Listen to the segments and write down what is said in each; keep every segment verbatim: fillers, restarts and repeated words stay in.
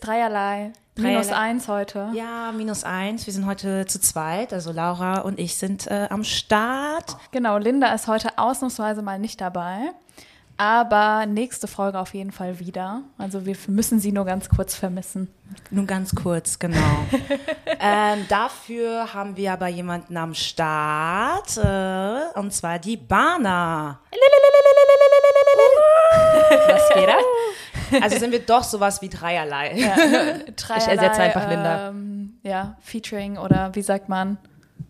Dreierlei. Minus eins heute. Ja, minus eins. Wir sind heute zu zweit, also Laura und ich sind äh, am Start. Genau, Linda ist heute ausnahmsweise mal nicht dabei, aber nächste Folge auf jeden Fall wieder. Also wir müssen sie nur ganz kurz vermissen. Nur ganz kurz, genau. ähm, dafür haben wir aber jemanden am Start, äh, und zwar die Bana. Was geht da? Also sind wir doch sowas wie Dreierlei. Ja. Dreierlei ich ersetze einfach Linda. Ähm, ja, Featuring oder wie sagt man,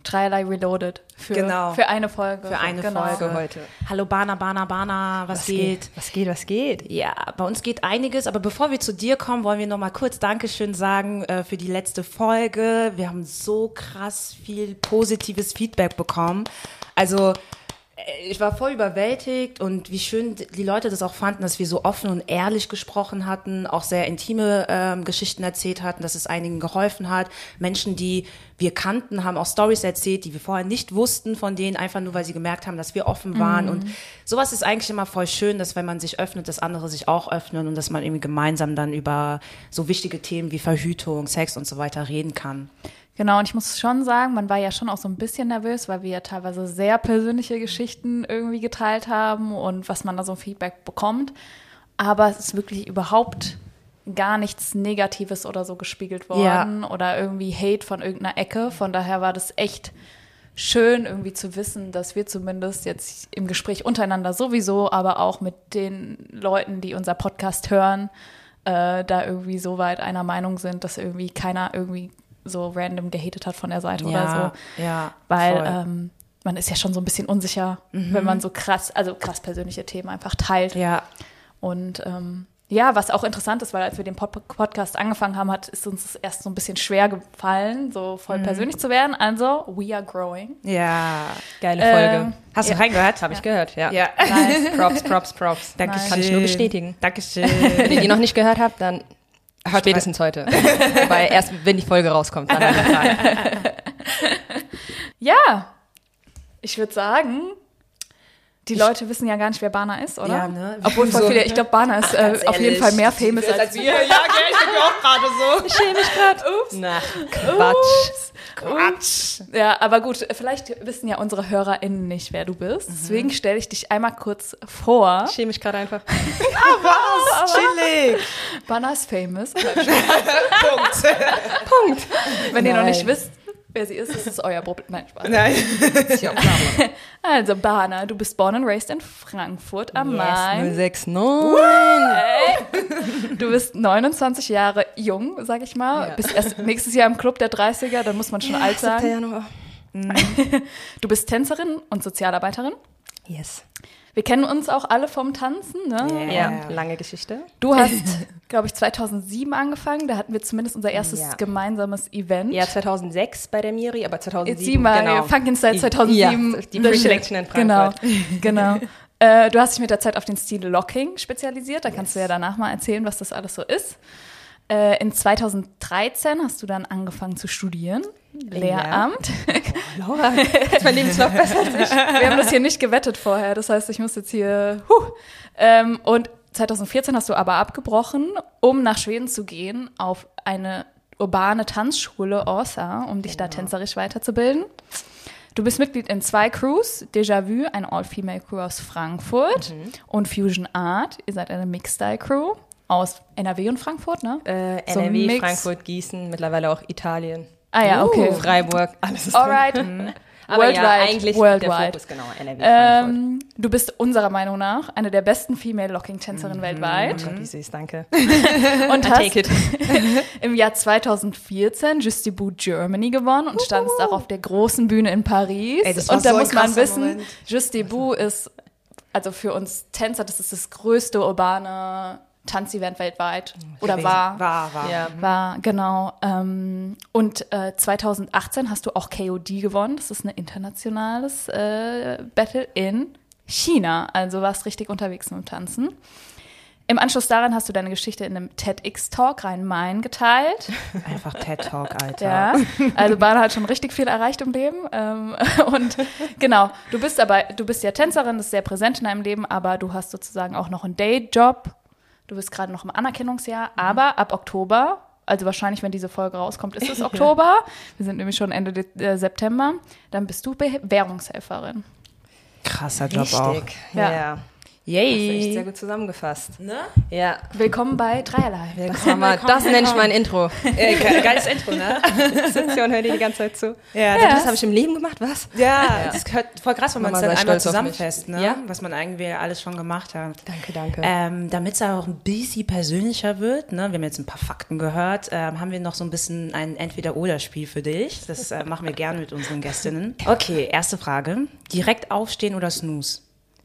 Dreierlei Reloaded für, genau. für eine Folge. Für eine genau. Folge heute. Hallo Bana, Bana, Bana, was, was geht? geht? Was geht, was geht? Ja, bei uns geht einiges, aber bevor wir zu dir kommen, wollen wir nochmal kurz Dankeschön sagen äh, für die letzte Folge. Wir haben so krass viel positives Feedback bekommen. Also ich war voll überwältigt und wie schön die Leute das auch fanden, dass wir so offen und ehrlich gesprochen hatten, auch sehr intime ähm, Geschichten erzählt hatten, dass es einigen geholfen hat. Menschen, die wir kannten, haben auch Storys erzählt, die wir vorher nicht wussten von denen, einfach nur, weil sie gemerkt haben, dass wir offen waren. Mhm. Und sowas ist eigentlich immer voll schön, dass wenn man sich öffnet, dass andere sich auch öffnen und dass man irgendwie gemeinsam dann über so wichtige Themen wie Verhütung, Sex und so weiter reden kann. Genau, und ich muss schon sagen, man war ja schon auch so ein bisschen nervös, weil wir ja teilweise sehr persönliche Geschichten irgendwie geteilt haben und was man da so Feedback bekommt. Aber es ist wirklich überhaupt gar nichts Negatives oder so gespiegelt worden ja. oder irgendwie Hate von irgendeiner Ecke. Von daher war das echt schön irgendwie zu wissen, dass wir zumindest jetzt im Gespräch untereinander sowieso, aber auch mit den Leuten, die unser Podcast hören, äh, da irgendwie so weit einer Meinung sind, dass irgendwie keiner irgendwie so random gehatet hat von der Seite ja, oder so. Ja, weil ähm, man ist ja schon so ein bisschen unsicher, mhm. wenn man so krass, also krass persönliche Themen einfach teilt. Ja. Und ähm, ja, was auch interessant ist, weil als wir den Pod- Podcast angefangen haben, hat ist uns das erst so ein bisschen schwer gefallen, so voll mhm. persönlich zu werden. Also, we are growing. Ja, geile Folge. Ähm, Hast du ja. reingehört? Habe ich ja. gehört, ja. ja. Nice. Props, Props, Props. Dankeschön. Nice. Kann ich nur bestätigen. Dankeschön. Wenn ihr die noch nicht gehört habt, dann hört spätestens mal. Heute. Weil erst, wenn die Folge rauskommt, dann haben wir Ja, ich würde sagen, die ich Leute wissen ja gar nicht, wer Bana ist, oder? Ja, ne? Obwohl, so, viele, ich glaube, Bana ist äh, auf jeden Fall mehr famous als, als wir. Ja, gell, ich bin auch gerade so. Ich schäme mich gerade. Ups. Na, Quatsch. Ups. Quatsch. Ups. Ja, aber gut, vielleicht wissen ja unsere HörerInnen nicht, wer du bist. Mhm. Deswegen stelle ich dich einmal kurz vor. Ich schäme mich gerade einfach. Ah, was? Chillig. Bana ist famous. Punkt. Punkt. Wenn Nein. ihr noch nicht wisst, wer sie ist, das ist euer Problem. Nein, Spaß. Nein. Also, Bana, du bist born and raised in Frankfurt am Main. null sechs neun. Wow. Du bist neunundzwanzig Jahre jung, sag ich mal. Ja. Bist erst nächstes Jahr im Club der dreißiger, dann muss man schon ja, alt sein. siebter Januar. Du bist Tänzerin und Sozialarbeiterin. Yes. Wir kennen uns auch alle vom Tanzen, ne? Ja, yeah. lange Geschichte. Du hast, glaube ich, zweitausendsieben angefangen, da hatten wir zumindest unser erstes ja. gemeinsames Event. Ja, zweitaussechs bei der Miri, aber zweitausendsieben, mal, genau. Funkin' Stylez zweitausendsieben. Ja, die Pre-Selection in Frankfurt. Genau, genau. äh, du hast dich mit der Zeit auf den Stil Locking spezialisiert, da yes. kannst du ja danach mal erzählen, was das alles so ist. Äh, in zweitausenddreizehn hast du dann angefangen zu studieren. Lehramt. Oh, Laura, jetzt mein Lebenslauf besser als ich. Wir haben das hier nicht gewettet vorher, das heißt, ich muss jetzt hier, huh. Ähm, und zweitausendvierzehn hast du aber abgebrochen, um nach Schweden zu gehen, auf eine urbane Tanzschule Orsa, um dich genau. da tänzerisch weiterzubilden. Du bist Mitglied in zwei Crews, Déjà-vu, eine All-Female-Crew aus Frankfurt mhm. und Fusion Art, ihr seid eine Mixed-Style-Crew. Aus N R W und Frankfurt, ne? Äh, so N R W, Mix. Frankfurt, Gießen, mittlerweile auch Italien. Ah ja, okay. Uh, Freiburg, alles ist Alright. Drin. Aber worldwide, ja, eigentlich worldwide. Der Fokus, genau, N R W, Frankfurt. Ähm, du bist unserer Meinung nach eine der besten Female-Locking-Tänzerinnen mm-hmm. weltweit. Oh Gott, wie süß, danke. Und hast im Jahr zweitausendvierzehn Juste Debout Germany gewonnen und standest auch auf der großen Bühne in Paris. Ey, das war und so da muss man wissen, Moment. Juste Debout ist, also für uns Tänzer, das ist das größte urbane Tanzevent weltweit. Oder war. War, war. Ja. War, genau. Ähm, und äh, zweitausendachtzehn hast du auch K O D gewonnen. Das ist ein internationales äh, Battle in China. Also warst richtig unterwegs mit dem Tanzen. Im Anschluss daran hast du deine Geschichte in einem TEDx-Talk Rhein-Main geteilt. Einfach TED-Talk, Alter. Ja, also Bana hat schon richtig viel erreicht im Leben. Und genau, du bist aber, du bist ja Tänzerin, das ist sehr präsent in deinem Leben, aber du hast sozusagen auch noch einen Dayjob. Du bist gerade noch im Anerkennungsjahr, aber ab Oktober, also wahrscheinlich, wenn diese Folge rauskommt, ist es Oktober. Wir sind nämlich schon Ende De- September. Dann bist du Be- Währungshelferin. Krasser Job richtig. Auch. Richtig, ja. ja. Yay. Das ist echt sehr gut zusammengefasst. Ne? Ja. Willkommen bei Dreierlei. Willkommen. Willkommen. Das nenne ich mein Intro. Äh, ge- geiles Intro, ne? Sitzchen hört ihr die ganze Zeit zu. Ja, ja. Das habe ich im Leben gemacht, was? Ja, ja. Das gehört voll krass, wenn man es dann einmal zusammenfasst, ne? Ja? Was man irgendwie alles schon gemacht hat. Danke, danke. Ähm, damit es auch ein bisschen persönlicher wird, ne? Wir haben jetzt ein paar Fakten gehört, ähm, haben wir noch so ein bisschen ein Entweder-Oder-Spiel für dich. Das äh, machen wir gerne mit unseren Gästinnen. Okay, erste Frage. Direkt aufstehen oder Snooze?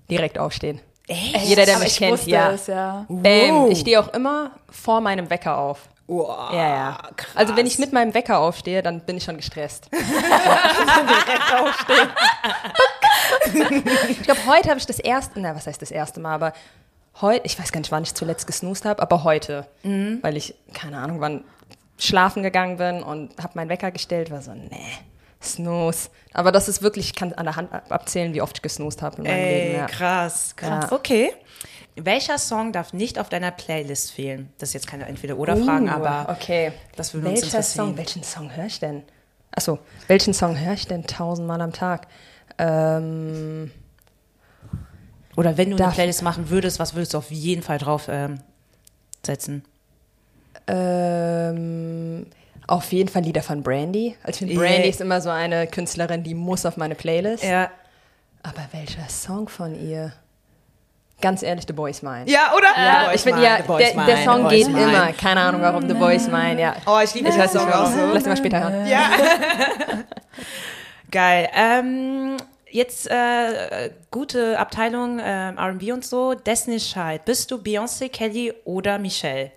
Direkt aufstehen. Echt? Jeder, der aber mich kennt, ja. Es, ja. Bam. Ich stehe auch immer vor meinem Wecker auf. Wow, ja, ja. Krass. Also wenn ich mit meinem Wecker aufstehe, dann bin ich schon gestresst. Direkt aufstehen. Ich glaube, heute habe ich das erste, na, was heißt das erste Mal, aber heute, ich weiß gar nicht, wann ich zuletzt gesnoozt habe, aber heute, mhm. weil ich, keine Ahnung, wann schlafen gegangen bin und habe meinen Wecker gestellt, war so, nee. Snooze. Aber das ist wirklich, ich kann an der Hand abzählen, wie oft ich gesnoozt habe in meinem Ey, Leben. Ja. Krass, krass. Ja. Okay. Welcher Song darf nicht auf deiner Playlist fehlen? Das ist jetzt keine Entweder-Oder-Fragen, uh, aber okay. Das würde uns interessieren. Song, welchen Song höre ich denn? Achso, welchen Song höre ich denn tausendmal am Tag? Ähm, Oder wenn du eine Playlist machen würdest, was würdest du auf jeden Fall drauf ähm, setzen? Ähm... Auf jeden Fall Lieder von Brandy. Also ich finde, Brandy yeah. ist immer so eine Künstlerin, die muss auf meine Playlist. Ja. Aber welcher Song von ihr? Ganz ehrlich, The Boy Is Mine. Ja, oder? Ja, ja ich finde, ja, der, der Song geht mine. immer. Keine Ahnung, warum The Boy Is Mine. Ja. Oh, ich liebe den Song auch so. Lass ihn mal später hören. Ja. Geil. Ähm, jetzt äh, gute Abteilung, äh, R und B und so. Destiny's Child. Bist du Beyoncé, Kelly oder Michelle?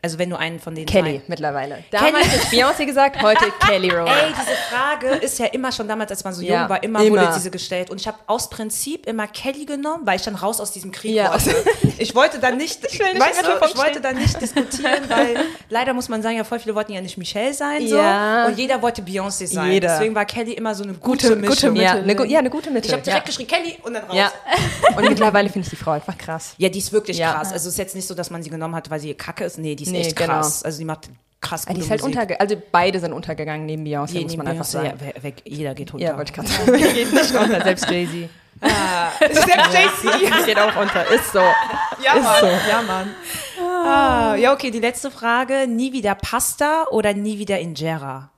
Also wenn du einen von denen... Kelly, einen. mittlerweile. Damals hat Beyoncé gesagt, heute Kelly Rowland. Ey, diese Frage ist ja immer schon damals, als man so jung ja, war, immer, immer wurde diese gestellt. Und ich habe aus Prinzip immer Kelly genommen, weil ich dann raus aus diesem Krieg ja. wollte. Ich wollte dann nicht, ich, nicht weißt du, ich wollte dann nicht diskutieren, weil leider muss man sagen, ja, voll viele wollten ja nicht Michelle sein. Ja. So. Und jeder wollte Beyoncé sein. Jeder. Deswegen war Kelly immer so eine gute, gute Mischung. Gute ja, eine, ja, eine gute Mitte. Ich habe direkt ja. geschrieben, Kelly und dann raus. Ja. Und mittlerweile finde ich die Frau einfach krass. Ja, die ist wirklich ja. krass. Also es ist jetzt nicht so, dass man sie genommen hat, weil sie kacke ist. Nee, die Nee, echt krass. Genau. Also die macht krass gute also die ist Musik. Halt unterge- also beide sind untergegangen neben Beyoncé, Je, muss man Beyoncé, einfach sagen. Ja, wer, weg, jeder geht runter. Ja, wollte ich gerade sagen. Jeder geht nicht runter, selbst Jay-Z. Ah, selbst Jay-Z geht auch runter, ist so. Ja, ist Mann. So. Ja, Mann. Ah, ja, okay, die letzte Frage. Nie wieder Pasta oder nie wieder Injera?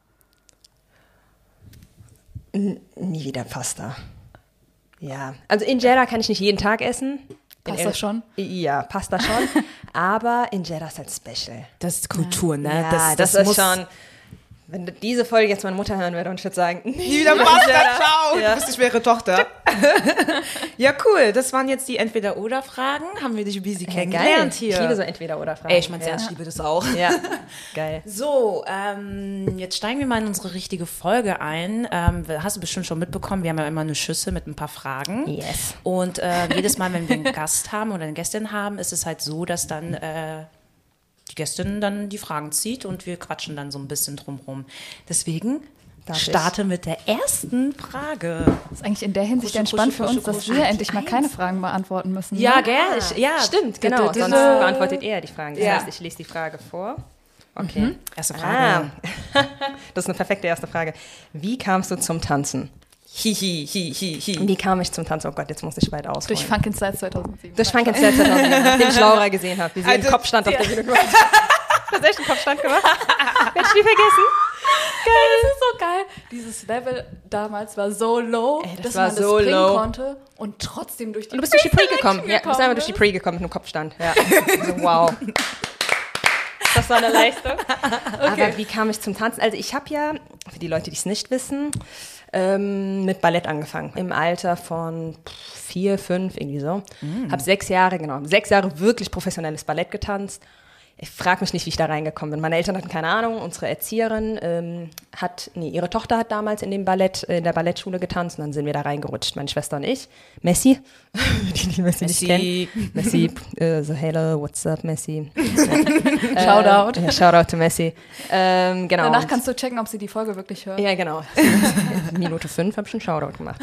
N- nie wieder Pasta. Ja, also Injera kann ich nicht jeden Tag essen. Pasta El- schon? Ja, Pasta schon. Aber Injera ist halt special. Das ist Kultur, ne? Ja, das, das, das ist schon... Wenn diese Folge jetzt meine Mutter hören würde und ich würde sagen... Nie wieder Pasta, ciao! Ja. Du bist die schwere Tochter. Ja, cool. Das waren jetzt die Entweder-Oder-Fragen. Haben wir dich ein bisschen kennengelernt hier. Ich liebe so Entweder-Oder-Fragen. Ey, ich meine, ja. ich liebe das auch. Ja, geil. So, ähm, jetzt steigen wir mal in unsere richtige Folge ein. Ähm, hast du bestimmt schon mitbekommen, wir haben ja immer eine Schüssel mit ein paar Fragen. Yes. Und äh, jedes Mal, wenn wir einen Gast haben oder eine Gästin haben, ist es halt so, dass dann... Äh, die Gästin dann die Fragen zieht und wir quatschen dann so ein bisschen drumherum. Deswegen Darf starte ich? mit der ersten Frage. Das ist eigentlich in der Hinsicht Kusche, entspannt Kusche, für uns, Kusche, dass Kusche, wir endlich mal eins. keine Fragen beantworten müssen. Ja, ja. gell? Ich, ja, stimmt, genau. Sonst beantwortet er die Fragen. Das ja. heißt, ich lese die Frage vor. Okay, mhm. erste Frage. Ah. Das ist eine perfekte erste Frage. Wie kamst du zum Tanzen? Hihi, hihi, hihi. Hi, hi. Wie kam ich zum Tanzen? Oh Gott, jetzt muss ich weit ausholen. Durch Funkin' Stylez zweitausendsieben. Durch Funkin' Stylez zweitausendsieben, nachdem ich Laura gesehen habe, wie sie also, den Kopfstand ja. auf der Bühne gemacht hat. Hast du echt einen Kopfstand gemacht? Hättest du die vergessen? Geil. Hey, das ist so geil. Dieses Level damals war so low, Ey, das dass war man so das springen low. konnte und trotzdem durch die Pre Du bist durch die Pre gekommen. gekommen. Ja, du bist einfach durch die Pre gekommen mit einem Kopfstand. Ja. Also, wow. Das war eine Leistung. Okay. Aber wie kam ich zum Tanzen? Also ich habe ja, für die Leute, die es nicht wissen, ähm, mit Ballett angefangen. Im Alter von vier, fünf, irgendwie so. Mm. Habe sechs Jahre, genau, sechs Jahre wirklich professionelles Ballett getanzt. ich frage mich nicht, wie ich da reingekommen bin. Meine Eltern hatten keine Ahnung. Unsere Erzieherin ähm, hat, nee, ihre Tochter hat damals in dem Ballett, in der Ballettschule getanzt und dann sind wir da reingerutscht, meine Schwester und ich. Messi, die, die Messi, Messi nicht kennen. Messi, äh, so hello, what's up, Messi. äh, Shoutout. Ja, Shoutout to Messi. Ähm, genau. Danach kannst du checken, ob sie die Folge wirklich hört. Ja, genau. Minute fünf habe ich schon Shoutout gemacht.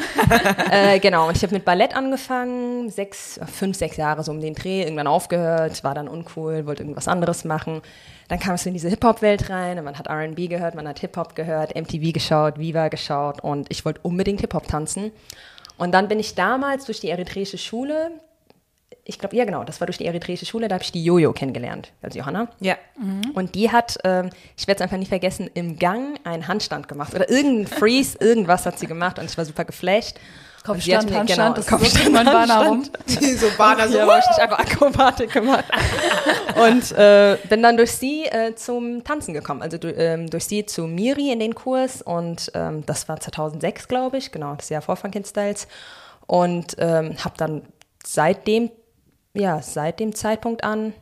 äh, genau, und ich habe mit Ballett angefangen, sechs, fünf, sechs Jahre so um den Dreh, irgendwann aufgehört, war dann uncool, wollte irgendwas anderes machen. Dann kam es in diese Hip-Hop-Welt rein und man hat R and B gehört, man hat Hip-Hop gehört, M T V geschaut, Viva geschaut und ich wollte unbedingt Hip-Hop tanzen. Und dann bin ich damals durch die eritreische Schule, ich glaube, ja genau, das war durch die eritreische Schule, da habe ich die Jojo kennengelernt, also Johanna. Ja. Mhm. Und die hat, ähm, ich werde es einfach nicht vergessen, im Gang einen Handstand gemacht oder irgendeinen Freeze, irgendwas hat sie gemacht und ich war super geflasht. Kopfstand, Handstand, genau, Kopfstand, Handstand. Die so Bana, so, habe ich einfach Akrobatik gemacht. Und äh, bin dann durch sie äh, zum Tanzen gekommen, also du, ähm, durch sie zu Miri in den Kurs und ähm, das war zweitausendsechs, glaube ich, genau, das Jahr vor Funkin' Stylez und ähm, habe dann seitdem, ja, seit dem Zeitpunkt an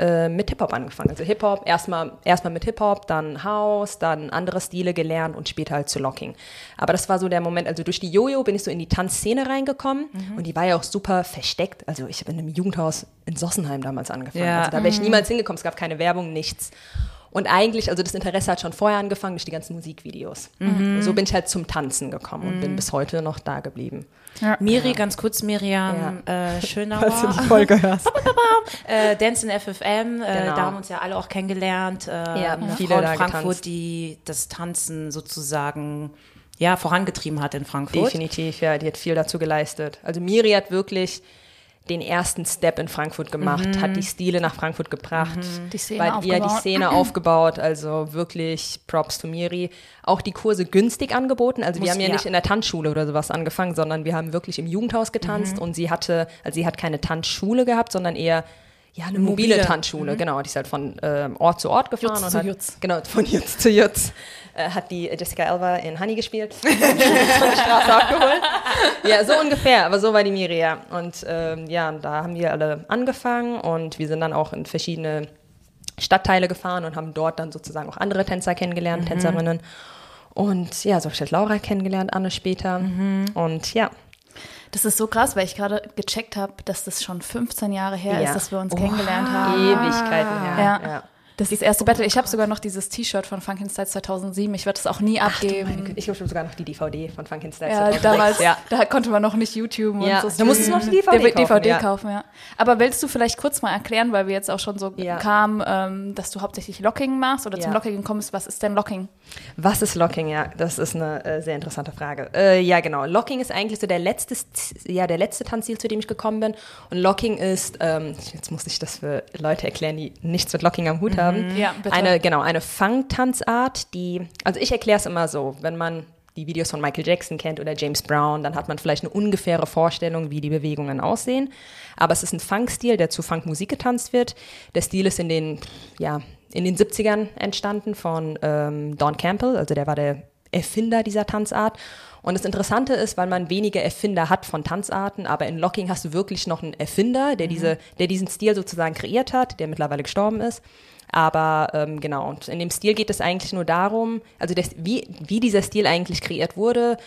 äh, mit Hip-Hop angefangen. Also Hip-Hop, erstmal erstmal mit Hip-Hop, dann House, dann andere Stile gelernt und später halt zu Locking. Aber das war so der Moment, also durch die Jojo bin ich so in die Tanzszene reingekommen mhm. und die war ja auch super versteckt. Also ich habe in einem Jugendhaus in Sossenheim damals angefangen. Ja. Also da wäre ich mhm. niemals hingekommen, es gab keine Werbung, nichts. Und eigentlich, also das Interesse hat schon vorher angefangen durch die ganzen Musikvideos. Mhm. So bin ich halt zum Tanzen gekommen mhm. und bin bis heute noch da geblieben. Ja. Miri, ja. ganz kurz, Miriam ja. äh, Schönauer. Falls du die Folge hörst. äh, Dance in F F M, äh, genau. Da haben uns ja alle auch kennengelernt. Äh, ja, mhm. viele Frauen da in Frankfurt, getanzt. Die das Tanzen sozusagen ja, vorangetrieben hat in Frankfurt. Definitiv, ja, die hat viel dazu geleistet. Also Miri hat wirklich den ersten Step in Frankfurt gemacht, mhm. hat die Stile nach Frankfurt gebracht, mhm. weil ihr die Szene aufgebaut, also wirklich Props to Miri. Auch die Kurse günstig angeboten, also Muss, wir haben ja, ja nicht in der Tanzschule oder sowas angefangen, sondern wir haben wirklich im Jugendhaus getanzt mhm. und sie hatte, also sie hat keine Tanzschule gehabt, sondern eher ja, eine mobile, mobile Tanzschule, mhm. genau, die ist halt von ähm, Ort zu Ort gefahren. Jutz und zu hat, Jutz. Genau, von Jutz zu Jutz. Hat die Jessica Elba in Honey gespielt. Von der Straße abgeholt. Ja, so ungefähr, aber so war die Miri, ja. Und ähm, ja, da haben wir alle angefangen und wir sind dann auch in verschiedene Stadtteile gefahren und haben dort dann sozusagen auch andere Tänzer kennengelernt, mhm. Tänzerinnen. Und ja, so habe ich halt Laura kennengelernt, Anne später. Mhm. Und ja. Das ist so krass, weil ich gerade gecheckt habe, dass das schon fünfzehn Jahre her ja. ist, dass wir uns oh. kennengelernt haben. Ewigkeiten her, ja. ja. Das ist das erste oh Battle. Ich habe sogar noch dieses T-Shirt von Funkin' Stylez zweitausendsieben. Ich werde das auch nie abgeben. Ich habe sogar noch die D V D von Funkin' Stylez ja, zweitausendsechs. Damals, ja, damals, da konnte man noch nicht YouTube ja. und so. Da musstest du noch die D V D, D V D kaufen. D V D ja. kaufen ja. Aber willst du vielleicht kurz mal erklären, weil wir jetzt auch schon so ja. kamen, ähm, dass du hauptsächlich Locking machst oder ja. zum Locking kommst. Was ist denn Locking? Was ist Locking? Ja, das ist eine äh, sehr interessante Frage. Äh, ja, genau. Locking ist eigentlich so der letzte, ja, der letzte Tanzstil, zu dem ich gekommen bin. Und Locking ist, ähm, jetzt muss ich das für Leute erklären, die nichts mit Locking am Hut haben. Ja, eine, genau, eine Funk-Tanzart, die, also ich erkläre es immer so, wenn man die Videos von Michael Jackson kennt oder James Brown, dann hat man vielleicht eine ungefähre Vorstellung, wie die Bewegungen aussehen, aber es ist ein Funk-Stil, der zu Funk-Musik getanzt wird. Der Stil ist in den, ja, in den siebzigern entstanden von ähm, Don Campbell, also der war der Erfinder dieser Tanzart. Und das Interessante ist, weil man wenige Erfinder hat von Tanzarten, aber in Locking hast du wirklich noch einen Erfinder, der, mhm. diese, der diesen Stil sozusagen kreiert hat, der mittlerweile gestorben ist. Aber ähm, genau, und in dem Stil geht es eigentlich nur darum, also das, wie, wie dieser Stil eigentlich kreiert wurde.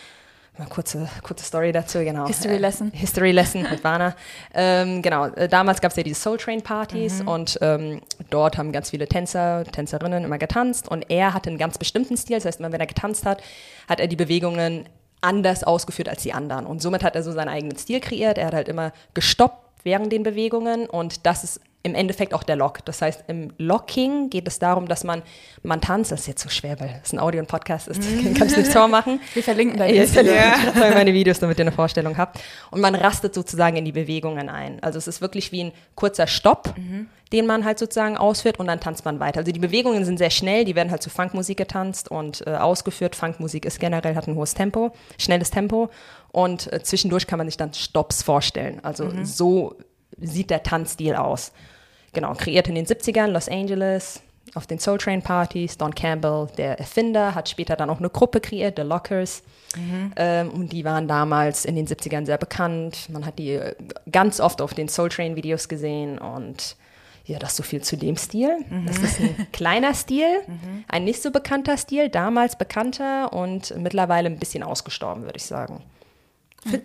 Mal kurze, kurze Story dazu, genau. History Lesson. Äh, History Lesson mit Bana. ähm, genau, äh, damals gab es ja diese Soul Train Partys mhm. und ähm, dort haben ganz viele Tänzer, Tänzerinnen immer getanzt und er hatte einen ganz bestimmten Stil, das heißt, immer wenn er getanzt hat, hat er die Bewegungen anders ausgeführt als die anderen und somit hat er so seinen eigenen Stil kreiert. Er hat halt immer gestoppt während den Bewegungen und das ist im Endeffekt auch der Lock. Das heißt, im Locking geht es darum, dass man, man tanzt, das ist jetzt so schwer, weil es ein Audio- und Podcast ist, das kann ich nicht vormachen. Wir verlinken deine Videos. Ja, ich verlinke meine Videos, damit ihr eine Vorstellung habt. Und man rastet sozusagen in die Bewegungen ein. Also es ist wirklich wie ein kurzer Stopp, mhm. den man halt sozusagen ausführt und dann tanzt man weiter. Also die Bewegungen sind sehr schnell, die werden halt zu Funkmusik getanzt und äh, ausgeführt. Funkmusik ist generell, hat ein hohes Tempo, schnelles Tempo und äh, zwischendurch kann man sich dann Stops vorstellen. Also mhm. so sieht der Tanzstil aus. Genau, kreiert in den siebzigern, Los Angeles, auf den Soul Train Partys, Don Campbell, der Erfinder, hat später dann auch eine Gruppe kreiert, The Lockers. Mhm. Ähm, und die waren damals in den siebzigern sehr bekannt. Man hat die ganz oft auf den Soul Train Videos gesehen und ja, das so viel zu dem Stil. Mhm. Das ist ein kleiner Stil, mhm. ein nicht so bekannter Stil, damals bekannter und mittlerweile ein bisschen ausgestorben, würde ich sagen.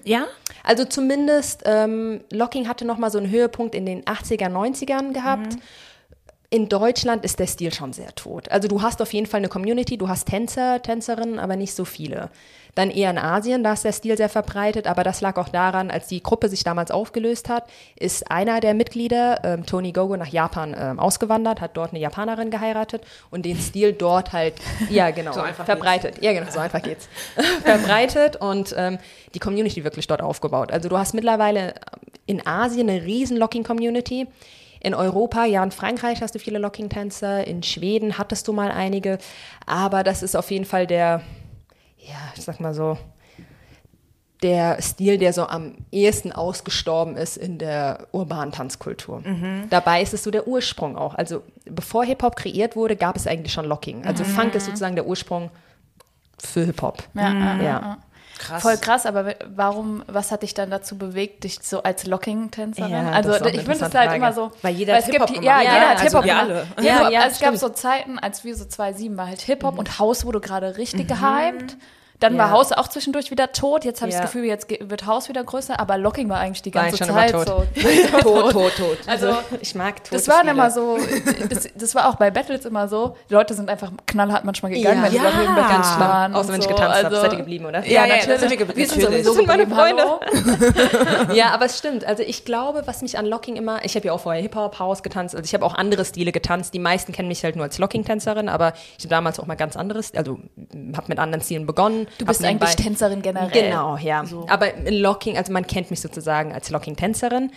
Ja? Also zumindest, ähm, Locking hatte nochmal so einen Höhepunkt in den achtziger, neunzigern gehabt. Mhm. In Deutschland ist der Stil schon sehr tot. Also du hast auf jeden Fall eine Community, du hast Tänzer, Tänzerinnen, aber nicht so viele. Dann eher in Asien, da ist der Stil sehr verbreitet, aber das lag auch daran, als die Gruppe sich damals aufgelöst hat, ist einer der Mitglieder, ähm, Tony Gogo, nach Japan ähm, ausgewandert, hat dort eine Japanerin geheiratet und den Stil dort halt, ja genau, so verbreitet. Geht's. Ja genau, so einfach geht's. verbreitet und ähm, die Community wirklich dort aufgebaut. Also du hast mittlerweile in Asien eine riesen Locking-Community. In Europa, ja, in Frankreich hast du viele Locking-Tänzer, in Schweden hattest du mal einige, aber das ist auf jeden Fall der, ja, ich sag mal so, der Stil, der so am ehesten ausgestorben ist in der urbanen Tanzkultur. Mhm. Dabei ist es so der Ursprung auch. Also bevor Hip-Hop kreiert wurde, gab es eigentlich schon Locking. Also mhm. Funk ist sozusagen der Ursprung für Hip-Hop. Ja, mhm. ja. Krass. Voll krass, aber warum, was hat dich dann dazu bewegt, dich so als Locking-Tänzerin? Ja, also ich finde das halt immer so. Weil jeder weil hat Hip-Hop die, ja, ja, jeder hat also Hip-Hop wir alle. Ja, Hip-Hop, ja, also es gab so Zeiten, als wir so zwei sieben war halt Hip-Hop mhm. und House wurde gerade richtig mhm. gehypt. Dann ja. war House auch zwischendurch wieder tot. Jetzt habe ich ja. das Gefühl, jetzt wird House wieder größer, aber Locking war eigentlich die ganze Nein, Zeit tot. so. tot, tot, tot. Also, ich mag tot. Das war dann immer so, das, das war auch bei Battles immer so, die Leute sind einfach knallhart manchmal gegangen, ja. wenn sie ja. Locking ganz schlimm waren. Außer wenn ich getanzt also, habe, seid ihr geblieben, oder? Ja, ja, ja natürlich. Wir, wir sind sowieso sind meine Freunde. ja, aber es stimmt. Also ich glaube, was mich an Locking immer, ich habe ja auch vorher Hip-Hop, House getanzt, also ich habe auch andere Stile getanzt. Die meisten kennen mich halt nur als Locking-Tänzerin, aber ich habe damals auch mal ganz anderes, also habe mit anderen Stilen begonnen. Du bist eigentlich Tänzerin generell. Genau, ja. So. Aber Locking, also man kennt mich sozusagen als Locking-Tänzerin.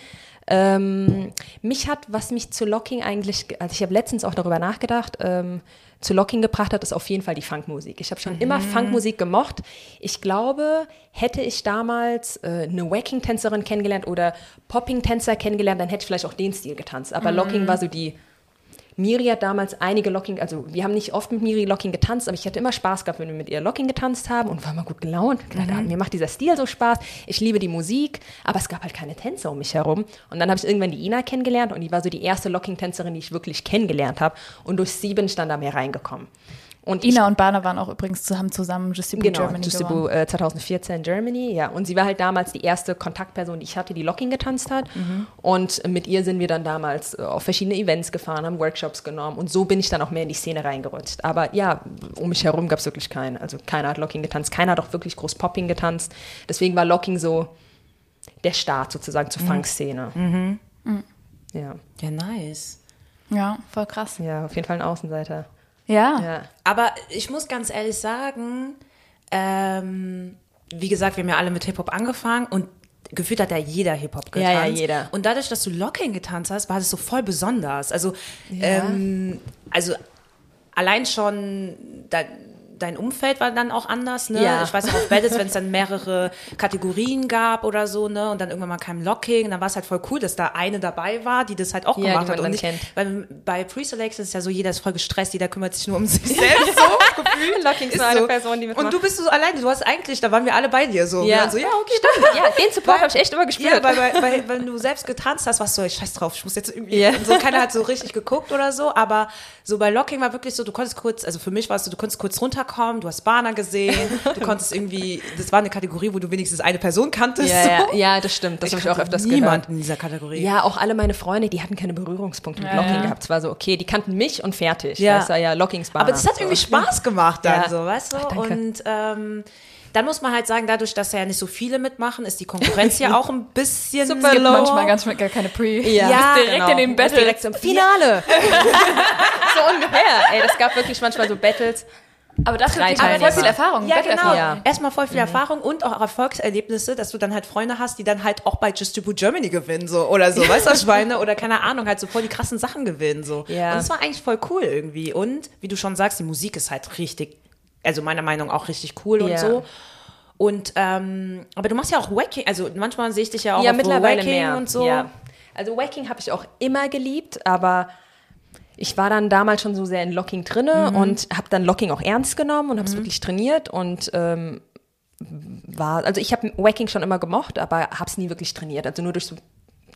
Ähm, mich hat, was mich zu Locking eigentlich, also ich habe letztens auch darüber nachgedacht, ähm, zu Locking gebracht hat, ist auf jeden Fall die Funkmusik. Ich habe schon mhm. immer Funkmusik gemocht. Ich glaube, hätte ich damals äh, eine Wacking-Tänzerin kennengelernt oder Popping-Tänzer kennengelernt, dann hätte ich vielleicht auch den Stil getanzt. Aber mhm. Locking war so die... Miri hat damals einige Locking, also wir haben nicht oft mit Miri Locking getanzt, aber ich hatte immer Spaß gehabt, wenn wir mit ihr Locking getanzt haben und war immer gut gelaunt. Ich dachte, mhm. ah, mir macht dieser Stil so Spaß, ich liebe die Musik, aber es gab halt keine Tänzer um mich herum. Und dann habe ich irgendwann die Ina kennengelernt und die war so die erste Locking-Tänzerin, die ich wirklich kennengelernt habe. Und durch sie bin ich dann da mehr reingekommen. Und Ina ich, und Bana waren auch übrigens zusammen zusammen Juste Debout genau, Germany Just Debout, äh, zwanzig vierzehn Germany, ja. Und sie war halt damals die erste Kontaktperson, die ich hatte, die Locking getanzt hat. Mhm. Und mit ihr sind wir dann damals auf verschiedene Events gefahren, haben Workshops genommen. Und so bin ich dann auch mehr in die Szene reingerutscht. Aber ja, um mich herum gab es wirklich keinen. Also keiner hat Locking getanzt, keiner hat auch wirklich groß Popping getanzt. Deswegen war Locking so der Start sozusagen zur mhm. Funk-Szene. Mhm. Mhm. Ja. Ja, nice. Ja, voll krass. Ja, auf jeden Fall ein Außenseiter. Ja. ja. Aber ich muss ganz ehrlich sagen, ähm, wie gesagt, wir haben ja alle mit Hip-Hop angefangen und gefühlt hat ja jeder Hip-Hop getanzt. Ja, ja, jeder. Und dadurch, dass du Locking getanzt hast, war das so voll besonders. Also, ja. ähm, also allein schon da, dein Umfeld war dann auch anders, ne? Ja. Ich weiß auch auf Battles, wenn es dann mehrere Kategorien gab oder so, ne? Und dann irgendwann mal kein Locking, dann war es halt voll cool, dass da eine dabei war, die das halt auch ja, gemacht hat. Und nicht, weil bei Pre-Selects ist ja so, jeder ist voll gestresst, jeder kümmert sich nur um sich selbst. So, Gefühl. Locking ist so eine Person, die mitmacht. Und du bist so alleine, du hast eigentlich, da waren wir alle bei dir so. Ja, so, ja okay, stimmt. Ja, den Support habe ich echt immer gespürt. Ja, weil, weil, weil wenn du selbst getanzt hast, warst du so, ich scheiß drauf, ich muss jetzt irgendwie, yeah. und so, keiner hat so richtig geguckt oder so, aber so bei Locking war wirklich so, du konntest kurz, also für mich warst du, du konntest kurz runterkommen, du hast Bana gesehen, du konntest irgendwie, das war eine Kategorie, wo du wenigstens eine Person kanntest. Ja, so. ja, ja das stimmt, das habe ich auch öfters niemand gehört. Niemand in dieser Kategorie. Ja, auch alle meine Freunde, die hatten keine Berührungspunkte mit ja, Locking ja. gehabt. Es war so, okay, die kannten mich und fertig. Ja, weißt du, ja Lockings Bana. Aber das hat so. irgendwie Spaß gemacht dann, ja. so, weißt du? Ach, und ähm, dann muss man halt sagen, dadurch, dass ja nicht so viele mitmachen, ist die Konkurrenz ja auch ein bisschen super es gibt low. Manchmal ganz gar keine Pre. Ja, ja direkt genau. in den Battles. Direkt im Finale. so ungefähr. Ey, das gab wirklich manchmal so Battles. Aber das ist voll viel Erfahrung. Ja, genau. Ja. Erstmal voll viel mhm. Erfahrung und auch Erfolgserlebnisse, dass du dann halt Freunde hast, die dann halt auch bei Just Debout Germany gewinnen, so, oder so, weißt du, Schweine, oder keine Ahnung, halt so voll die krassen Sachen gewinnen, so. Ja. Und das war eigentlich voll cool irgendwie. Und wie du schon sagst, die Musik ist halt richtig, also meiner Meinung nach auch richtig cool ja. und so. Und, ähm, aber du machst ja auch Wacking, also manchmal sehe ich dich ja auch ja, auf mittlerweile Wacking mehr. Und so. Ja. Also Wacking habe ich auch immer geliebt, aber ich war dann damals schon so sehr in Locking drinne mhm. und habe dann Locking auch ernst genommen und habe es mhm. wirklich trainiert und ähm, war, also ich habe Wacking schon immer gemocht, aber habe es nie wirklich trainiert, also nur durch so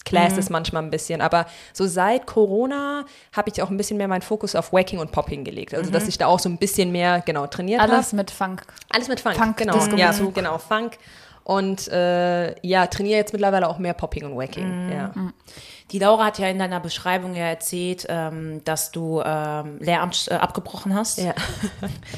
clashes mhm. manchmal ein bisschen. Aber so seit Corona habe ich auch ein bisschen mehr meinen Fokus auf Wacking und Popping gelegt. Also, mhm. dass ich da auch so ein bisschen mehr, genau, trainiert habe. Alles hab. mit Funk. Alles mit Funk, Funk genau. Ja, so, genau, Funk. Und äh, ja, trainiere jetzt mittlerweile auch mehr Popping und Wacking. Mhm. Ja. Die Laura hat ja in deiner Beschreibung ja erzählt, ähm, dass du ähm, Lehramt äh, abgebrochen hast. Ja.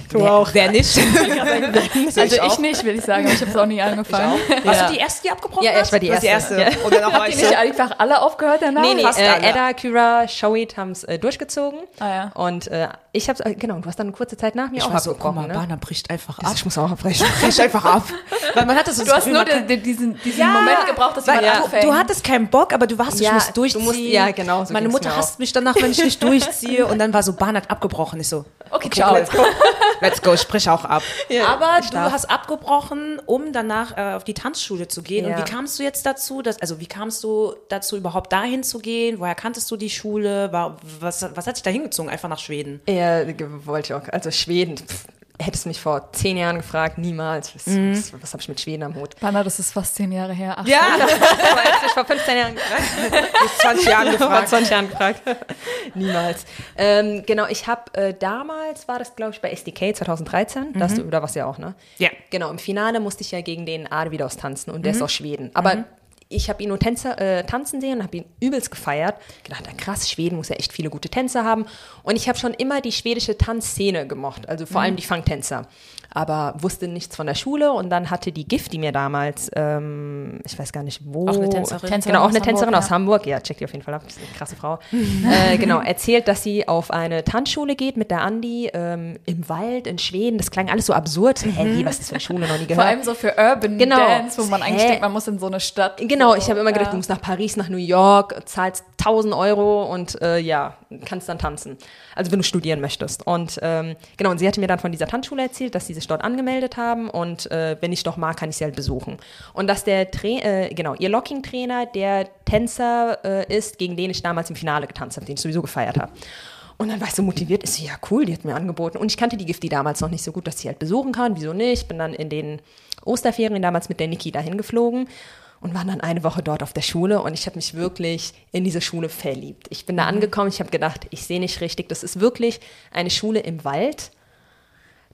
Du wer, auch. Wer nicht? also ich, ich nicht, will ich sagen. Ich habe es auch nie angefangen. Warst ja. also du die Erste, die abgebrochen hast? Ja, ich war die Erste. Erste. Ja. Und dann auch habt ihr nicht einfach alle aufgehört danach? Nee, nee. Äh, Edda, Kyra, Shawit haben es äh, durchgezogen. Ah, ja. Und äh, ich habe es, genau, du hast dann eine kurze Zeit nach mir ich auch abgebrochen. So, guck mal, ne? Bana bricht einfach ab. Ich muss auch abbrechen. Bricht einfach ab. Weil man hat das so du hast nur den, den, diesen, diesen ja, Moment gebraucht, dass man ja. anfängt. Du hattest keinen Bock, aber du warst so ja. durchziehen. Du musst, ja, genau, so meine Mutter hasst auch. mich danach, wenn ich nicht durchziehe. Und dann war so, Bahn hat abgebrochen. Ich so, okay, okay let's go. Let's go, ich sprich auch ab. Ja, aber du darf. hast abgebrochen, um danach äh, auf die Tanzschule zu gehen. Ja. Und wie kamst du jetzt dazu, dass, also wie kamst du dazu, überhaupt dahin zu gehen? Woher kanntest du die Schule? War, was, was hat dich da hingezogen? Einfach nach Schweden? Ja, wollte ich auch. Also Schweden, pff. hättest du mich vor zehn Jahren gefragt, niemals. Was, mm. was, was habe ich mit Schweden am Hut? Bana, das ist fast zehn Jahre her. Ach, ja, das war ich vor fünfzehn Jahren gefragt. Bis zwanzig Jahren gefragt. zwanzig Jahren gefragt. Niemals. Ähm, genau, ich habe äh, damals, war das glaube ich bei S D K zwanzig dreizehn, mhm. da, hast du, da warst du ja auch, ne? Ja. Genau, im Finale musste ich ja gegen den Arvidos tanzen und der mhm. ist aus Schweden. Aber mhm. ich habe ihn nur Tänzer, äh, tanzen sehen und habe ihn übelst gefeiert. Ich dachte, krass, Schweden muss ja echt viele gute Tänzer haben. Und ich habe schon immer die schwedische Tanzszene gemocht, also vor mhm. allem die Funktänzer. Aber wusste nichts von der Schule und dann hatte die Gifty mir damals, ähm, ich weiß gar nicht wo. Auch eine Tänzerin. Tänzerin genau, auch eine Tänzerin Hamburg, aus ja. Hamburg. Ja, check die auf jeden Fall ab, das ist eine krasse Frau. äh, genau, erzählt, dass sie auf eine Tanzschule geht mit der Andi ähm, im Wald in Schweden. Das klang alles so absurd. Mhm. Hey, was ist das für eine Schule, noch nie gehört. Vor allem so für Urban genau. Dance, wo man eigentlich Hä? denkt, man muss in so eine Stadt. Genau, ich habe immer gedacht, ja. du musst nach Paris, nach New York, zahlst tausend Euro und äh, ja, kannst dann tanzen. Also wenn du studieren möchtest. Und ähm, genau, und sie hatte mir dann von dieser Tanzschule erzählt, dass sie sich dort angemeldet haben und äh, wenn ich doch mag, kann ich sie halt besuchen. Und dass der, Tra- äh, genau, ihr Locking-Trainer der Tänzer äh, ist, gegen den ich damals im Finale getanzt habe, den ich sowieso gefeiert habe. Und dann war ich so motiviert, ist ja cool, die hat mir angeboten. Und ich kannte die Gifty damals noch nicht so gut, dass ich sie halt besuchen kann, wieso nicht? Bin dann in den Osterferien damals mit der Niki dahin geflogen und waren dann eine Woche dort auf der Schule und ich habe mich wirklich in diese Schule verliebt. Ich bin da angekommen, ich habe gedacht, ich sehe nicht richtig. Das ist wirklich eine Schule im Wald.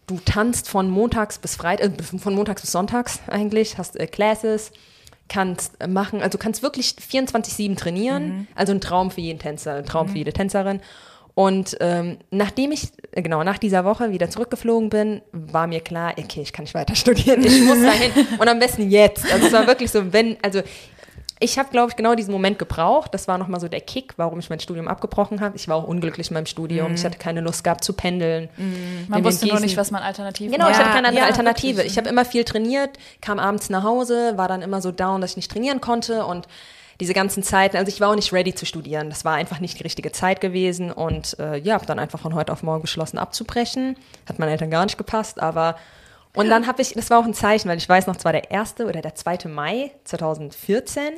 Du tanzt von montags bis Freitag, äh, von montags bis sonntags eigentlich, hast äh, Classes, kannst äh, machen, also kannst wirklich vierundzwanzig sieben trainieren. Mhm. Also ein Traum für jeden Tänzer, ein Traum mhm. für jede Tänzerin. Und ähm, nachdem ich, genau, nach dieser Woche wieder zurückgeflogen bin, war mir klar, okay, ich kann nicht weiter studieren, ich muss dahin und am besten jetzt. Also es war wirklich so, wenn, also ich habe, glaube ich, genau diesen Moment gebraucht, das war nochmal so der Kick, warum ich mein Studium abgebrochen habe. Ich war auch unglücklich in meinem Studium, mhm. ich hatte keine Lust gehabt zu pendeln. Mhm. Man wusste nur nicht, was man alternativ Genau, macht. ich hatte keine ja, Alternative. Wirklich. Ich habe immer viel trainiert, kam abends nach Hause, war dann immer so down, dass ich nicht trainieren konnte und diese ganzen Zeiten, also ich war auch nicht ready zu studieren. Das war einfach nicht die richtige Zeit gewesen. Und äh, ja, habe dann einfach von heute auf morgen beschlossen abzubrechen. Hat meinen Eltern gar nicht gepasst, aber... Und dann habe ich, das war auch ein Zeichen, weil ich weiß noch, es war der erste oder der zweite Mai zwanzig vierzehn.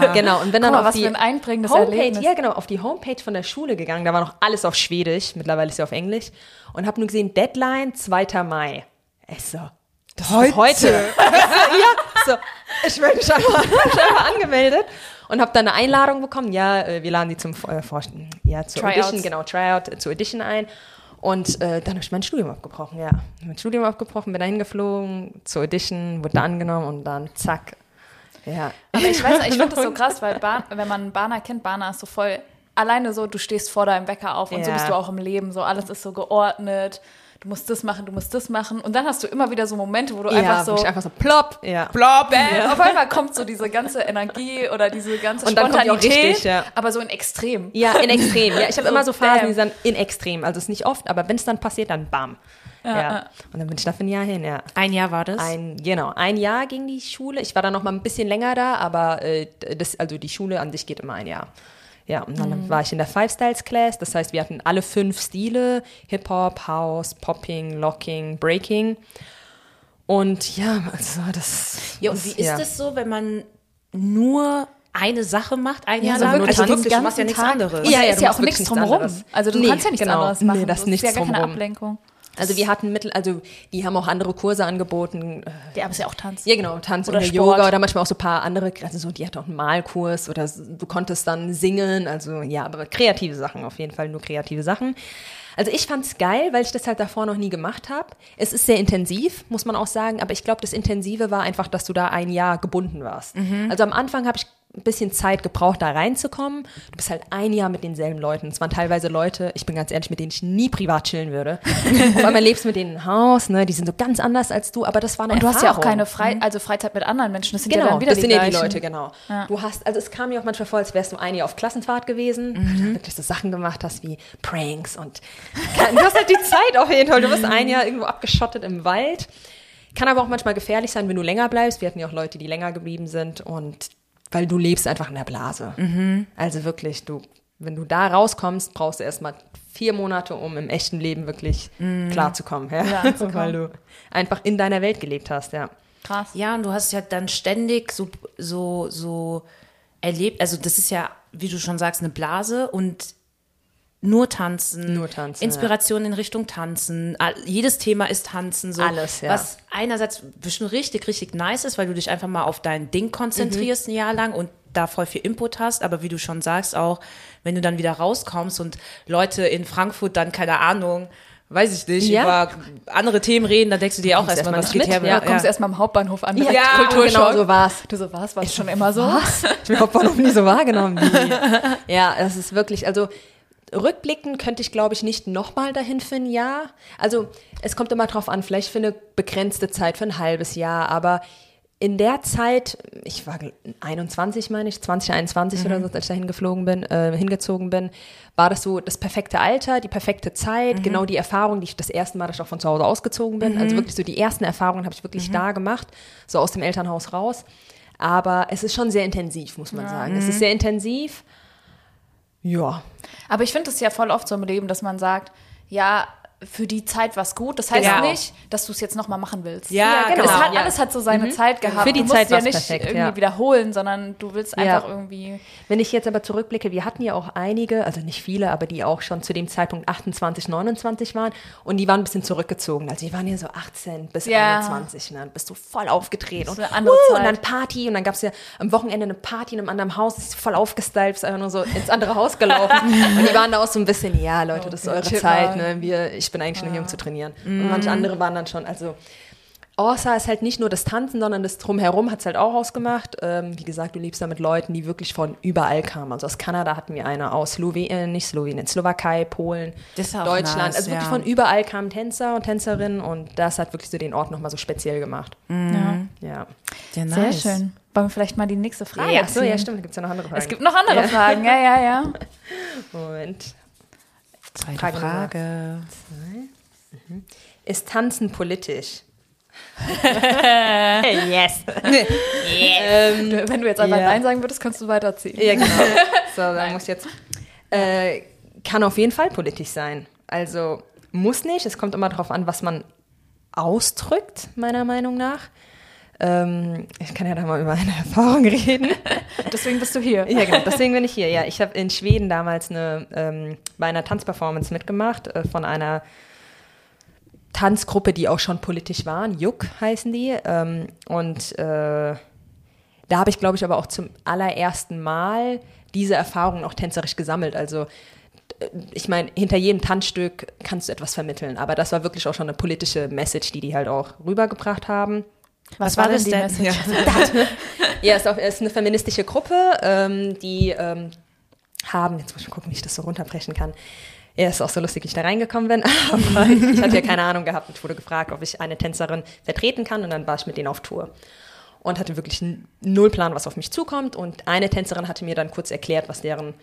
Ah. Genau, und bin dann mal, auf die Homepage, ja, genau, auf die Homepage von der Schule gegangen. Da war noch alles auf Schwedisch, mittlerweile ist sie auf Englisch. Und habe nur gesehen, Deadline, zweiter Mai. Ich so, das heute? heute. ja, so, ich werde mich einfach, einfach angemeldet. Und habe dann eine Einladung bekommen. Ja, wir laden die zum äh, Forschen, ja, zur Tryouts. Audition, genau, Tryout, äh, zur Audition ein. Und äh, dann habe ich mein Studium abgebrochen, ja. Mein Studium abgebrochen, bin da hingeflogen, zur Audition, wurde da angenommen und dann zack. Ja. Aber ich weiß nicht, ich finde das so krass, weil Bahn, wenn man Bana kennt, Bana ist so voll, alleine so, du stehst vor deinem Wecker auf und ja. so bist du auch im Leben, so alles ist so geordnet. Du musst das machen, du musst das machen. Und dann hast du immer wieder so Momente, wo du ja, einfach so... Ja, einfach so plopp, ja. plopp, bam. Ja. Auf einmal kommt so diese ganze Energie oder diese ganze und Spontanität. Dann kommt die auch richtig, ja. Aber so in Extrem. Ja, in Extrem. Ja, ich habe so immer so Phasen, bam. Die sind in Extrem. Also es ist nicht oft, aber wenn es dann passiert, dann bam. Ja, ja. Und dann bin ich da für ein Jahr hin, ja. Ein Jahr war das? Ein, genau, ein Jahr ging die Schule. Ich war dann noch mal ein bisschen länger da, aber äh, das, also die Schule an sich geht immer ein Jahr. Ja, und dann mhm. war ich in der Five Styles Class. Das heißt, wir hatten alle fünf Stile. Hip-Hop, House, Popping, Locking, Breaking. Und ja, also das... Ja, und wie ist ja. das so, wenn man nur eine Sache macht, ein ja, Jahr lang? Also, also wirklich, du machst ja nichts Tag. anderes. Ja, ja, ja, ist ja auch nichts drumherum. Also du nee, kannst ja nichts genau. anderes machen. Nee, das, das ist nichts ja gar drumherum. Keine Ablenkung. Also wir hatten Mittel, also die haben auch andere Kurse angeboten. Die haben es ja auch Tanz. Ja, genau, Tanz oder, oder Yoga oder manchmal auch so ein paar andere, also so, die hatten auch einen Malkurs oder du konntest dann singen, also ja, aber kreative Sachen auf jeden Fall, nur kreative Sachen. Also ich fand's geil, weil ich das halt davor noch nie gemacht habe. Es ist sehr intensiv, muss man auch sagen, aber ich glaube, das Intensive war einfach, dass du da ein Jahr gebunden warst. Mhm. Also am Anfang habe ich ein bisschen Zeit gebraucht, da reinzukommen. Du bist halt ein Jahr mit denselben Leuten. Es waren teilweise Leute, ich bin ganz ehrlich, mit denen ich nie privat chillen würde. Auf einmal lebst du mit denen im Haus, ne? Die sind so ganz anders als du, aber das war eine Erfahrung. Und du Erfahrung. Hast ja auch keine Fre- also Freizeit mit anderen Menschen, das sind genau, ja dann wieder die Genau, das sind ja die Leute, genau. Ja. Du hast, also es kam mir auch manchmal vor, als wärst du ein Jahr auf Klassenfahrt gewesen, mhm. wirklich so Sachen gemacht hast wie Pranks und du hast halt die Zeit auf jeden Fall. Du bist ein Jahr irgendwo abgeschottet im Wald. Kann aber auch manchmal gefährlich sein, wenn du länger bleibst. Wir hatten ja auch Leute, die länger geblieben sind und weil du lebst einfach in der Blase. Mhm. Also wirklich, du, wenn du da rauskommst, brauchst du erstmal vier Monate, um im echten Leben wirklich mhm. klarzukommen. Ja? Ja, klar. Weil du einfach in deiner Welt gelebt hast, ja. Krass. Ja, und du hast ja dann ständig so, so, so erlebt, also das ist ja, wie du schon sagst, eine Blase und nur tanzen, nur tanzen Inspiration ja. in Richtung tanzen, jedes Thema ist tanzen, so alles, ja. Was einerseits bestimmt richtig, richtig nice ist, weil du dich einfach mal auf dein Ding konzentrierst mhm. ein Jahr lang und da voll viel Input hast, aber wie du schon sagst auch, wenn du dann wieder rauskommst und Leute in Frankfurt dann, keine Ahnung, weiß ich nicht, ja. über andere Themen reden, dann denkst du dir auch erstmal, was geht her. Ja, du kommst ja. erstmal am Hauptbahnhof an, direkt ja, Kulturschock. Genau, so war's. Du so war's, war es schon immer so. Was? Ich bin Hauptbahnhof nie so wahrgenommen. Ja, das ist wirklich, also rückblickend könnte ich, glaube ich, nicht nochmal dahin für ein Jahr. Also es kommt immer drauf an, vielleicht für eine begrenzte Zeit, für ein halbes Jahr. Aber in der Zeit, ich war einundzwanzig, meine ich, zwanzig, einundzwanzig mhm. oder so, als ich da hingeflogen bin, äh, hingezogen bin, war das so das perfekte Alter, die perfekte Zeit, mhm. genau die Erfahrung, die ich das erste Mal, dass ich auch von zu Hause ausgezogen bin. Mhm. Also wirklich so die ersten Erfahrungen habe ich wirklich mhm. da gemacht, so aus dem Elternhaus raus. Aber es ist schon sehr intensiv, muss man ja. sagen. Es ist sehr intensiv. Ja. Aber ich finde es ja voll oft so im Leben, dass man sagt, ja, für die Zeit war es gut. Das heißt genau. nicht, dass du es jetzt nochmal machen willst. Ja, ja genau. Es hat, ja. Alles hat so seine mhm. Zeit gehabt. Für die du Zeit war es ja nicht perfekt, irgendwie ja. wiederholen, sondern du willst einfach ja. irgendwie... Wenn ich jetzt aber zurückblicke, wir hatten ja auch einige, also nicht viele, aber die auch schon zu dem Zeitpunkt achtundzwanzig, neunundzwanzig waren und die waren ein bisschen zurückgezogen. Also die waren ja so achtzehn bis ja. einundzwanzig. Ne? Dann bist du voll aufgedreht. Das ist eine andere uh, Zeit. Und dann Party und dann gab es ja am Wochenende eine Party in einem anderen Haus, das ist voll aufgestylt, ist einfach nur so ins andere Haus gelaufen. Und die waren da auch so ein bisschen, ja Leute, okay, das ist eure Chip Zeit. Ne? Wir, ich Ich bin eigentlich ja. nur hier, um zu trainieren. Mm. Und manche andere waren dann schon, also Orsa ist halt nicht nur das Tanzen, sondern das Drumherum hat es halt auch ausgemacht. Ähm, wie gesagt, du lebst da mit Leuten, die wirklich von überall kamen. Also aus Kanada hatten wir eine, aus Slowenien, nicht Slowenien, Slowakei, Polen, Deutschland. Nice, also wirklich ja. von überall kamen Tänzer und Tänzerinnen und das hat wirklich so den Ort nochmal so speziell gemacht. Mm. Ja. ja. Sehr, nice. Sehr schön. Wollen wir vielleicht mal die nächste Frage ja, so, ja, stimmt, da gibt es ja noch andere Fragen. Es gibt noch andere ja. Fragen, ja, ja, ja. Moment. Zweite Frage. Frage. Zwei. Mhm. Ist Tanzen politisch? Yes. yes. Ähm, wenn du jetzt einfach ja. Nein sagen würdest, kannst du weiterziehen. Ja, genau. So, dann muss jetzt. Äh, kann auf jeden Fall politisch sein. Also muss nicht. Es kommt immer darauf an, was man ausdrückt, meiner Meinung nach. Ähm, ich kann ja da mal über eine Erfahrung reden. Deswegen bist du hier. Ja, genau. Deswegen bin ich hier. Ja, ich habe in Schweden damals eine, ähm, bei einer Tanzperformance mitgemacht äh, von einer Tanzgruppe, die auch schon politisch waren. Juck heißen die. Ähm, und äh, da habe ich, glaube ich, aber auch zum allerersten Mal diese Erfahrung auch tänzerisch gesammelt. Also ich meine, hinter jedem Tanzstück kannst du etwas vermitteln. Aber das war wirklich auch schon eine politische Message, die die halt auch rübergebracht haben. Was, Was war, war das denn? denn? Ja, ja es, ist auch, es ist eine feministische Gruppe, ähm, die ähm, haben, jetzt muss ich mal gucken, wie ich das so runterbrechen kann. Ja, ist auch so lustig, wie ich da reingekommen bin. Aber ich hatte ja keine Ahnung gehabt. Ich wurde gefragt, ob ich eine Tänzerin vertreten kann und dann war ich mit denen auf Tour. Und hatte wirklich null Plan, was auf mich zukommt. Und eine Tänzerin hatte mir dann kurz erklärt, was deren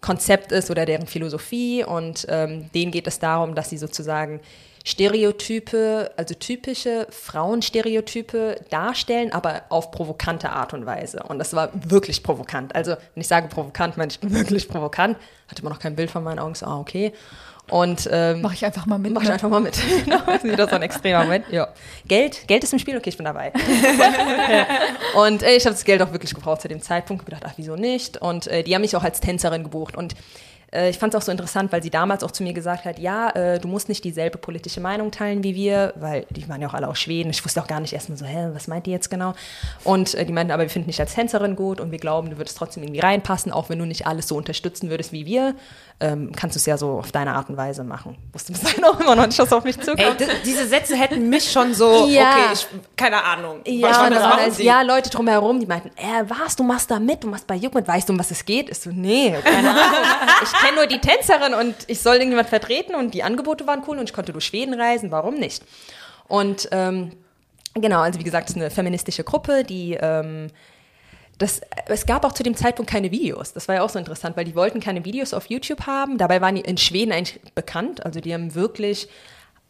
Konzept ist oder deren Philosophie. Und ähm, denen geht es darum, dass sie sozusagen Stereotype, also typische Frauenstereotype darstellen, aber auf provokante Art und Weise. Und das war wirklich provokant. Also wenn ich sage provokant, meine ich wirklich provokant. Hatte immer noch kein Bild von meinen Augen, so ah, okay. Und ähm, mach ich einfach mal mit. Mach ich einfach mal mit. Wieder so ein extremer Moment. Ja. Geld, Geld ist im Spiel, okay, ich bin dabei. Und äh, ich habe das Geld auch wirklich gebraucht zu dem Zeitpunkt. Ich habe gedacht, ach, wieso nicht? Und äh, die haben mich auch als Tänzerin gebucht. Und äh, ich fand es auch so interessant, weil sie damals auch zu mir gesagt hat, ja, äh, du musst nicht dieselbe politische Meinung teilen wie wir, weil die waren ja auch alle aus Schweden. Ich wusste auch gar nicht erstmal so, hä, was meint die jetzt genau? Und äh, die meinten, aber wir finden dich als Tänzerin gut und wir glauben, du würdest trotzdem irgendwie reinpassen, auch wenn du nicht alles so unterstützen würdest wie wir, ähm, kannst du es ja so auf deine Art und Weise machen. Wusste bis dahin auch immer noch nicht, was auf mich zukommt. Ey, d- diese Sätze hätten mich schon so, ja. okay, ich, keine Ahnung. Ja, ich meine, das waren also, ja, Leute drumherum, die meinten, äh, was, du machst da mit, du machst bei Juck mit, weißt du, um was es geht? Ich so, nee, keine Ahnung. Ich kenne nur die Tänzerin und ich soll irgendjemand vertreten und die Angebote waren cool und ich konnte durch Schweden reisen, warum nicht? Und ähm, genau, also wie gesagt, es ist eine feministische Gruppe, die ähm, das, es gab auch zu dem Zeitpunkt keine Videos. Das war ja auch so interessant, weil die wollten keine Videos auf YouTube haben. Dabei waren die in Schweden eigentlich bekannt. Also die haben wirklich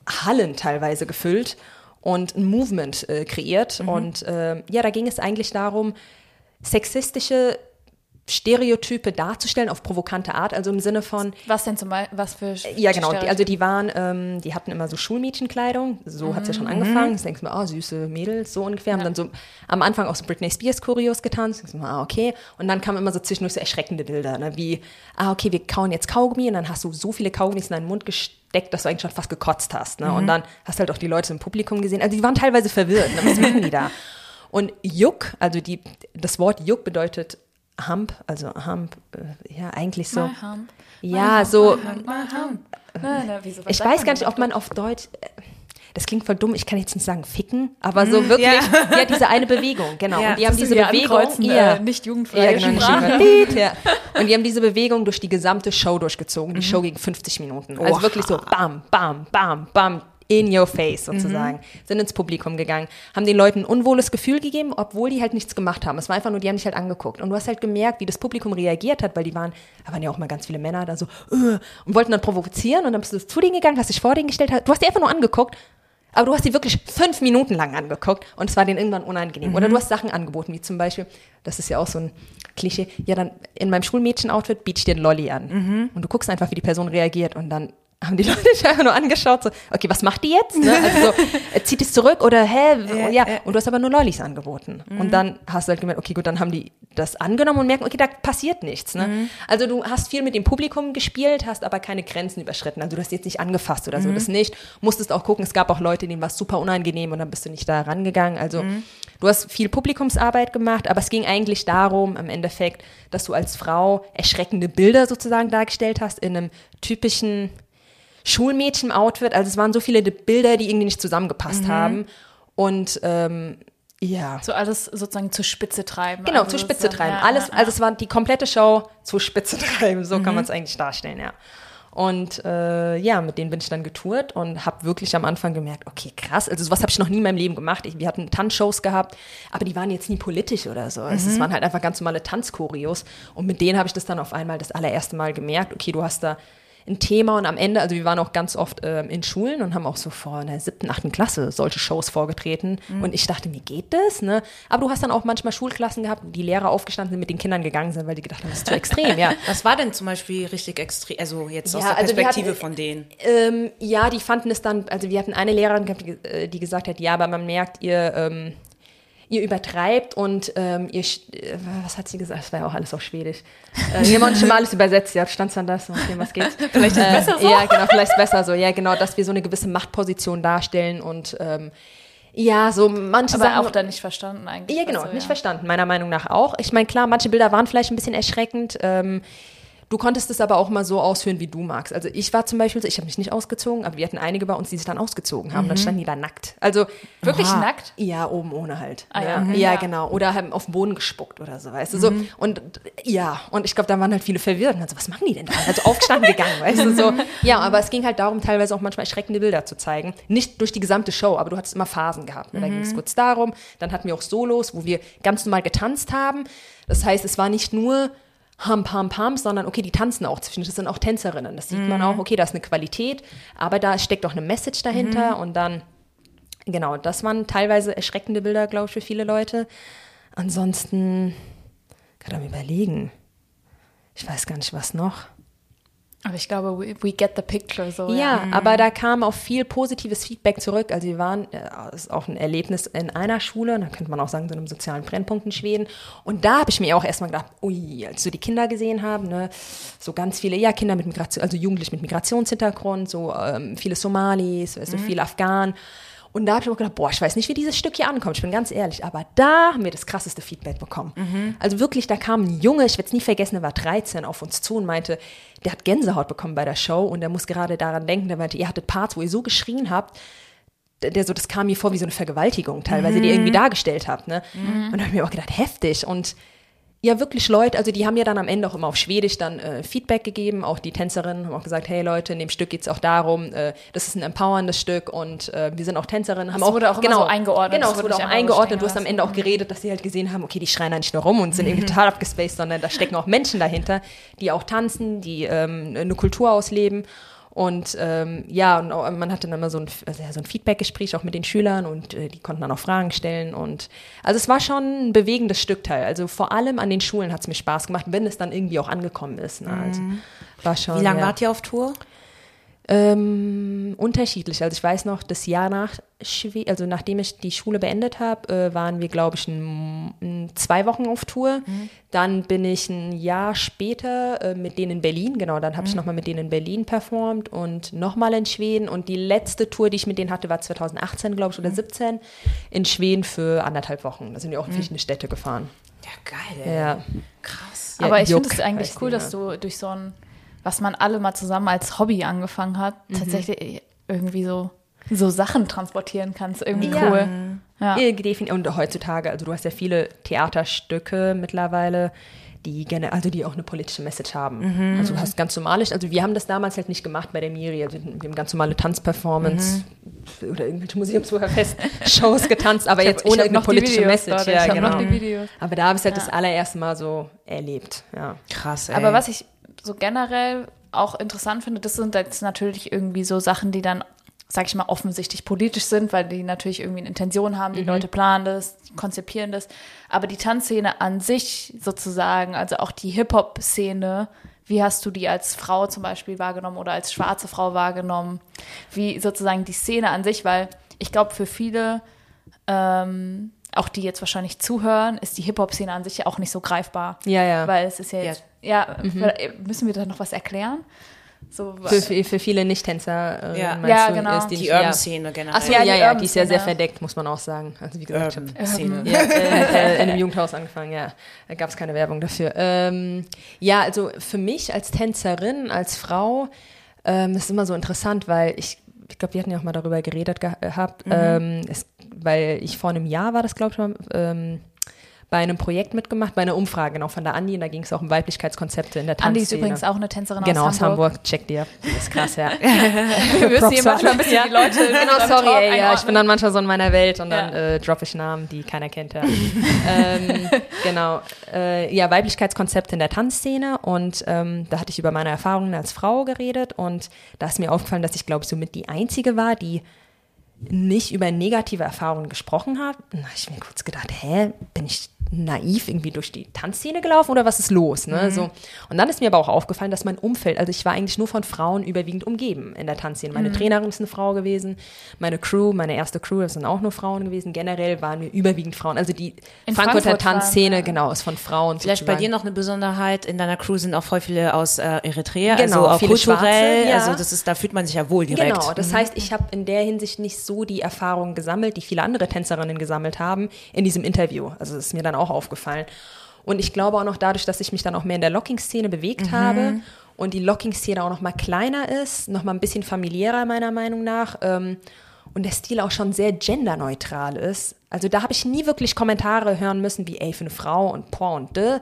Hallen teilweise gefüllt und ein Movement äh, kreiert. Mhm. Und äh, ja, da ging es eigentlich darum, sexistische Stereotype darzustellen auf provokante Art, also im Sinne von... Was denn zum Beispiel, was für Stereotype? Ja genau, die, also die waren, ähm, die hatten immer so Schulmädchenkleidung, so mhm. hat es ja schon angefangen, jetzt denkst du mal, ah, oh, süße Mädels, so ungefähr, ja. haben dann so am Anfang auch so Britney Spears Kurios getanzt, denkst du mal, ah, okay, und dann kamen immer so zwischendurch so erschreckende Bilder, ne? Wie, ah, okay, wir kauen jetzt Kaugummi und dann hast du so viele Kaugummis in deinen Mund gesteckt, dass du eigentlich schon fast gekotzt hast, ne? Mhm. Und dann hast du halt auch die Leute im Publikum gesehen, also die waren teilweise verwirrt, ne? Was machen die da? Und Juck, also die, das Wort Juck bedeutet Hump, also Hump, ja, eigentlich so. My hump. Ja, my so. My hump, my hump. Na, na, wieso, ich weiß gar nicht, ob man auf Deutsch, das klingt voll dumm, ich kann jetzt nicht sagen ficken, aber so wirklich, ja, ja diese eine Bewegung, genau. Ja, und die haben diese die Bewegung, ja, äh, nicht jugendfreie ja, genau, Sprache. Nicht, ja. Und die haben diese Bewegung durch die gesamte Show durchgezogen. Die mhm. Show ging fünfzig Minuten. Also Oha. wirklich so bam, bam, bam, bam. In your face sozusagen, mhm. sind ins Publikum gegangen, haben den Leuten ein unwohles Gefühl gegeben, obwohl die halt nichts gemacht haben. Es war einfach nur, die haben dich halt angeguckt. Und du hast halt gemerkt, wie das Publikum reagiert hat, weil die waren, da waren ja auch mal ganz viele Männer da so, uh, und wollten dann provozieren. Und dann bist du zu denen gegangen, hast dich vor denen gestellt, du hast die einfach nur angeguckt, aber du hast die wirklich fünf Minuten lang angeguckt und es war denen irgendwann unangenehm. Mhm. Oder du hast Sachen angeboten, wie zum Beispiel, das ist ja auch so ein Klischee, ja dann in meinem Schulmädchen-Outfit biete ich dir einen Lolli an. Mhm. Und du guckst einfach, wie die Person reagiert und dann haben die Leute sich einfach nur angeschaut, so, okay, was macht die jetzt? Ne? Also so, äh, zieht es zurück oder hä? Äh, ja. Und du hast aber nur Lollis angeboten. Mhm. Und dann hast du halt gemerkt, okay, gut, dann haben die das angenommen und merken, okay, da passiert nichts. Ne? Mhm. Also du hast viel mit dem Publikum gespielt, hast aber keine Grenzen überschritten. Also du hast jetzt nicht angefasst oder so, mhm. das nicht. Musstest auch gucken, es gab auch Leute, denen war es super unangenehm und dann bist du nicht da rangegangen. Also mhm. du hast viel Publikumsarbeit gemacht, aber es ging eigentlich darum, im Endeffekt, dass du als Frau erschreckende Bilder sozusagen dargestellt hast in einem typischen Schulmädchen-Outfit, also es waren so viele Bilder, die irgendwie nicht zusammengepasst mhm. haben und ähm, ja. So alles sozusagen zur Spitze treiben. Genau, also zur Spitze treiben. Ja, alles, ja, also es war die komplette Show zur Spitze treiben, so mhm. kann man es eigentlich darstellen, ja. Und äh, ja, mit denen bin ich dann getourt und habe wirklich am Anfang gemerkt, okay, krass, also sowas habe ich noch nie in meinem Leben gemacht. Ich, wir hatten Tanzshows gehabt, aber die waren jetzt nie politisch oder so. Mhm. Also, es waren halt einfach ganz normale Tanzchoreos und mit denen habe ich das dann auf einmal das allererste Mal gemerkt, okay, du hast da ein Thema und am Ende, also wir waren auch ganz oft ähm, in Schulen und haben auch so vor in der siebten, achten Klasse solche Shows vorgetreten mhm. und ich dachte, wie geht das? Ne? Aber du hast dann auch manchmal Schulklassen gehabt, die Lehrer aufgestanden sind, mit den Kindern gegangen sind, weil die gedacht haben, das ist zu extrem, ja. Was war denn zum Beispiel richtig extrem, also jetzt ja, aus der Perspektive also hatten, von denen? Ähm, ja, die fanden es dann, also wir hatten eine Lehrerin gehabt, die, die gesagt hat, ja, aber man merkt, ihr ähm, ihr übertreibt und ähm, ihr, äh, was hat sie gesagt? Das war ja auch alles auf Schwedisch. Äh, wir haben uns schon mal alles übersetzt. Ja, stand dann das? Okay, was geht's? Vielleicht ist es äh, besser so. Ja, genau, vielleicht ist es besser so. Ja, genau, dass wir so eine gewisse Machtposition darstellen und ähm, ja, so manche aber Sachen. Aber auch dann nicht verstanden eigentlich. Ja, genau, also, ja. nicht verstanden, meiner Meinung nach auch. Ich meine, klar, manche Bilder waren vielleicht ein bisschen erschreckend. Ähm, Du konntest es aber auch mal so ausführen, wie du magst. Also ich war zum Beispiel so, ich habe mich nicht ausgezogen, aber wir hatten einige bei uns, die sich dann ausgezogen haben. Mhm. Dann standen die da nackt. Also wirklich Oha. nackt? Ja, oben ohne halt. Ah, ja. Mhm. ja, genau. Oder haben auf den Boden gespuckt oder so, weißt du. Mhm. So. Und ja, und ich glaube, da waren halt viele verwirrt. Also was machen die denn da? Also aufgestanden gegangen, weißt du. So. Ja, aber es ging halt darum, teilweise auch manchmal erschreckende Bilder zu zeigen. Nicht durch die gesamte Show, aber du hattest immer Phasen gehabt. Mhm. Da ging es kurz darum. Dann hatten wir auch Solos, wo wir ganz normal getanzt haben. Das heißt, es war nicht nur Hump, Hump, Hump, sondern okay, die tanzen auch zwischen, das sind auch Tänzerinnen, das sieht mhm. man auch, okay, da ist eine Qualität, aber da steckt auch eine Message dahinter mhm. und dann, genau, das waren teilweise erschreckende Bilder, glaube ich, für viele Leute. Ansonsten, gerade am Überlegen, ich weiß gar nicht, was noch. Aber ich glaube, we, we get the picture. So, ja, ja, aber da kam auch viel positives Feedback zurück. Also wir waren, das ist auch ein Erlebnis in einer Schule, da könnte man auch sagen, so einem sozialen Brennpunkt in Schweden. Und da habe ich mir auch erstmal gedacht, ui, als wir die Kinder gesehen haben, ne, so ganz viele, ja, Kinder mit Migration, also Jugendliche mit Migrationshintergrund, so ähm, viele Somalis, also mhm. viele Afghanen. Und da habe ich auch gedacht, boah, ich weiß nicht, wie dieses Stück hier ankommt, ich bin ganz ehrlich, aber da haben wir das krasseste Feedback bekommen. Mhm. Also wirklich, da kam ein Junge, ich werde es nie vergessen, der war dreizehn, auf uns zu und meinte, der hat Gänsehaut bekommen bei der Show und der muss gerade daran denken, der meinte, ihr hattet Parts, wo ihr so geschrien habt, der so, das kam mir vor wie so eine Vergewaltigung teilweise, mhm. die ihr irgendwie dargestellt habt, ne? Mhm. Und da habe ich mir auch gedacht, heftig und ja, wirklich Leute, also die haben ja dann am Ende auch immer auf Schwedisch dann äh, Feedback gegeben, auch die Tänzerinnen haben auch gesagt, hey Leute, in dem Stück geht es auch darum, äh, das ist ein empowerndes Stück und äh, wir sind auch Tänzerinnen. Haben das auch, wurde auch genau, immer so eingeordnet. Genau, es wurde auch eingeordnet, du hast am Ende auch geredet, dass sie halt gesehen haben, okay, die schreien da nicht nur rum und sind irgendwie total abgespaced, sondern da stecken auch Menschen dahinter, die auch tanzen, die ähm, eine Kultur ausleben. Und ähm, ja, und man hatte dann immer so ein, also so ein Feedback-Gespräch auch mit den Schülern und äh, die konnten dann auch Fragen stellen. Und also es war schon ein bewegendes Stückteil. Also vor allem an den Schulen hat es mir Spaß gemacht, wenn es dann irgendwie auch angekommen ist. Ne? Also, war schon, wie lange ja. wart ihr auf Tour? Ähm, unterschiedlich. Also ich weiß noch, das Jahr nach Schwe- also nachdem ich die Schule beendet habe, äh, waren wir, glaube ich, ein, ein, zwei Wochen auf Tour. Mhm. Dann bin ich ein Jahr später äh, mit denen in Berlin, genau, dann habe mhm. ich nochmal mit denen in Berlin performt und nochmal in Schweden. Und die letzte Tour, die ich mit denen hatte, war zwanzig achtzehn, glaube ich, oder mhm. siebzehn, in Schweden für anderthalb Wochen. Da sind wir auch in verschiedene mhm. Städte gefahren. Ja, geil. Ey. Ja. Krass. Ja, aber ich finde es eigentlich cool, nicht, dass du durch so ein, was man alle mal zusammen als Hobby angefangen hat, mhm. tatsächlich irgendwie so, so Sachen transportieren kannst. Irgendwie ja. cool. Ja. Und heutzutage, also du hast ja viele Theaterstücke mittlerweile, die gerne, also die auch eine politische Message haben. Mhm. Also du hast ganz normale, also wir haben das damals halt nicht gemacht bei der Miri, also wir haben ganz normale Tanzperformance mhm. oder irgendwelche Museumsfest-Shows getanzt, aber ich jetzt hab, ohne eine politische Videos Message. Ja, ich genau. noch die Videos. Aber da habe ich es halt ja. das allererste Mal so erlebt. Ja. Krass, ey. Aber was ich so generell auch interessant finde, das sind jetzt natürlich irgendwie so Sachen, die dann, sag ich mal, offensichtlich politisch sind, weil die natürlich irgendwie eine Intention haben, die mhm. Leute planen das, konzipieren das, aber die Tanzszene an sich sozusagen, also auch die Hip-Hop-Szene, wie hast du die als Frau zum Beispiel wahrgenommen oder als schwarze Frau wahrgenommen? Wie sozusagen die Szene an sich, weil ich glaube für viele, ähm, auch die jetzt wahrscheinlich zuhören, ist die Hip-Hop-Szene an sich ja auch nicht so greifbar. Ja, ja. Weil es ist ja jetzt, ja, ja mhm. müssen wir da noch was erklären? So, für, für viele Nicht-Tänzer, ja. ja, genau. ist die, die Urban-Szene ja. generell. Achso, ja, ja, die, ja, die ist ja sehr verdeckt, muss man auch sagen. Also wie gesagt, Urban-Szene. Ja, äh, äh, in einem Jugendhaus angefangen, ja. Da gab es keine Werbung dafür. Ähm, ja, also für mich als Tänzerin, als Frau, ähm, das ist immer so interessant, weil ich, ich glaube, wir hatten ja auch mal darüber geredet gehabt, mhm. ähm, es, weil ich vor einem Jahr war das, glaube ich, mal, ähm, bei einem Projekt mitgemacht, bei einer Umfrage, genau, von der Andi. Und da ging es auch um Weiblichkeitskonzepte in der Tanzszene. Andi ist übrigens auch eine Tänzerin genau, aus Hamburg. Genau, aus Hamburg. Check dir. Das ist krass, ja. Wir müssen hier manchmal ein bisschen ja. die Leute genau, sorry, ey, ja, einordnen. Ich bin dann manchmal so in meiner Welt und ja. dann äh, droppe ich Namen, die keiner kennt. Ja. ähm, genau. Äh, ja, Weiblichkeitskonzepte in der Tanzszene. Und ähm, da hatte ich über meine Erfahrungen als Frau geredet. Und da ist mir aufgefallen, dass ich, glaube ich, somit die Einzige war, die nicht über negative Erfahrungen gesprochen habe. Da habe ich mir kurz gedacht, hä, bin ich naiv irgendwie durch die Tanzszene gelaufen oder was ist los? Ne? Mhm. So. Und dann ist mir aber auch aufgefallen, dass mein Umfeld, also ich war eigentlich nur von Frauen überwiegend umgeben in der Tanzszene. Meine mhm. Trainerin ist eine Frau gewesen, meine Crew, meine erste Crew, das sind auch nur Frauen gewesen. Generell waren wir überwiegend Frauen. Also die in Frankfurter Frankfurt Tanzszene, waren, genau, ist von Frauen. Vielleicht sozusagen. Bei dir noch eine Besonderheit, in deiner Crew sind auch voll viele aus äh, Eritrea, genau, also auch kulturell. Ja. Also das ist, da fühlt man sich ja wohl direkt. Genau, das mhm. heißt, ich habe in der Hinsicht nicht so die Erfahrungen gesammelt, die viele andere Tänzerinnen gesammelt haben in diesem Interview. Also das ist mir dann auch aufgefallen. Und ich glaube auch noch dadurch, dass ich mich dann auch mehr in der Locking-Szene bewegt mhm. habe und die Locking-Szene auch noch mal kleiner ist, noch mal ein bisschen familiärer meiner Meinung nach ähm, und der Stil auch schon sehr genderneutral ist. Also da habe ich nie wirklich Kommentare hören müssen wie ey, für eine Frau und Por und de.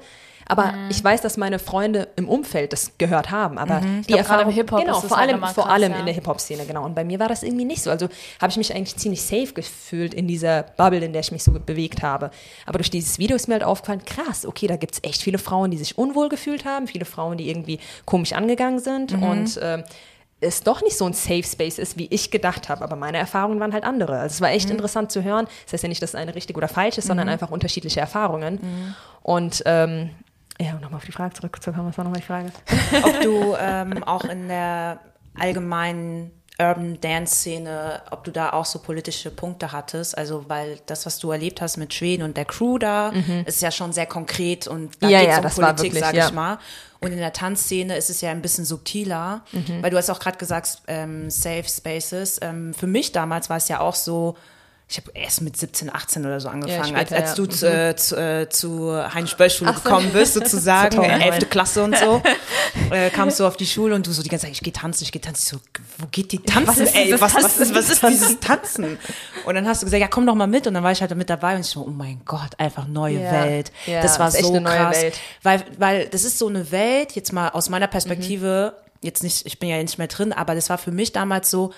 Aber mhm. ich weiß, dass meine Freunde im Umfeld das gehört haben. Aber mhm. die Erfahrung, genau, vor allem, vor allem ja. in der Hip-Hop-Szene, genau. Und bei mir war das irgendwie nicht so. Also habe ich mich eigentlich ziemlich safe gefühlt in dieser Bubble, in der ich mich so bewegt habe. Aber durch dieses Video ist mir halt aufgefallen, krass, okay, da gibt es echt viele Frauen, die sich unwohl gefühlt haben, viele Frauen, die irgendwie komisch angegangen sind mhm. und ähm, es doch nicht so ein Safe Space ist, wie ich gedacht habe. Aber meine Erfahrungen waren halt andere. Also es war echt mhm. interessant zu hören. Das heißt ja nicht, dass es eine richtig oder falsch ist, mhm. sondern einfach unterschiedliche Erfahrungen. Mhm. Und ähm, Ja, um nochmal auf die Frage zurückzukommen, was war nochmal die Frage? Ob du ähm, auch in der allgemeinen Urban-Dance-Szene, ob du da auch so politische Punkte hattest, also weil das, was du erlebt hast mit Schweden und der Crew da, mhm. ist ja schon sehr konkret und da ja, geht es ja, um Politik, sage ja. ich mal. Und in der Tanzszene ist es ja ein bisschen subtiler, mhm. weil du hast auch gerade gesagt, ähm, Safe Spaces. Ähm, für mich damals war es ja auch so, ich habe erst mit siebzehn, achtzehn oder so angefangen, ja, später, als, als du ja. zu, mhm. zu, äh, zu Heinz-Böll-Schule so. gekommen bist, sozusagen, so elfte Klasse und so, äh, kamst du auf die Schule und du so die ganze Zeit, ich gehe tanzen, ich gehe tanzen. Ich so, wo geht die tanzen, was ist, ey? Was, was, ist, was ist dieses Tanzen? Und dann hast du gesagt, ja, komm doch mal mit. Und dann war ich halt mit dabei und ich so, oh mein Gott, einfach neue ja. Welt. Ja, das war das so krass. Welt. Weil, weil das ist so eine Welt, jetzt mal aus meiner Perspektive, mhm. jetzt nicht, ich bin ja nicht mehr drin, aber das war für mich damals so,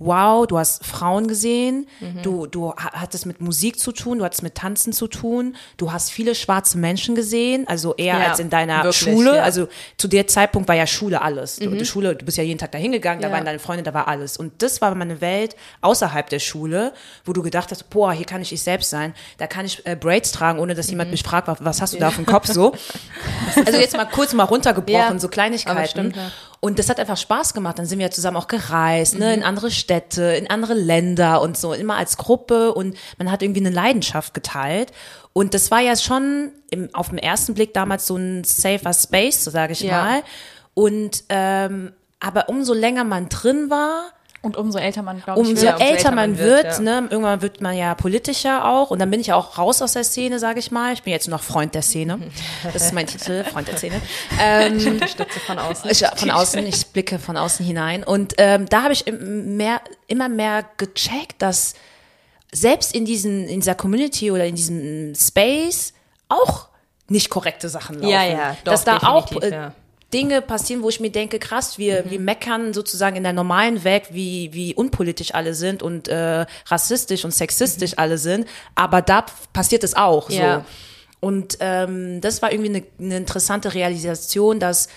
wow, du hast Frauen gesehen, mhm. du, du hattest mit Musik zu tun, du hattest mit Tanzen zu tun, du hast viele schwarze Menschen gesehen, also eher ja, als in deiner wirklich, Schule. Ja. Also zu der Zeitpunkt war ja Schule alles. Mhm. Du, die Schule, du bist ja jeden Tag da hingegangen, ja. da waren deine Freunde, da war alles. Und das war meine Welt außerhalb der Schule, wo du gedacht hast, boah, hier kann ich ich selbst sein, da kann ich äh, Braids tragen, ohne dass mhm. jemand mich fragt, was hast du ja. da auf dem Kopf so? Also jetzt mal kurz mal runtergebrochen, ja. so Kleinigkeiten. Stimmt, ja. Und das hat einfach Spaß gemacht. Dann sind wir ja zusammen auch gereist, mhm. ne, in andere Städte. Städte, in andere Länder und so, immer als Gruppe und man hat irgendwie eine Leidenschaft geteilt und das war ja schon im, auf den ersten Blick damals so ein safer Space, so sage ich ja. mal und ähm, aber umso länger man drin war und umso älter man, glaube ich, umso, ja, umso älter, älter man wird, wird ja. ne, irgendwann wird man ja politischer auch und dann bin ich ja auch raus aus der Szene, sage ich mal. Ich bin jetzt nur noch Freund der Szene. Das ist mein Titel, Freund der Szene. Ähm, ich unterstütze von außen. Ich, von außen, ich blicke von außen hinein. Und ähm, da habe ich mehr, immer mehr gecheckt, dass selbst in, diesen, in dieser Community oder in diesem Space auch nicht korrekte Sachen laufen. Ja, ja, doch, dass da auch äh, ja. Dinge passieren, wo ich mir denke, krass, wir, mhm. wir meckern sozusagen in der normalen Welt, wie, wie unpolitisch alle sind und äh, rassistisch und sexistisch mhm. alle sind, aber da passiert es auch ja. so. Und ähm, das war irgendwie eine, eine interessante Realisation, dass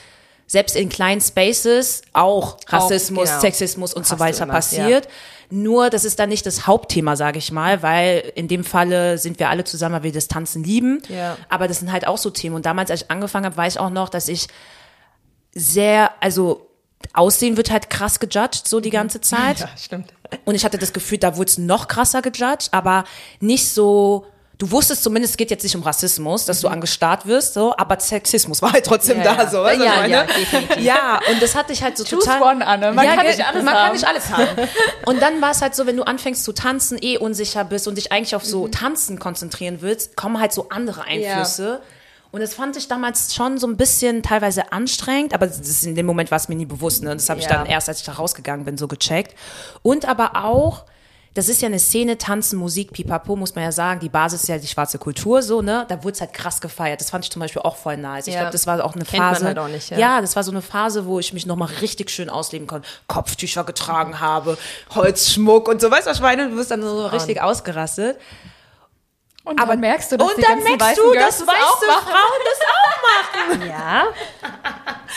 selbst in kleinen Spaces auch Rassismus, auch, genau. Sexismus und Hast so weiter immer, passiert. Ja. Nur, das ist dann nicht das Hauptthema, sage ich mal, weil in dem Falle sind wir alle zusammen, weil wir das Tanzen lieben. Ja. Aber das sind halt auch so Themen. Und damals, als ich angefangen habe, weiß ich auch noch, dass ich sehr, also Aussehen wird halt krass gejudged, so die ganze Zeit. Ja, stimmt. Und ich hatte das Gefühl, da wurde es noch krasser gejudged, aber nicht so, du wusstest zumindest, es geht jetzt nicht um Rassismus, dass mhm. du angestarrt wirst, so, aber Sexismus war halt trotzdem ja, da, ja. so. Also ja, meine, ja, definitiv. Ja, und das hatte ich halt so Choose total. One, Anne. Man, ja, kann, nicht alles man haben. kann nicht alles haben. Und dann war es halt so, wenn du anfängst zu tanzen, eh unsicher bist und dich eigentlich auf so mhm. Tanzen konzentrieren willst, kommen halt so andere Einflüsse. Ja. Und das fand ich damals schon so ein bisschen teilweise anstrengend, aber das ist, in dem Moment war es mir nie bewusst. Ne? Das habe ich ja. dann erst, als ich da rausgegangen bin, so gecheckt. Und aber auch, das ist ja eine Szene, Tanzen, Musik, Pipapo, muss man ja sagen. Die Basis ist ja die schwarze Kultur, so, ne? Da wurde es halt krass gefeiert. Das fand ich zum Beispiel auch voll nice. Ja. Ich glaube, das war auch eine Kennt Phase. Man halt auch nicht, ja. ja, das war so eine Phase, wo ich mich nochmal richtig schön ausleben konnte. Kopftücher getragen habe, Holzschmuck und so. Weißt du, was ich meine? Du wirst dann so richtig ausgerastet. Und aber dann merkst du, dass die ganzen weißen du, Girls das auch machen. Frauen das auch machen. Ja.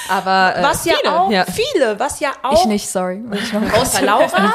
Aber äh, was ja viele, auch ja. viele, was ja auch ich nicht, sorry. Ich Außer Laura, Laura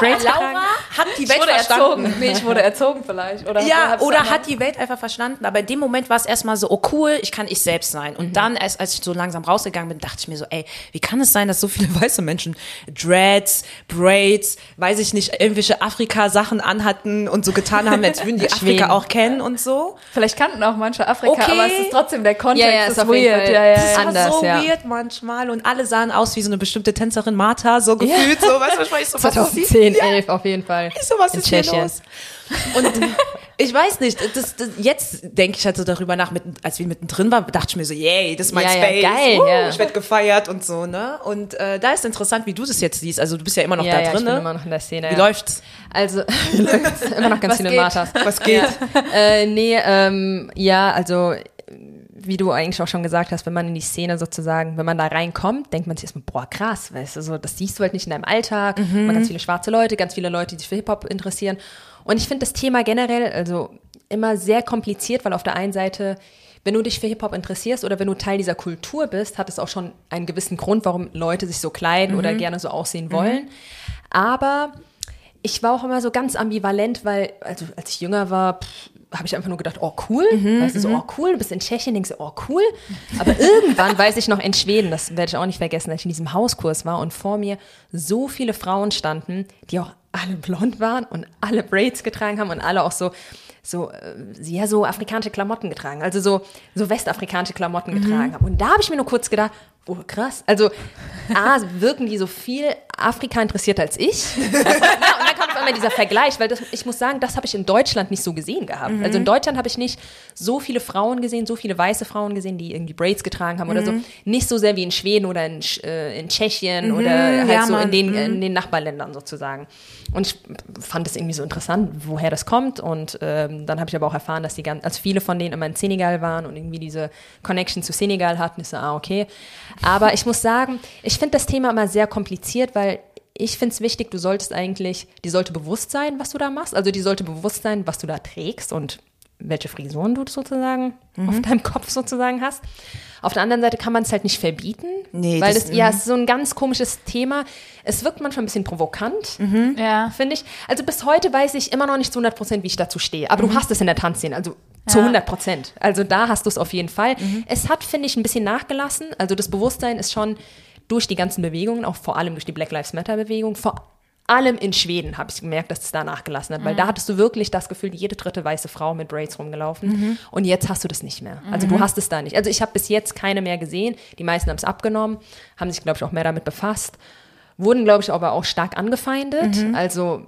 hat die Welt ich verstanden. Erzogen. Nee, ich wurde erzogen vielleicht oder ja, oder anders. Hat die Welt einfach verstanden, aber in dem Moment war es erstmal so, oh cool, ich kann ich selbst sein und mhm. dann als, als ich so langsam rausgegangen bin, dachte ich mir so, ey, wie kann es sein, dass so viele weiße Menschen Dreads, Braids, weiß ich nicht, irgendwelche Afrika-Sachen anhatten und so getan haben, als würden die Afrika auch kennen und so. Vielleicht kannten auch manche Afrika, okay. aber es ist trotzdem der Kontext, ja, ja, ist, ist weird. Ja, ja, das war anders, so ja. weird manchmal und alle sahen aus wie so eine bestimmte Tänzerin Martha, so gefühlt, ja. so, weißt du, ich so, was zwanzig zehn, ja. elf auf jeden Fall. Ich so, was in ist Tschechien. Hier los? Und ich weiß nicht, das, das, jetzt denke ich halt so darüber nach, mit, als wir mittendrin waren, dachte ich mir so, yay, das ist mein ja, Space, ja, geil, uh, ja. ich werde gefeiert und so, ne? Und äh, da ist interessant, wie du das jetzt siehst, also du bist ja immer noch ja, da ja, drin, ne? Ja, ich bin immer noch in der Szene. Wie ja. läuft's? Also, immer noch ganz viele Marthas. Was geht? Ja. Äh, nee, ähm, ja, also, wie du eigentlich auch schon gesagt hast, wenn man in die Szene sozusagen, wenn man da reinkommt, denkt man sich erstmal, boah, krass, weißt du, so, das siehst du halt nicht in deinem Alltag, mhm. man ganz viele schwarze Leute, ganz viele Leute, die sich für Hip-Hop interessieren. Und ich finde das Thema generell also immer sehr kompliziert, weil auf der einen Seite, wenn du dich für Hip-Hop interessierst oder wenn du Teil dieser Kultur bist, hat es auch schon einen gewissen Grund, warum Leute sich so kleiden mhm. oder gerne so aussehen wollen. Mhm. Aber ich war auch immer so ganz ambivalent, weil, also als ich jünger war, pff, habe ich einfach nur gedacht, oh cool, mhm, weißt du, so, oh cool, du bist in Tschechien, denkst du, oh cool. Aber irgendwann, weiß ich noch, in Schweden, das werde ich auch nicht vergessen, als ich in diesem Hauskurs war und vor mir so viele Frauen standen, die auch alle blond waren und alle Braids getragen haben und alle auch so, so, ja, so afrikanische Klamotten getragen, also so, so westafrikanische Klamotten mhm. getragen haben. Und da habe ich mir nur kurz gedacht, oh krass, also A, wirken die so viel Afrika interessiert als ich. Ja, und dann kommt auf einmal dieser Vergleich, weil das, ich muss sagen, das habe ich in Deutschland nicht so gesehen gehabt. Mhm. Also in Deutschland habe ich nicht so viele Frauen gesehen, so viele weiße Frauen gesehen, die irgendwie Braids getragen haben mhm. oder so. Nicht so sehr wie in Schweden oder in, äh, in Tschechien mhm, oder halt ja, so in den, mhm. in den Nachbarländern sozusagen. Und ich fand es irgendwie so interessant, woher das kommt. Und ähm, dann habe ich aber auch erfahren, dass die ganz, also viele von denen immer in Senegal waren und irgendwie diese Connection zu Senegal hatten. Ich so, ah, okay. Aber ich muss sagen, ich finde das Thema immer sehr kompliziert, weil ich finde es wichtig, du solltest eigentlich, die sollte bewusst sein, was du da machst. Also die sollte bewusst sein, was du da trägst und welche Frisuren du sozusagen mhm. auf deinem Kopf sozusagen hast. Auf der anderen Seite kann man es halt nicht verbieten, nee, weil das, das ja ist so ein ganz komisches Thema. Es wirkt manchmal ein bisschen provokant, mhm. ja. finde ich. Also bis heute weiß ich immer noch nicht zu hundert Prozent, wie ich dazu stehe. Aber mhm. du hast es in der Tanzszene, also ja. zu hundert Prozent. Also da hast du es auf jeden Fall. Mhm. Es hat, finde ich, ein bisschen nachgelassen. Also das Bewusstsein ist schon durch die ganzen Bewegungen, auch vor allem durch die Black Lives Matter Bewegung, vor allem in Schweden habe ich gemerkt, dass es da nachgelassen hat, weil mhm. da hattest du wirklich das Gefühl, jede dritte weiße Frau mit Braids rumgelaufen mhm. und jetzt hast du das nicht mehr. Also mhm. du hast es da nicht. Also ich habe bis jetzt keine mehr gesehen. Die meisten haben es abgenommen, haben sich, glaube ich, auch mehr damit befasst, wurden, glaube ich, aber auch stark angefeindet. Mhm. Also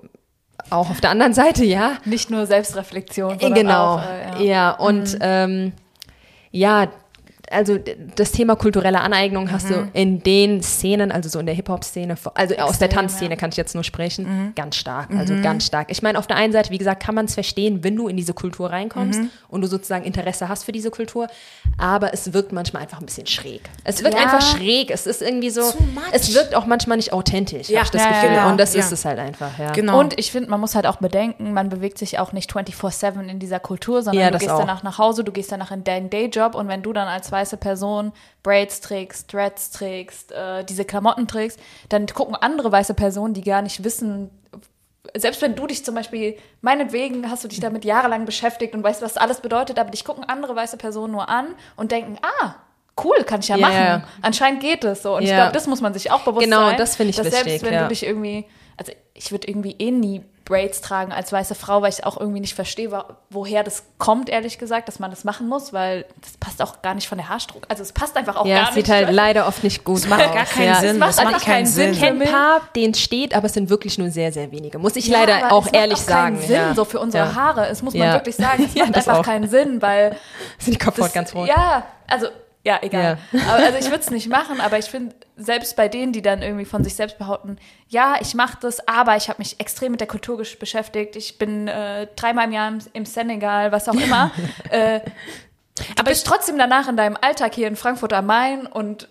auch auf der anderen Seite, ja. Nicht nur Selbstreflexion, sondern genau. auch. Äh, ja. ja, und mhm. ähm, ja, also das Thema kulturelle Aneignung hast mhm. du in den Szenen, also so in der Hip-Hop-Szene, also aus der Tanzszene kann ich jetzt nur sprechen, mhm. ganz stark, also mhm. ganz stark. Ich meine, auf der einen Seite, wie gesagt, kann man es verstehen, wenn du in diese Kultur reinkommst mhm. und du sozusagen Interesse hast für diese Kultur, aber es wirkt manchmal einfach ein bisschen schräg. Es wirkt ja. einfach schräg, es ist irgendwie so, es wirkt auch manchmal nicht authentisch, ja. habe ich das ja, Gefühl. Ja, genau. Und das ja. ist es halt einfach, ja. Genau. Und ich finde, man muss halt auch bedenken, man bewegt sich auch nicht vierundzwanzig sieben in dieser Kultur, sondern ja, du gehst auch. danach nach Hause, du gehst danach in deinen Dayjob und wenn du dann als weiße Person Braids trägst, Dreads trägst, äh, diese Klamotten trägst, dann gucken andere weiße Personen, die gar nicht wissen, selbst wenn du dich zum Beispiel, meinetwegen hast du dich damit jahrelang beschäftigt und weißt, was alles bedeutet, aber dich gucken andere weiße Personen nur an und denken, ah, cool, kann ich ja yeah. machen. Anscheinend geht es so. Und yeah. ich glaube, das muss man sich auch bewusst genau, sein. Genau, das finde ich wichtig. Selbst wenn ja. du dich irgendwie, also ich würde irgendwie eh nie Braids tragen als weiße Frau, weil ich auch irgendwie nicht verstehe, woher das kommt, ehrlich gesagt, dass man das machen muss, weil das passt auch gar nicht von der Haarstruktur. Also es passt einfach auch ja, gar nicht. Ja, sieht halt leider oft nicht gut aus. Es macht gar keinen ja, Sinn. Es macht, das macht einfach keinen Sinn. Ich kenne ein paar, denen steht, aber es sind wirklich nur sehr, sehr wenige. Muss ich ja, leider auch ehrlich sagen. Es macht auch keinen sagen. Sinn, ja. so für unsere ja. Haare. Es muss man ja. wirklich sagen, es ja, macht einfach auch. keinen Sinn, weil... Sind die Kopfhaut das, ganz rot? Ja, also... Ja, egal. Ja. Aber, also ich würde es nicht machen, aber ich finde, selbst bei denen, die dann irgendwie von sich selbst behaupten, ja, ich mache das, aber ich habe mich extrem mit der Kultur gesch- beschäftigt, ich bin äh, dreimal im Jahr im, im Senegal, was auch immer. äh, aber bist ich trotzdem danach in deinem Alltag hier in Frankfurt am Main und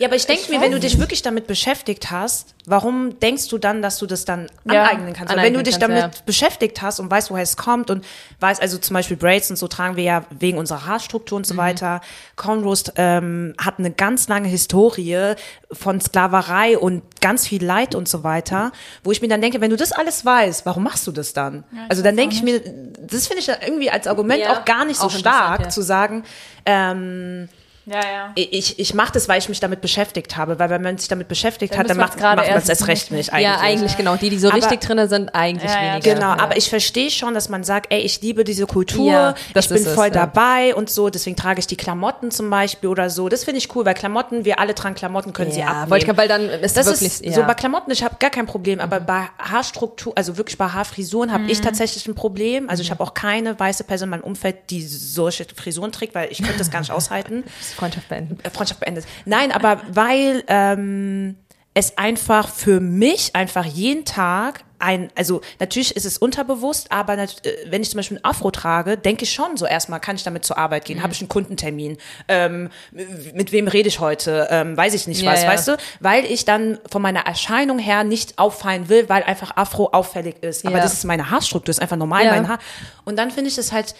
ja, aber ich denke mir, wenn du dich wirklich damit beschäftigt hast, warum denkst du dann, dass du das dann ja, aneignen kannst? Aneignen wenn du dich kannst, damit ja. beschäftigt hast und weißt, woher es kommt und weißt, also zum Beispiel Braids und so tragen wir ja wegen unserer Haarstruktur und so mhm. weiter. Cornrows ähm, hat eine ganz lange Historie von Sklaverei und ganz viel Leid und so weiter, wo ich mir dann denke, wenn du das alles weißt, warum machst du das dann? Ja, also dann denke ich mir, das finde ich dann irgendwie als Argument ja, auch gar nicht so stark, ja. zu sagen, ähm, ja, ja. Ich, ich mache das, weil ich mich damit beschäftigt habe, weil wenn man sich damit beschäftigt dann hat, dann macht, macht man es erst recht nicht. Eigentlich. Ja, eigentlich, ja. genau. Die, die so aber, richtig drin sind, eigentlich ja, ja, weniger. Genau, ja. aber ich verstehe schon, dass man sagt, ey, ich liebe diese Kultur, ja, ich bin voll es, dabei ja. und so, deswegen trage ich die Klamotten zum Beispiel oder so. Das finde ich cool, weil Klamotten, wir alle tragen Klamotten, können ja, sie abnehmen. Ja, weil dann ist das wirklich, ist, ja. so bei Klamotten, ich habe gar kein Problem, aber mhm. bei Haarstruktur, also wirklich bei Haarfrisuren habe mhm. ich tatsächlich ein Problem. Also ich habe auch keine weiße Person in meinem Umfeld, die solche Frisuren trägt, weil ich könnte das gar nicht aushalten. Freundschaft beendet. Freundschaft beendet. Nein, aber weil ähm, es einfach für mich einfach jeden Tag ein, also natürlich ist es unterbewusst, aber nat- wenn ich zum Beispiel einen Afro trage, denke ich schon so erstmal, kann ich damit zur Arbeit gehen, mhm. habe ich einen Kundentermin, ähm, mit wem rede ich heute, ähm, weiß ich nicht ja, was, ja. weißt du, weil ich dann von meiner Erscheinung her nicht auffallen will, weil einfach Afro auffällig ist, ja. aber das ist meine Haarstruktur, das ist einfach normal ja. mein Haar und dann finde ich das halt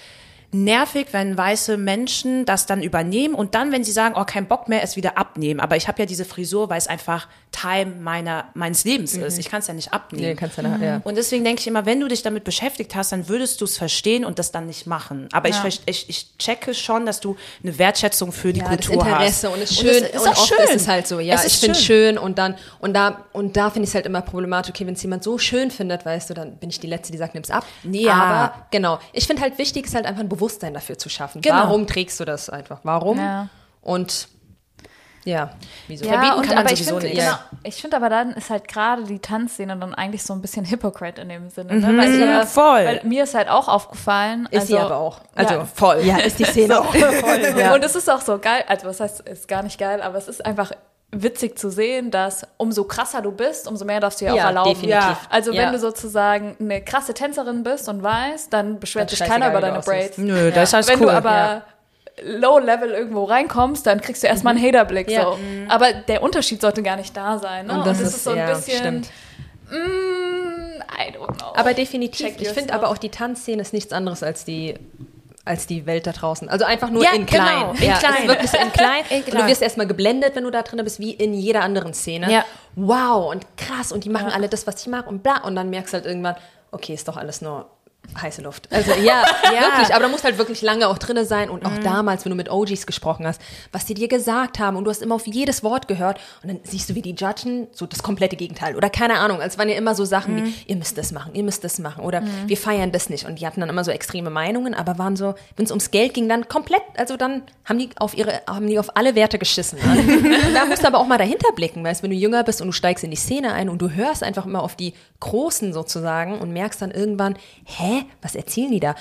nervig, wenn weiße Menschen das dann übernehmen und dann, wenn sie sagen, oh, kein Bock mehr, es wieder abnehmen. Aber ich habe ja diese Frisur, weil es einfach Teil meiner, meines Lebens mhm. ist. Ich kann es ja nicht abnehmen. Nee, kannst ja nicht, mhm. ja. Und deswegen denke ich immer, wenn du dich damit beschäftigt hast, dann würdest du es verstehen und das dann nicht machen. Aber ja. ich, ich, ich checke schon, dass du eine Wertschätzung für die ja, Kultur hast. Ja, das Interesse und es ist schön. Und, das, und oft schön. Ist es halt so, ja, ich finde es schön. Und dann und da, und da finde ich es halt immer problematisch, okay, wenn es jemand so schön findet, weißt du, dann bin ich die Letzte, die sagt, nimm's ab. Ja. Aber genau, ich finde halt wichtig, ist halt einfach ein Bewusstsein dafür zu schaffen. Genau. Warum trägst du das einfach? Warum? Ja. Und ja, wieso? Ja, verbieten kann und, man aber sowieso ich find, nicht. Genau, ich finde aber dann ist halt gerade die Tanzszene dann eigentlich so ein bisschen Hypocrite in dem Sinne. Ne? Mhm, weil ja, das, voll. Weil mir ist halt auch aufgefallen. Ist also, sie aber auch. Also ja, voll. Ja, ist die Szene auch voll. Ja. Und es ist auch so geil, also was heißt, ist gar nicht geil, aber es ist einfach witzig zu sehen, dass umso krasser du bist, umso mehr darfst du ja auch erlauben. Definitiv. Ja. Also wenn ja. du sozusagen eine krasse Tänzerin bist und weißt, dann beschwert sich keiner über deine Braids. Nö, ja. das ist alles wenn cool. Wenn du aber ja. low-level irgendwo reinkommst, dann kriegst du erstmal einen Haterblick. Ja. So. Aber der Unterschied sollte gar nicht da sein. Ne? Und das, und das ist, ist so ein ja, bisschen... Mm, I don't know. Aber definitiv. Check ich finde aber auch, die Tanzszene ist nichts anderes als die... als die Welt da draußen. Also einfach nur ja, in klein. Genau. In ja, klein. Es ist wirklich so in klein. in klein. Und du wirst erstmal geblendet, wenn du da drin bist, wie in jeder anderen Szene. Ja. Wow, und krass, und die machen ja. alle das, was ich mag und bla. Und dann merkst du halt irgendwann, okay, ist doch alles nur heiße Luft. Also ja, ja. wirklich. Aber da musst halt wirklich lange auch drin sein. Und auch mhm. damals, wenn du mit O Gs gesprochen hast, was die dir gesagt haben. Und du hast immer auf jedes Wort gehört. Und dann siehst du, wie die judgen, so das komplette Gegenteil. Oder keine Ahnung. Also waren ja immer so Sachen mhm. wie, ihr müsst das machen, ihr müsst das machen. Oder mhm. wir feiern das nicht. Und die hatten dann immer so extreme Meinungen. Aber waren so, wenn es ums Geld ging, dann komplett, also dann haben die auf ihre, haben die auf alle Werte geschissen. Also, da musst du aber auch mal dahinter blicken. Weißt, wenn du jünger bist und du steigst in die Szene ein und du hörst einfach immer auf die Großen sozusagen und merkst dann irgendwann, hä? Was erzählen die da?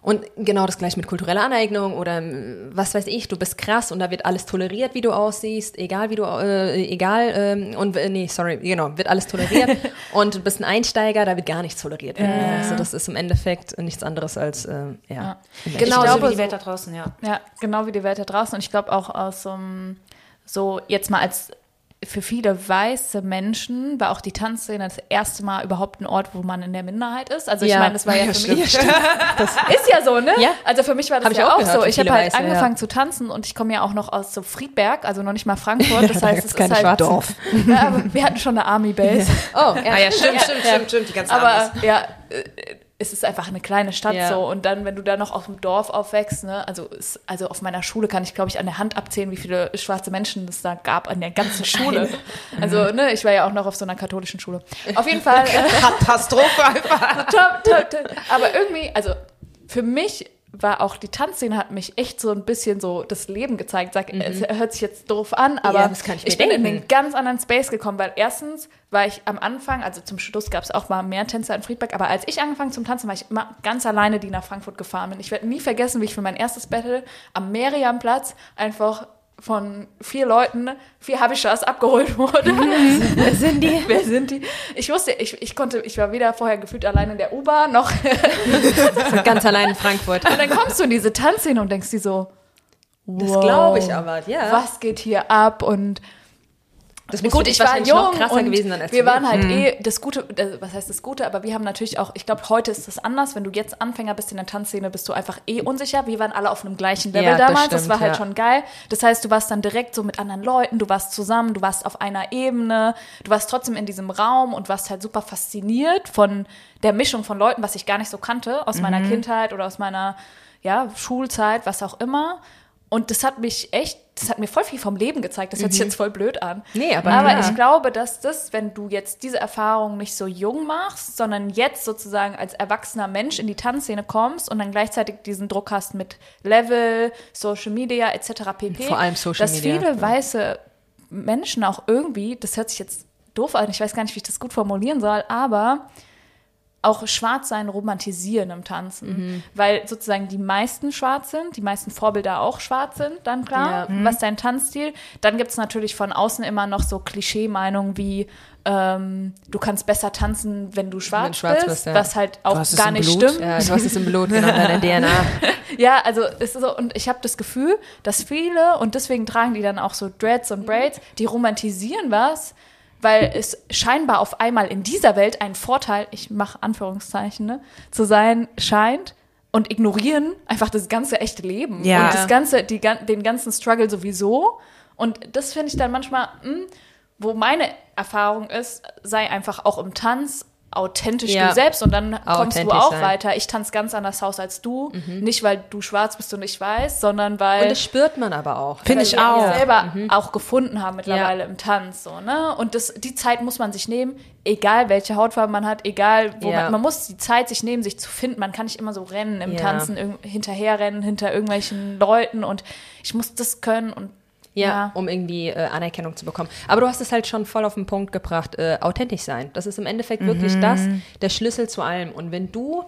Und genau das gleiche mit kultureller Aneignung oder was weiß ich, du bist krass und da wird alles toleriert, wie du aussiehst, egal wie du, äh, egal, äh, und, äh, nee, sorry, genau, wird alles toleriert und du bist ein Einsteiger, da wird gar nichts toleriert. Äh. Also das ist im Endeffekt nichts anderes als, äh, ja. ja. Genau so wie die Welt da draußen, ja. Ja, genau wie die Welt da draußen und ich glaube auch aus um, so, jetzt mal als für viele weiße Menschen war auch die Tanzszene das erste Mal überhaupt ein Ort, wo man in der Minderheit ist. Also ich ja. meine, das war ja, ja für stimmt. mich. Das ist ja so, ne? Ja. Also für mich war das hab ja ich auch, auch gehört, so. Ich habe halt weiße, angefangen ja. zu tanzen und ich komme ja auch noch aus so Friedberg, also noch nicht mal Frankfurt. Das da heißt, es ist halt Dorf. Ja, aber wir hatten schon eine Army-Base. Oh, ja. Ah, ja, stimmt, ja. stimmt, stimmt, stimmt, die ganzen Armys. Aber ja, es ist einfach eine kleine Stadt ja. so. Und dann, wenn du da noch auf dem Dorf aufwächst, ne, also, ist, also auf meiner Schule kann ich, glaube ich, an der Hand abzählen, wie viele schwarze Menschen es da gab an der ganzen Schule. Also, ne, ich war ja auch noch auf so einer katholischen Schule. Auf jeden Fall. Katastrophe einfach. Top, top, top. Aber irgendwie, also für mich war auch die Tanzszene hat mich echt so ein bisschen so das Leben gezeigt. Sag, mhm. Es hört sich jetzt doof an, aber ja, das kann ich, ich bin denken. in einen ganz anderen Space gekommen, weil erstens war ich am Anfang, also zum Schluss gab es auch mal mehr Tänzer in Friedberg, aber als ich angefangen zum Tanzen, war ich immer ganz alleine, die nach Frankfurt gefahren bin. Ich werde nie vergessen, wie ich für mein erstes Battle am Meriamplatz einfach von vier Leuten, vier Habischas abgeholt wurde. Mhm. Wer sind die? Wer sind die? Ich wusste, ich, ich konnte, ich war weder vorher gefühlt allein in der U-Bahn, noch ganz allein in Frankfurt. Und dann kommst du in diese Tanzszene und denkst dir so, wow, das glaube ich aber, ja. Was geht hier ab? Und das gut, ich war jung noch krasser gewesen dann als wir waren halt mhm. eh das Gute, was heißt das Gute, aber wir haben natürlich auch, ich glaube, heute ist das anders, wenn du jetzt Anfänger bist in der Tanzszene, bist du einfach eh unsicher, wir waren alle auf einem gleichen Level ja, damals, das, stimmt, das war halt ja. schon geil, das heißt, du warst dann direkt so mit anderen Leuten, du warst zusammen, du warst auf einer Ebene, du warst trotzdem in diesem Raum und warst halt super fasziniert von der Mischung von Leuten, was ich gar nicht so kannte, aus mhm. meiner Kindheit oder aus meiner ja, Schulzeit, was auch immer. Und das hat mich echt, das hat mir voll viel vom Leben gezeigt. Das hört mhm. sich jetzt voll blöd an. Nee, aber aber ja. ich glaube, dass das, wenn du jetzt diese Erfahrung nicht so jung machst, sondern jetzt sozusagen als erwachsener Mensch in die Tanzszene kommst und dann gleichzeitig diesen Druck hast mit Level, Social Media et cetera pp. Vor allem Social dass Media. Dass viele ja. weiße Menschen auch irgendwie, das hört sich jetzt doof an, ich weiß gar nicht, wie ich das gut formulieren soll, aber auch Schwarzsein romantisieren im Tanzen. Mhm. Weil sozusagen die meisten schwarz sind, die meisten Vorbilder auch schwarz sind, dann klar, ja. was dein Tanzstil. Dann gibt es natürlich von außen immer noch so Klischee-Meinungen wie, ähm, du kannst besser tanzen, wenn du schwarz, wenn du schwarz bist, bist ja. was halt auch gar nicht Blut. Stimmt. Ja, du hast es im Blut, genau, in deiner D N A. Ja, also ist so, und ich habe das Gefühl, dass viele, und deswegen tragen die dann auch so Dreads und Braids, die romantisieren was, weil es scheinbar auf einmal in dieser Welt ein Vorteil, ich mache Anführungszeichen, ne, zu sein scheint, und ignorieren einfach das ganze echte Leben ja. und das ganze, die, den ganzen Struggle sowieso. Und das finde ich dann manchmal, mh, wo meine Erfahrung ist, sei einfach auch im Tanz authentisch ja. du selbst und dann kommst du auch sein. Weiter. Ich tanze ganz anders Haus als du. Mhm. Nicht, weil du schwarz bist und ich weiß, sondern weil... Und das spürt man aber auch. Finde ich auch. Wir selber mhm. auch gefunden haben mittlerweile ja. im Tanz. So, ne? Und das, die Zeit muss man sich nehmen, egal welche Hautfarbe man hat, egal wo ja. man... Man muss die Zeit sich nehmen, sich zu finden. Man kann nicht immer so rennen im ja. Tanzen, hinterherrennen, hinter irgendwelchen Leuten und ich muss das können und Ja, ja, um irgendwie äh, Anerkennung zu bekommen. Aber du hast es halt schon voll auf den Punkt gebracht, äh, authentisch sein. Das ist im Endeffekt mhm. wirklich das, der Schlüssel zu allem. Und wenn du,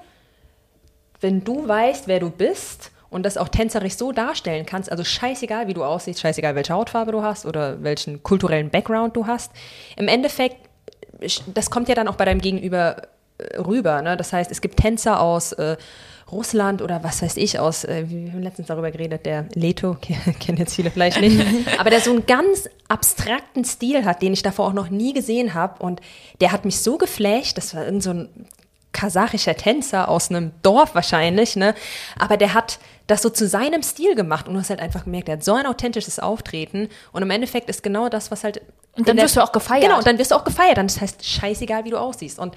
wenn du weißt, wer du bist und das auch tänzerisch so darstellen kannst, also scheißegal, wie du aussiehst, scheißegal, welche Hautfarbe du hast oder welchen kulturellen Background du hast, im Endeffekt, das kommt ja dann auch bei deinem Gegenüber rüber. Ne? Das heißt, es gibt Tänzer aus... Äh, Russland oder was weiß ich aus, äh, wir haben letztens darüber geredet, der Leto, kennen jetzt viele vielleicht nicht, aber der so einen ganz abstrakten Stil hat, den ich davor auch noch nie gesehen habe und der hat mich so geflasht, das war irgend so ein kasachischer Tänzer aus einem Dorf wahrscheinlich, ne? Aber der hat das so zu seinem Stil gemacht und du hast halt einfach gemerkt, der hat so ein authentisches Auftreten und im Endeffekt ist genau das, was halt... Und dann der, wirst du auch gefeiert. Genau, und dann wirst du auch gefeiert und das heißt, scheißegal, wie du aussiehst und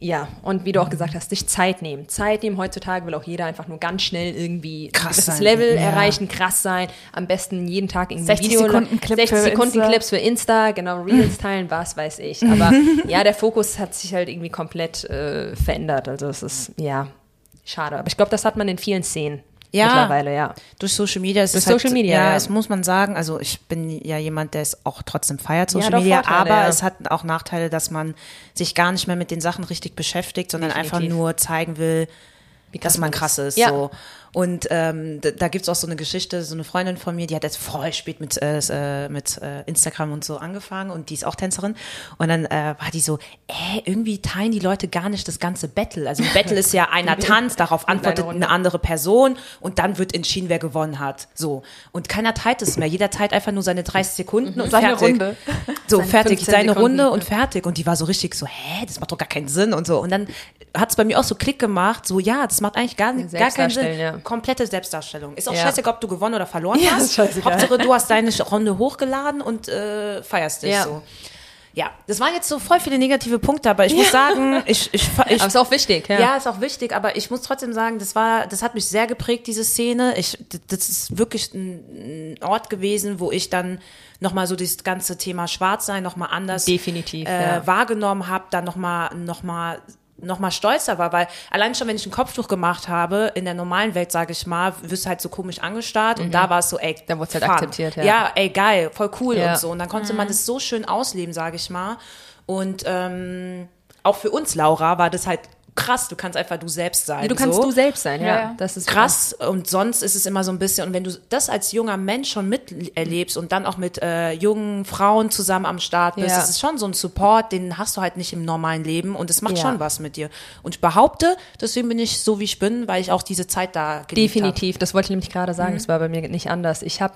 ja, und wie du auch gesagt hast, dich Zeit nehmen. Zeit nehmen, heutzutage will auch jeder einfach nur ganz schnell irgendwie das Level ja. erreichen, krass sein. Am besten jeden Tag irgendwie sechzig Video sechzig Sekunden Clips sechzig Sekunden für Clips für Insta, genau, Reels teilen, was weiß ich. Aber ja, der Fokus hat sich halt irgendwie komplett äh, verändert. Also es ist, ja, schade. Aber ich glaube, das hat man in vielen Szenen. Ja, mittlerweile, ja. Durch Social Media ist durch es Social halt, Media, ja, ja, es muss man sagen, also ich bin ja jemand, der es auch trotzdem feiert, Social ja, Media, Vorteile, aber ja. es hat auch Nachteile, dass man sich gar nicht mehr mit den Sachen richtig beschäftigt, sondern Definitiv. einfach nur zeigen will, Wie dass man krass ist, ja. so. Und ähm, da, da gibt's auch so eine Geschichte, so eine Freundin von mir, die hat jetzt voll spät mit äh, mit äh, Instagram und so angefangen und die ist auch Tänzerin und dann äh, war die so, äh, irgendwie teilen die Leute gar nicht das ganze Battle. Also ein Battle ist ja einer tanzt, darauf antwortet eine andere Person und dann wird entschieden, wer gewonnen hat. So. Und keiner teilt es mehr. Jeder teilt einfach nur seine dreißig Sekunden und seine fertig. Runde. So, seine fertig. Seine Sekunden. Runde und fertig. Und die war so richtig so, hä, das macht doch gar keinen Sinn und so. Und dann hat's bei mir auch so Klick gemacht, so, ja, das macht eigentlich gar, gar keinen Sinn. Ja. Komplette Selbstdarstellung. Ist auch ja. scheißegal, ob du gewonnen oder verloren ja, hast. Hauptsache, du hast deine Runde hochgeladen und äh, feierst dich ja. so. Ja, das waren jetzt so voll viele negative Punkte, aber ich ja. muss sagen, ich, ich, ich aber ist auch wichtig. Ja. ja, ist auch wichtig, aber ich muss trotzdem sagen, das war, das hat mich sehr geprägt, diese Szene. Ich, das ist wirklich ein Ort gewesen, wo ich dann nochmal so das ganze Thema Schwarzsein nochmal anders Definitiv, äh, ja. wahrgenommen habe, dann nochmal, nochmal noch mal stolzer war, weil allein schon, wenn ich ein Kopftuch gemacht habe, in der normalen Welt, sage ich mal, wirst du halt so komisch angestarrt mhm. und da war es so, ey, da wurde es halt akzeptiert, ja. ja, ey, geil, voll cool ja. und so und dann konnte mhm. man das so schön ausleben, sage ich mal und ähm, auch für uns, Laura, war das halt krass, du kannst einfach du selbst sein. Du kannst so. du selbst sein, ja. ja. Das ist krass. krass und sonst ist es immer so ein bisschen, und wenn du das als junger Mensch schon miterlebst und dann auch mit äh, jungen Frauen zusammen am Start bist, ja. das ist schon so ein Support, den hast du halt nicht im normalen Leben und es macht ja. schon was mit dir. Und ich behaupte, deswegen bin ich so, wie ich bin, weil ich auch diese Zeit da geliebt habe. Definitiv, hab. das wollte ich nämlich gerade sagen, mhm. das war bei mir nicht anders. Ich habe...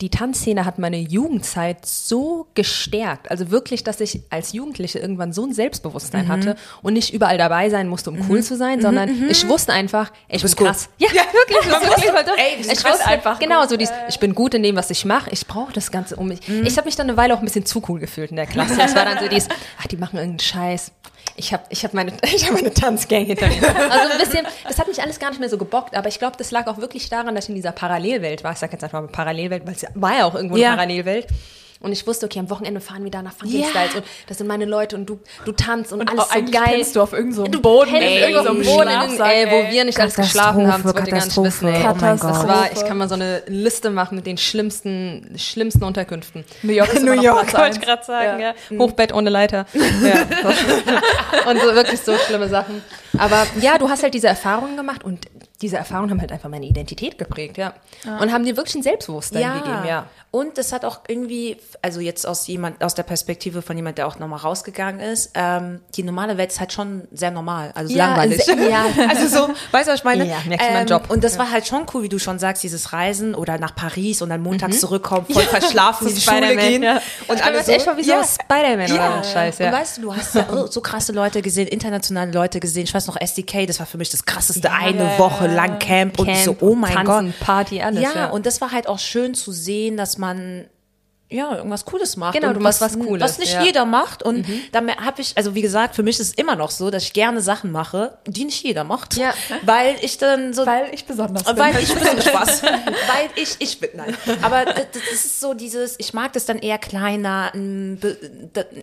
Die Tanzszene hat meine Jugendzeit so gestärkt. Also wirklich, dass ich als Jugendliche irgendwann so ein Selbstbewusstsein mhm. hatte und nicht überall dabei sein musste, um mhm. cool zu sein, sondern mhm. ich wusste einfach, ey, ich bin cool. krass. Ja, ja wirklich. Man wusste, ey, ich krass wusste einfach. Genau, gut. so dieses, ich bin gut in dem, was ich mache. Ich brauche das Ganze um mich. Mhm. Ich habe mich dann eine Weile auch ein bisschen zu cool gefühlt in der Klasse. Das war dann so dieses, ach, die machen irgendeinen Scheiß. Ich habe ich hab meine, ich hab meine Tanzgang hinter mir. Also ein bisschen, das hat mich alles gar nicht mehr so gebockt, aber ich glaube, das lag auch wirklich daran, dass ich in dieser Parallelwelt war. Ich sage jetzt einfach mal Parallelwelt, weil es war ja auch irgendwo eine ja. Parallelwellt. Und ich wusste, okay, am Wochenende fahren wir da nach Funkin' Stylez. Und das sind meine Leute und du, du tanzt und, und alles so geil. Und eigentlich pennst du auf irgendeinem so Boden, ey, auf irgendeinem so Boden, ey, wo wir nicht alles geschlafen haben. Das wollt ihr gar nicht wissen, ey. Oh mein Gott. Das war, ich kann mal so eine Liste machen mit den schlimmsten, schlimmsten Unterkünften. New York ist New York, wollte ich gerade sagen, ja. ja. Hochbett ohne Leiter. ja. Und so wirklich so schlimme Sachen. Aber ja, du hast halt diese Erfahrungen gemacht und diese Erfahrungen haben halt einfach meine Identität geprägt, ja. Ah. Und haben dir wirklich ein Selbstbewusstsein ja. gegeben, ja. Und das hat auch irgendwie, also jetzt aus jemand, aus der Perspektive von jemand, der auch nochmal rausgegangen ist, ähm, die normale Welt ist halt schon sehr normal, also ja, langweilig. Se- ja. Also so, weißt du, was ich meine? Ja, merkst du meinen Job. Und das ja. war halt schon cool, wie du schon sagst, dieses Reisen oder nach Paris und dann montags mhm. zurückkommen, voll ja. verschlafen, zu Spider-Man gehen. Ja. Und ja. alles so. Echt mal wie so ja. Spider-Man ja. oder so ja. Scheiß, ja. Und weißt du, du hast ja oh, so krasse Leute gesehen, internationale Leute gesehen, ich weiß noch, S D K, das war für mich das krasseste, ja. eine Woche lang Camp, Camp und so, oh mein Tanzen, Gott. Tanzen, Party, alles. Ja, ja, und das war halt auch schön zu sehen, dass man ja, irgendwas Cooles macht. Genau, und du machst was, was Cooles. Was nicht ja. jeder macht. Und mhm. da habe ich, also wie gesagt, für mich ist es immer noch so, dass ich gerne Sachen mache, die nicht jeder macht. Ja. Weil ich dann so... Weil ich besonders bin. Weil ich besonders Spaß. Weil ich, ich bin, nein. Aber das ist so dieses, ich mag das dann eher kleiner, ein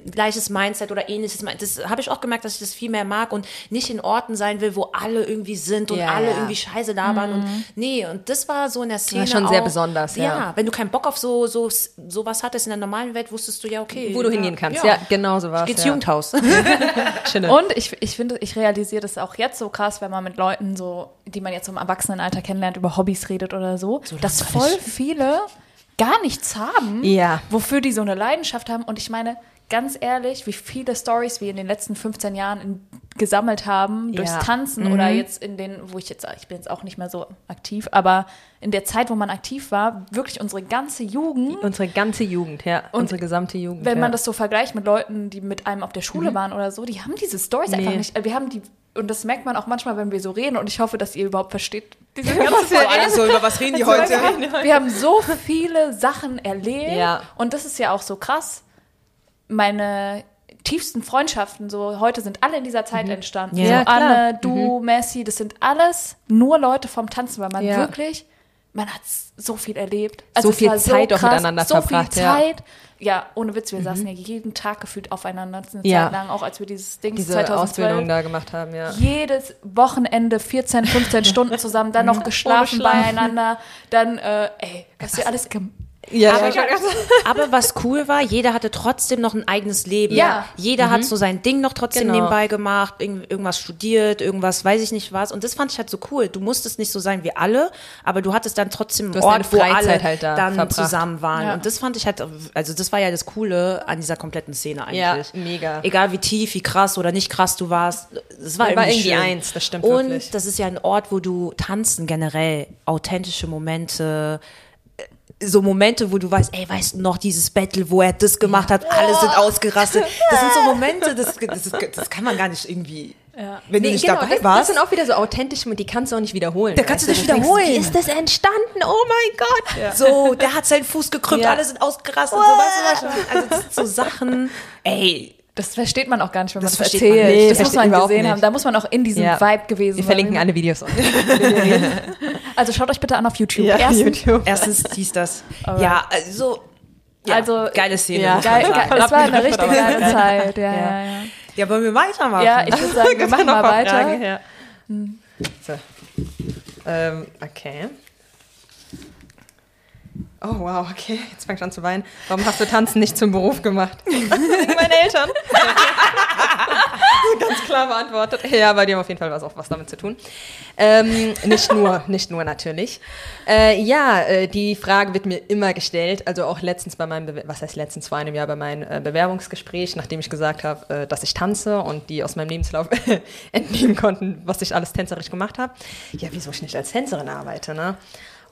gleiches Mindset oder ähnliches. Das habe ich auch gemerkt, dass ich das viel mehr mag und nicht in Orten sein will, wo alle irgendwie sind und ja, alle ja. irgendwie Scheiße labern. Mhm. Und nee, und das war so in der Szene ja, schon auch, sehr besonders, ja. ja. Wenn du keinen Bock auf so so sowas hattest in der normalen Welt, wusstest du ja, okay. Wo du hingehen kannst, ja, ja genau so war es. Geht's ja. Jugendhaus. Und ich, ich finde, ich realisiere das auch jetzt so krass, wenn man mit Leuten so, die man jetzt im Erwachsenenalter kennenlernt, über Hobbys redet oder so, so dass voll viele gar nichts haben, ja. wofür die so eine Leidenschaft haben. Und ich meine, ganz ehrlich, wie viele Storys wir in den letzten fünfzehn Jahren in, gesammelt haben, ja. durchs Tanzen mhm. oder jetzt in den, wo ich jetzt, ich bin jetzt auch nicht mehr so aktiv, aber in der Zeit, wo man aktiv war, wirklich unsere ganze Jugend. Unsere ganze Jugend, ja. Und unsere gesamte Jugend. Wenn ja. man das so vergleicht mit Leuten, die mit einem auf der Schule mhm. waren oder so, die haben diese Storys nee. einfach nicht. Wir haben die, und das merkt man auch manchmal, wenn wir so reden, und ich hoffe, dass ihr überhaupt versteht, diese ganze Zeit. Also, über was reden die heute? Wir haben so viele Sachen erlebt ja. und das ist ja auch so krass. Meine tiefsten Freundschaften, so heute sind alle in dieser Zeit mhm. entstanden. Ja, so Anne, du, mhm. Messi, das sind alles nur Leute vom Tanzen, weil man ja. wirklich, man hat so viel erlebt. Also so viel Zeit so krass, auch miteinander so verbracht. So viel Zeit. Ja, ja ohne Witz, wir mhm. saßen ja jeden Tag gefühlt aufeinander. Das ist eine ja. Zeit lang, auch als wir dieses Ding Diese zweitausendzwölf Ausbildung da gemacht haben, ja. Jedes Wochenende vierzehn, fünfzehn Stunden zusammen, dann noch geschlafen beieinander. Dann, äh, ey, was wir alles gemacht Ja, aber, ja. aber was cool war, jeder hatte trotzdem noch ein eigenes Leben. Ja. Jeder mhm. hat so sein Ding noch trotzdem genau. nebenbei gemacht, irgendwas studiert, irgendwas weiß ich nicht was. Und das fand ich halt so cool. Du musstest nicht so sein wie alle, aber du hattest dann trotzdem einen Ort, wo alle halt da dann verbracht. zusammen waren. Ja. Und das fand ich halt, also das war ja das Coole an dieser kompletten Szene eigentlich. Ja, mega. Egal wie tief, wie krass oder nicht krass du warst, das war, war irgendwie schön. eins, das stimmt Und wirklich. Das ist ja ein Ort, wo du tanzen generell, authentische Momente, so Momente, wo du weißt, ey, weißt du noch, dieses Battle, wo er das gemacht hat, alle sind ausgerastet. Das sind so Momente, das, das, das kann man gar nicht irgendwie, ja. wenn nee, du nicht genau, dabei das, warst. Das sind auch wieder so authentisch und die kannst du auch nicht wiederholen. Da kannst du nicht wiederholen. Wie ist das entstanden? Oh mein Gott. Ja. So, der hat seinen Fuß gekrümmt, ja. alle sind ausgerastet. So, weißt du was? Also das sind so Sachen, ey. Das versteht man auch gar nicht, wenn man es erzählt. Man. Nee, das, das muss man gesehen nicht. haben. Da muss man auch in diesem ja. Vibe gewesen sein. Wir verlinken alle Videos. Also schaut euch bitte an auf YouTube. Ja, erstens, YouTube. erstens hieß das. Aber ja, also, ja, also geile Szene. Ja. Geil, geil, es war eine richtig geile Zeit. Ja, ja. Ja, ja. ja, wollen wir weitermachen? Ja, ich würde sagen, wir machen mal weiter. Frage, ja. hm. so. ähm, okay. Oh, wow, okay. Jetzt fang ich an zu weinen. Warum hast du Tanzen nicht zum Beruf gemacht? Wegen meinen Eltern. Ganz klar beantwortet. Ja, bei dir haben auf jeden Fall was, auch was damit zu tun. Ähm, nicht nur, nicht nur natürlich. Äh, ja, äh, die Frage wird mir immer gestellt. Also auch letztens bei meinem, Bewer- was heißt letztens, vor einem Jahr bei meinem äh, Bewerbungsgespräch, nachdem ich gesagt habe, äh, dass ich tanze und die aus meinem Lebenslauf entnehmen konnten, was ich alles tänzerisch gemacht habe. Ja, wieso ich nicht als Tänzerin arbeite, ne?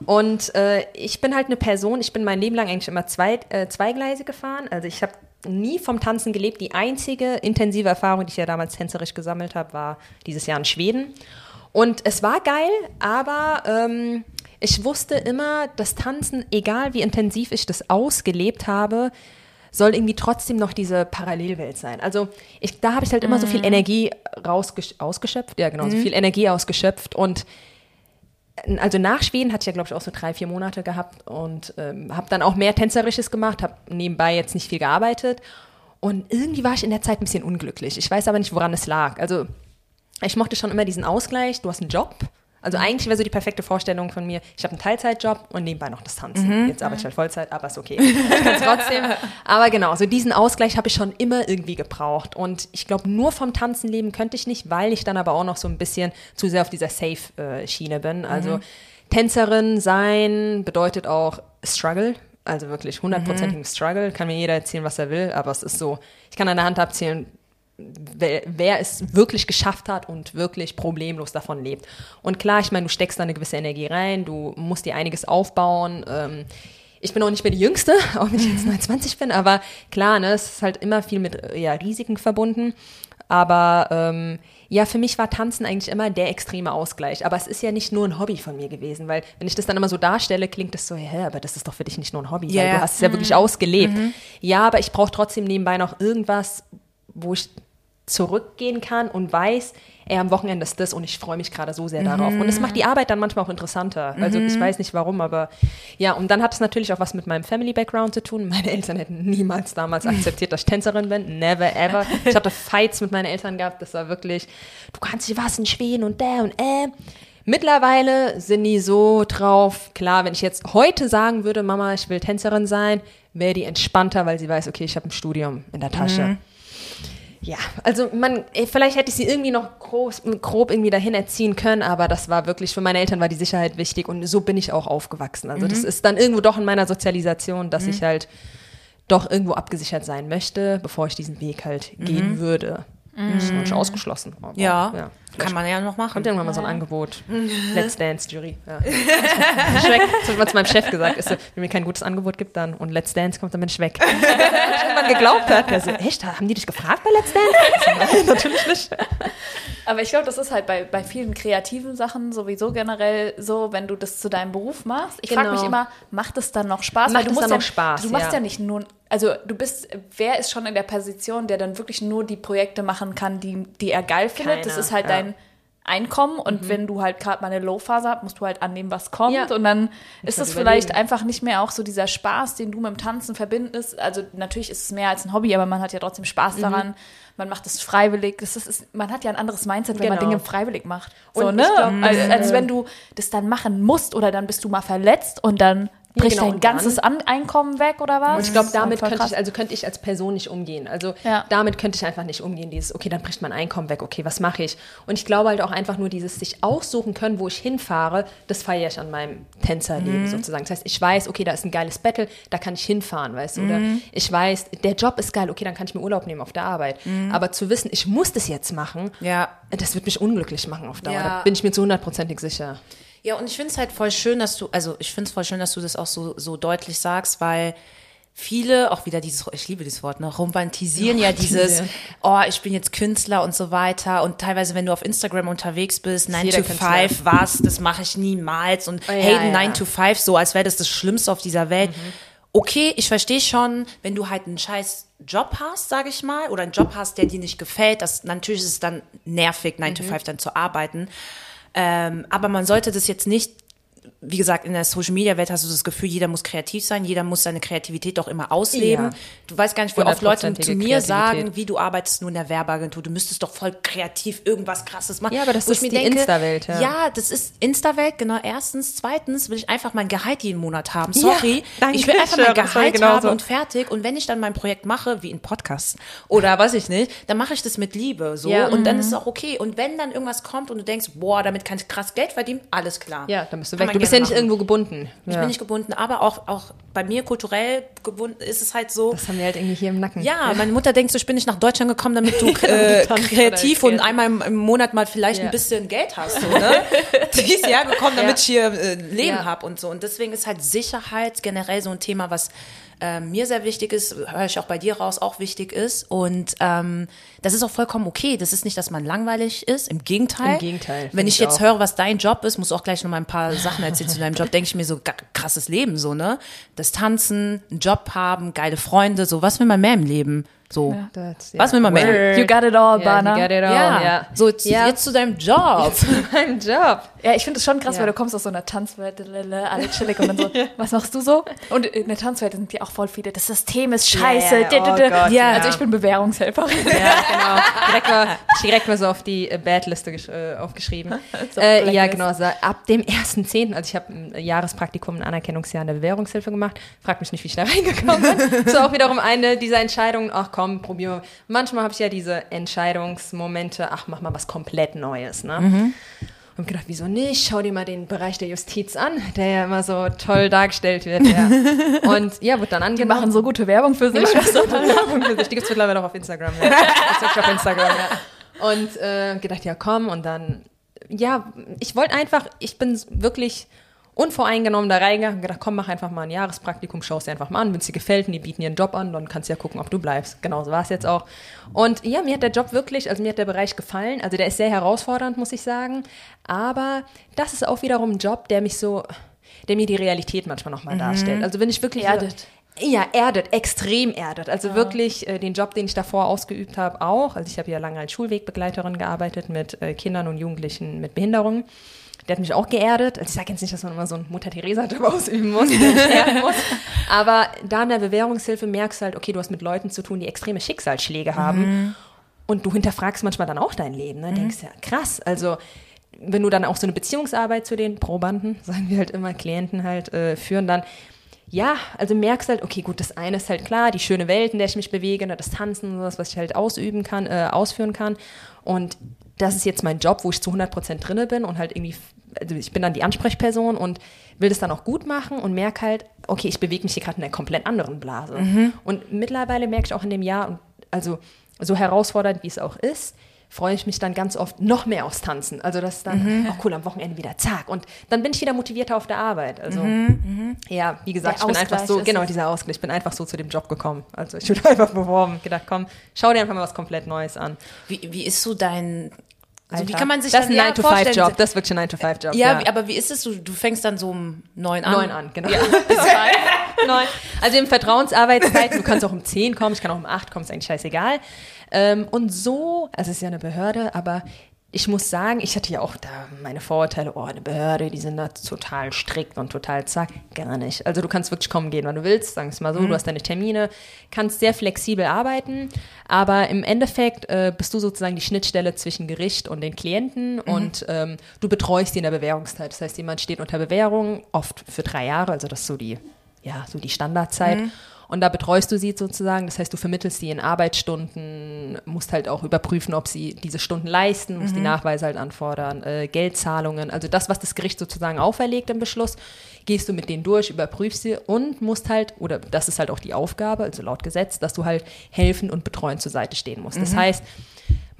Und äh, ich bin halt eine Person, ich bin mein Leben lang eigentlich immer zwei, äh, zwei Gleise gefahren. Also ich habe nie vom Tanzen gelebt. Die einzige intensive Erfahrung, die ich ja damals tänzerisch gesammelt habe, war dieses Jahr in Schweden. Und es war geil, aber ähm, ich wusste immer, dass Tanzen, egal wie intensiv ich das ausgelebt habe, soll irgendwie trotzdem noch diese Parallelwelt sein. Also ich, da habe ich halt immer mhm. so viel Energie rausgesch- ausgeschöpft, ja genau, mhm. so viel Energie ausgeschöpft und also nach Schweden hatte ich ja, glaube ich, auch so drei, vier Monate gehabt und ähm, habe dann auch mehr Tänzerisches gemacht, habe nebenbei jetzt nicht viel gearbeitet und irgendwie war ich in der Zeit ein bisschen unglücklich. Ich weiß aber nicht, woran es lag. Also ich mochte schon immer diesen Ausgleich, du hast einen Job, Also eigentlich wäre so die perfekte Vorstellung von mir, ich habe einen Teilzeitjob und nebenbei noch das Tanzen. Mhm. Jetzt arbeite ich halt Vollzeit, aber ist okay. Ich kann es trotzdem. Aber genau, so diesen Ausgleich habe ich schon immer irgendwie gebraucht. Und ich glaube, nur vom Tanzen leben könnte ich nicht, weil ich dann aber auch noch so ein bisschen zu sehr auf dieser Safe-Schiene bin. Also mhm. Tänzerin sein bedeutet auch Struggle. Also wirklich hundertprozentigen mhm. Struggle. Kann mir jeder erzählen, was er will, aber es ist so, ich kann an der Hand abzählen, Wer, wer es wirklich geschafft hat und wirklich problemlos davon lebt. Und klar, ich meine, du steckst da eine gewisse Energie rein, du musst dir einiges aufbauen. Ähm, ich bin auch nicht mehr die Jüngste, auch wenn ich jetzt neunundzwanzig bin, aber klar, ne, es ist halt immer viel mit ja, Risiken verbunden. Aber ähm, ja, für mich war Tanzen eigentlich immer der extreme Ausgleich. Aber es ist ja nicht nur ein Hobby von mir gewesen, weil wenn ich das dann immer so darstelle, klingt das so, hä, aber das ist doch für dich nicht nur ein Hobby, yeah. weil du hast es ja mhm. wirklich ausgelebt. Mhm. Ja, aber ich brauche trotzdem nebenbei noch irgendwas, wo ich zurückgehen kann und weiß, ey, am Wochenende ist das und ich freue mich gerade so sehr darauf. Mhm. Und das macht die Arbeit dann manchmal auch interessanter. Mhm. Also ich weiß nicht warum, aber ja, und dann hat es natürlich auch was mit meinem Family-Background zu tun. Meine Eltern hätten niemals damals akzeptiert, dass ich Tänzerin bin. Never ever. Ich hatte Fights mit meinen Eltern gehabt, das war wirklich, du kannst dich was in Schweden und da und äh. Mittlerweile sind die so drauf, klar, wenn ich jetzt heute sagen würde, Mama, ich will Tänzerin sein, wäre die entspannter, weil sie weiß, okay, ich habe ein Studium in der Tasche. Mhm. Ja, also man, vielleicht hätte ich sie irgendwie noch groß, grob irgendwie dahin erziehen können, aber das war wirklich, für meine Eltern war die Sicherheit wichtig und so bin ich auch aufgewachsen. Also mhm. das ist dann irgendwo doch in meiner Sozialisation, dass mhm. ich halt doch irgendwo abgesichert sein möchte, bevor ich diesen Weg halt mhm. gehen würde. Mhm. Das ist noch nicht ausgeschlossen. Aber, ja, ja kann man ja noch machen. Kommt irgendwann mal so ein Angebot. Let's Dance Jury. Ja. Ich weg. Das hat man zu meinem Chef gesagt. Ist so, wenn mir kein gutes Angebot gibt, dann und Let's Dance kommt, dann bin ich weg. Wenn man geglaubt hat. Also, echt, haben die dich gefragt bei Let's Dance? Natürlich nicht. Aber ich glaube, das ist halt bei, bei vielen kreativen Sachen sowieso generell so, wenn du das zu deinem Beruf machst. Ich genau. frage mich immer, macht es dann noch Spaß? Macht Weil du es musst dann ja, noch Spaß? Du machst ja, ja nicht nur... Also du bist, wer ist schon in der Position, der dann wirklich nur die Projekte machen kann, die, die er geil findet? Keiner, das ist halt ja. dein Einkommen und mhm. wenn du halt gerade mal eine Low-Phase hast, musst du halt annehmen, was kommt ja. und dann ich ist es vielleicht einfach nicht mehr auch so dieser Spaß, den du mit dem Tanzen verbindest. Also natürlich ist es mehr als ein Hobby, aber man hat ja trotzdem Spaß mhm. daran. Man macht es freiwillig. Das ist, man hat ja ein anderes Mindset, wenn genau. man Dinge freiwillig macht. Und so, ne? Glaub, also, äh, als wenn du das dann machen musst oder dann bist du mal verletzt und dann bricht genau, dein ganzes an- Einkommen weg oder was? Und ich glaube, damit könnte ich, also könnte ich als Person nicht umgehen. Also ja. damit könnte ich einfach nicht umgehen, dieses, okay, dann bricht mein Einkommen weg, okay, was mache ich? Und ich glaube halt auch einfach nur dieses sich aussuchen können, wo ich hinfahre, das feiere ich an meinem Tänzerleben mhm. sozusagen. Das heißt, ich weiß, okay, da ist ein geiles Battle, da kann ich hinfahren, weißt du? Mhm. Oder ich weiß, der Job ist geil, okay, dann kann ich mir Urlaub nehmen auf der Arbeit. Mhm. Aber zu wissen, ich muss das jetzt machen, ja. das wird mich unglücklich machen auf Dauer. Ja. Da bin ich mir zu hundertprozentig sicher. Ja, und ich finde es halt voll schön, dass du, also ich finde es voll schön, dass du das auch so, so deutlich sagst, weil viele, auch wieder dieses, ich liebe dieses Wort, ne, romantisieren ja dieses, oh, ich bin jetzt Künstler und so weiter und teilweise, wenn du auf Instagram unterwegs bist, nine to five, was, das mache ich niemals und oh, ja, haten ja. nine to five, so als wäre das das Schlimmste auf dieser Welt. Mhm. Okay, ich verstehe schon, wenn du halt einen scheiß Job hast, sage ich mal, oder einen Job hast, der dir nicht gefällt, das, natürlich ist es dann nervig, nine to five dann zu arbeiten. Ähm, aber man sollte das jetzt nicht, wie gesagt, in der Social-Media-Welt hast du das Gefühl, jeder muss kreativ sein, jeder muss seine Kreativität doch immer ausleben. Ja. Du weißt gar nicht, wie oft Leute zu mir sagen, wie du arbeitest nur in der Werbeagentur, du müsstest doch voll kreativ irgendwas Krasses machen. Ja, aber das ist die denke, Insta-Welt. Ja. ja, das ist Insta-Welt, genau. Erstens. Zweitens will ich einfach mein Gehalt jeden Monat haben. Sorry, ja, ich will einfach mein Gehalt genau haben so. Und fertig. Und wenn ich dann mein Projekt mache, wie in Podcasts oder weiß ich nicht, dann mache ich das mit Liebe so ja, und m-hmm. dann ist es auch okay. Und wenn dann irgendwas kommt und du denkst, boah, damit kann ich krass Geld verdienen, alles klar. Ja, dann bist du weg. Du bist ja nicht machen. Irgendwo gebunden. Ich ja. bin nicht gebunden, aber auch, auch bei mir kulturell gebunden ist es halt so. Das haben wir halt irgendwie hier im Nacken. Ja, meine Mutter denkt so, ich bin nicht nach Deutschland gekommen, damit du äh, kreativ und einmal im Monat mal vielleicht ja. ein bisschen Geld hast. So, ne? Die ist ja gekommen, damit ja. ich hier äh, Leben ja. habe und so. Und deswegen ist halt Sicherheit generell so ein Thema, was äh, mir sehr wichtig ist, höre ich auch bei dir raus, auch wichtig ist. Und ähm, das ist auch vollkommen okay. Das ist nicht, dass man langweilig ist. Im Gegenteil. Im Gegenteil. Wenn ich jetzt auch. höre, was dein Job ist, musst du auch gleich noch mal ein paar Sachen erzählen zu deinem Job, denke ich mir so, krasses Leben, so, ne? Das Tanzen, einen Job haben, geile Freunde, so, was will man mehr im Leben? So, das, ja. Was will man mehr? You got it all, yeah, Bana. You got it all. Ja. Yeah. So, jetzt, yeah. jetzt zu deinem Job. Zu deinem Job. Ja, ich finde das schon krass, yeah. weil du kommst aus so einer Tanzwelt, alle chillig und dann so, was machst du so? Und in der Tanzwelt sind ja auch voll viele, das System ist scheiße. Yeah, yeah. Oh Gott, ja, also ich bin Bewährungshelferin. Ja, genau. Direkt mal so auf die Badliste gesch- äh, aufgeschrieben. So äh, ja, genau. So, ab dem ersten Zehnten, also ich habe ein Jahrespraktikum, ein Anerkennungsjahr in der Bewährungshilfe gemacht. Frag mich nicht, wie ich da reingekommen bin. So auch wiederum eine dieser Entscheidungen, ach, komm, probier. Manchmal habe ich ja diese Entscheidungsmomente, ach, mach mal was komplett Neues, ne? Mhm. Und gedacht, wieso nicht? Schau dir mal den Bereich der Justiz an, der ja immer so toll dargestellt wird. Ja. Und ja, wird dann angenommen. Die machen so gute Werbung für sich. Die, so Werbung für sich. Die gibt's mittlerweile auch auf Instagram. Ja. Das ist auf Instagram, ja. Und äh, gedacht, ja, komm. Und dann, ja, ich wollte einfach, ich bin wirklich unvoreingenommen da reingegangen und gedacht, komm, mach einfach mal ein Jahrespraktikum, schau es dir einfach mal an, wenn es dir gefällt und die bieten dir einen Job an, dann kannst du ja gucken, ob du bleibst. Genau, so war es jetzt auch. Und ja, mir hat der Job wirklich, also mir hat der Bereich gefallen, also der ist sehr herausfordernd, muss ich sagen, aber das ist auch wiederum ein Job, der mich so, der mir die Realität manchmal nochmal mhm. darstellt. Also wenn ich wirklich... Erdet. So, ja, erdet, extrem erdet. Also ja. wirklich äh, den Job, den ich davor ausgeübt habe, auch. Also ich habe ja lange als Schulwegbegleiterin gearbeitet mit äh, Kindern und Jugendlichen mit Behinderungen. Der hat mich auch geerdet. Also ich sage jetzt nicht, dass man immer so einen Mutter-Theresa-Job ausüben muss, den ich erden muss. Aber da in der Bewährungshilfe merkst du halt, okay, du hast mit Leuten zu tun, die extreme Schicksalsschläge haben. Mhm. Und du hinterfragst manchmal dann auch dein Leben. Ne? Mhm. Denkst ja, krass. Also wenn du dann auch so eine Beziehungsarbeit zu den Probanden, sagen wir halt immer, Klienten halt äh, führen, dann ja, also merkst halt, okay, gut, das eine ist halt klar, die schöne Welt, in der ich mich bewege, das Tanzen und sowas, was ich halt ausüben kann, äh, ausführen kann. Und das ist jetzt mein Job, wo ich zu hundert Prozent drinne bin und halt irgendwie, also ich bin dann die Ansprechperson und will das dann auch gut machen und merke halt, okay, ich bewege mich hier gerade in einer komplett anderen Blase. Mhm. Und mittlerweile merke ich auch in dem Jahr, also so herausfordernd, wie es auch ist, freue ich mich dann ganz oft noch mehr aufs Tanzen. Also das ist dann, mhm. oh cool, am Wochenende wieder, zack. Und dann bin ich wieder motivierter auf der Arbeit. Also mhm. ja, wie gesagt, der ich bin Ausgleich einfach so, genau, dieser Ausgleich. Ich bin einfach so zu dem Job gekommen. Also ich wurde einfach beworben, gedacht, komm, schau dir einfach mal was komplett Neues an. Wie, wie ist so dein... Also wie kann man sich das dann, ist ein neun to five Job, das ist wirklich ein neun to five Job. Ja, ja, aber wie ist es, du, du fängst dann so um neun an? neun an, genau. Ja. neun. Also im Vertrauensarbeitszeiten, du kannst auch um zehn kommen, ich kann auch um acht kommen, ist eigentlich scheißegal. Ähm, und so, also es ist ja eine Behörde, aber ich muss sagen, ich hatte ja auch da meine Vorurteile, oh, eine Behörde, die sind da total strikt und total zack, gar nicht. Also du kannst wirklich kommen gehen, wann du willst, sagen wir es mal so, mhm. du hast deine Termine, kannst sehr flexibel arbeiten, aber im Endeffekt äh, bist du sozusagen die Schnittstelle zwischen Gericht und den Klienten mhm. und ähm, du betreust die in der Bewährungszeit. Das heißt, jemand steht unter Bewährung, oft für drei Jahre, also das ist so die, ja, so die Standardzeit. Mhm. Und da betreust du sie sozusagen, das heißt, du vermittelst sie in Arbeitsstunden, musst halt auch überprüfen, ob sie diese Stunden leisten, musst mhm. die Nachweise halt anfordern, äh, Geldzahlungen, also das, was das Gericht sozusagen auferlegt im Beschluss, gehst du mit denen durch, überprüfst sie und musst halt, oder das ist halt auch die Aufgabe, also laut Gesetz, dass du halt helfen und betreuen zur Seite stehen musst. Mhm. Das heißt,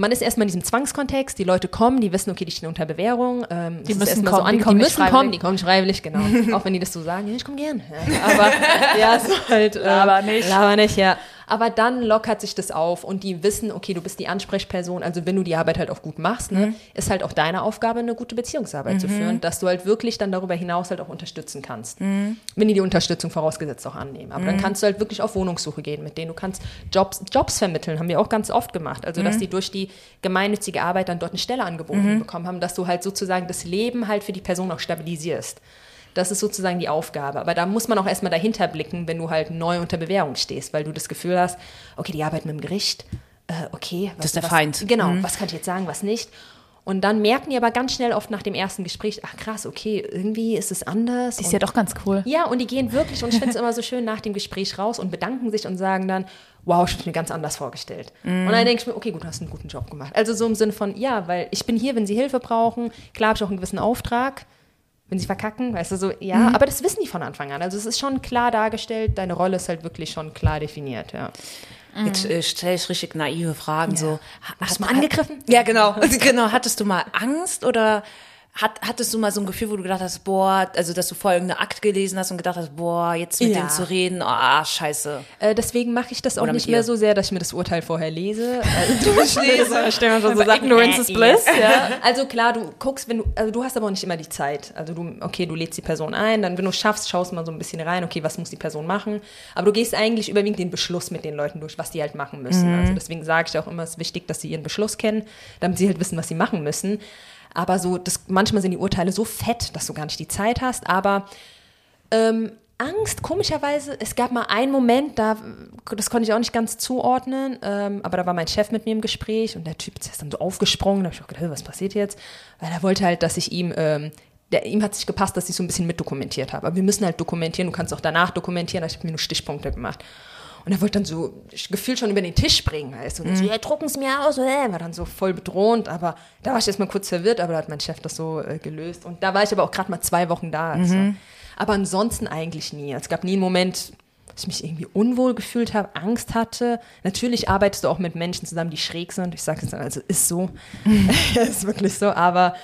man ist erstmal in diesem Zwangskontext, die Leute kommen, die wissen, okay, die stehen unter Bewährung. Ähm, die müssen kommen, so an, die, kommen die müssen kommen, die kommen freiwillig, genau. Auch wenn die das so sagen, ja, ich komme gern. Ja, aber ja, so halt, äh, laber nicht. Laber nicht, ja. Aber dann lockert sich das auf und die wissen, okay, du bist die Ansprechperson, also wenn du die Arbeit halt auch gut machst, ne, mhm. ist halt auch deine Aufgabe, eine gute Beziehungsarbeit mhm. zu führen, dass du halt wirklich dann darüber hinaus halt auch unterstützen kannst. Mhm. Wenn die die Unterstützung vorausgesetzt auch annehmen. Aber mhm. dann kannst du halt wirklich auf Wohnungssuche gehen mit denen. Du kannst Jobs, Jobs vermitteln, haben wir auch ganz oft gemacht. Also, mhm. dass die durch die gemeinnützige Arbeit dann dort eine Stelle angeboten mhm. bekommen haben, dass du halt sozusagen das Leben halt für die Person auch stabilisierst. Das ist sozusagen die Aufgabe. Aber da muss man auch erstmal dahinter blicken, wenn du halt neu unter Bewährung stehst, weil du das Gefühl hast, okay, die arbeiten mit dem Gericht, äh, okay. Was, das ist der was, Feind. Genau, mhm. was kann ich jetzt sagen, was nicht. Und dann merken die aber ganz schnell oft nach dem ersten Gespräch, ach krass, okay, irgendwie ist es anders. Die ist ja doch ganz cool. Ja, und die gehen wirklich, und ich finde es immer so schön, nach dem Gespräch raus und bedanken sich und sagen dann, wow, ich habe es mir ganz anders vorgestellt. Mm. Und dann denke ich mir, okay, gut, du hast einen guten Job gemacht. Also so im Sinn von, ja, weil ich bin hier, wenn sie Hilfe brauchen, klar habe ich auch einen gewissen Auftrag, wenn sie verkacken, weißt du, so, ja, mhm. aber das wissen die von Anfang an. Also es ist schon klar dargestellt, deine Rolle ist halt wirklich schon klar definiert, ja. Mhm. Jetzt äh, stelle ich richtig naive Fragen, ja. so. Hast, hast du mal angegriffen? Ja, genau. genau. Hattest du mal Angst oder Hat, hattest du mal so ein Gefühl, wo du gedacht hast, boah, also dass du vorher irgendeinen Akt gelesen hast und gedacht hast, boah, jetzt mit ja. denen zu reden, ah, oh, scheiße. Äh, deswegen mache ich das auch oder nicht mehr so sehr, dass ich mir das Urteil vorher lese. Also, du lese, stellen wir so sagen, ignorance is bliss. Ja. Also klar, du guckst, wenn du, also du hast aber auch nicht immer die Zeit. Also du, okay, du lädst die Person ein, dann wenn du schaffst, schaust mal so ein bisschen rein, okay, was muss die Person machen? Aber du gehst eigentlich überwiegend den Beschluss mit den Leuten durch, was die halt machen müssen. Mhm. Also deswegen sage ich auch immer, es ist wichtig, dass sie ihren Beschluss kennen, damit sie halt wissen, was sie machen müssen. Aber so, das, manchmal sind die Urteile so fett, dass du gar nicht die Zeit hast. Aber ähm, Angst, komischerweise, es gab mal einen Moment, da, das konnte ich auch nicht ganz zuordnen, ähm, aber da war mein Chef mit mir im Gespräch und der Typ ist dann so aufgesprungen. Da habe ich auch gedacht, was passiert jetzt? Weil er wollte halt, dass ich ihm, ähm, der, ihm hat es nicht gepasst, dass ich so ein bisschen mitdokumentiert habe. Aber wir müssen halt dokumentieren, du kannst auch danach dokumentieren. Also ich habe mir nur Stichpunkte gemacht. Und er wollte dann so, gefühlt schon über den Tisch springen, weißt du. Und mhm. so, ja, drucken's mir aus. War dann so voll bedrohend, aber da war ich erstmal kurz verwirrt, aber da hat mein Chef das so äh, gelöst. Und da war ich aber auch gerade mal zwei Wochen da. Also. Mhm. Aber ansonsten eigentlich nie. Es gab nie einen Moment, dass ich mich irgendwie unwohl gefühlt habe, Angst hatte. Natürlich arbeitest du auch mit Menschen zusammen, die schräg sind. Ich sage jetzt dann, also ist so. Mhm. Ist wirklich so, aber...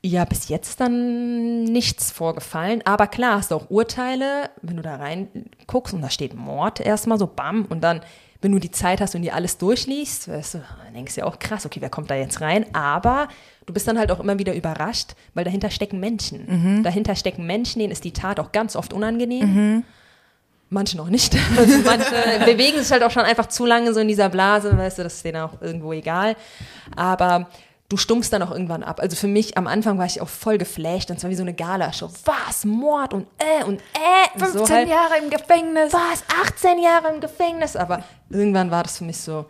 Ja, bis jetzt dann nichts vorgefallen. Aber klar, hast du auch Urteile, wenn du da reinguckst und da steht Mord erstmal so, bam. Und dann, wenn du die Zeit hast und dir alles durchliest, weißt du, dann denkst du ja auch krass, okay, wer kommt da jetzt rein? Aber du bist dann halt auch immer wieder überrascht, weil dahinter stecken Menschen. Mhm. Dahinter stecken Menschen, denen ist die Tat auch ganz oft unangenehm. Mhm. Manche noch nicht. Also manche bewegen sich halt auch schon einfach zu lange so in dieser Blase, weißt du, das ist denen auch irgendwo egal. Aber... Du stummst dann auch irgendwann ab. Also für mich, am Anfang war ich auch voll geflasht. Und zwar wie so eine Galashow. Was? Mord und äh und äh. Und fünfzehn so halt. Jahre im Gefängnis. Was? achtzehn Jahre im Gefängnis. Aber irgendwann war das für mich so,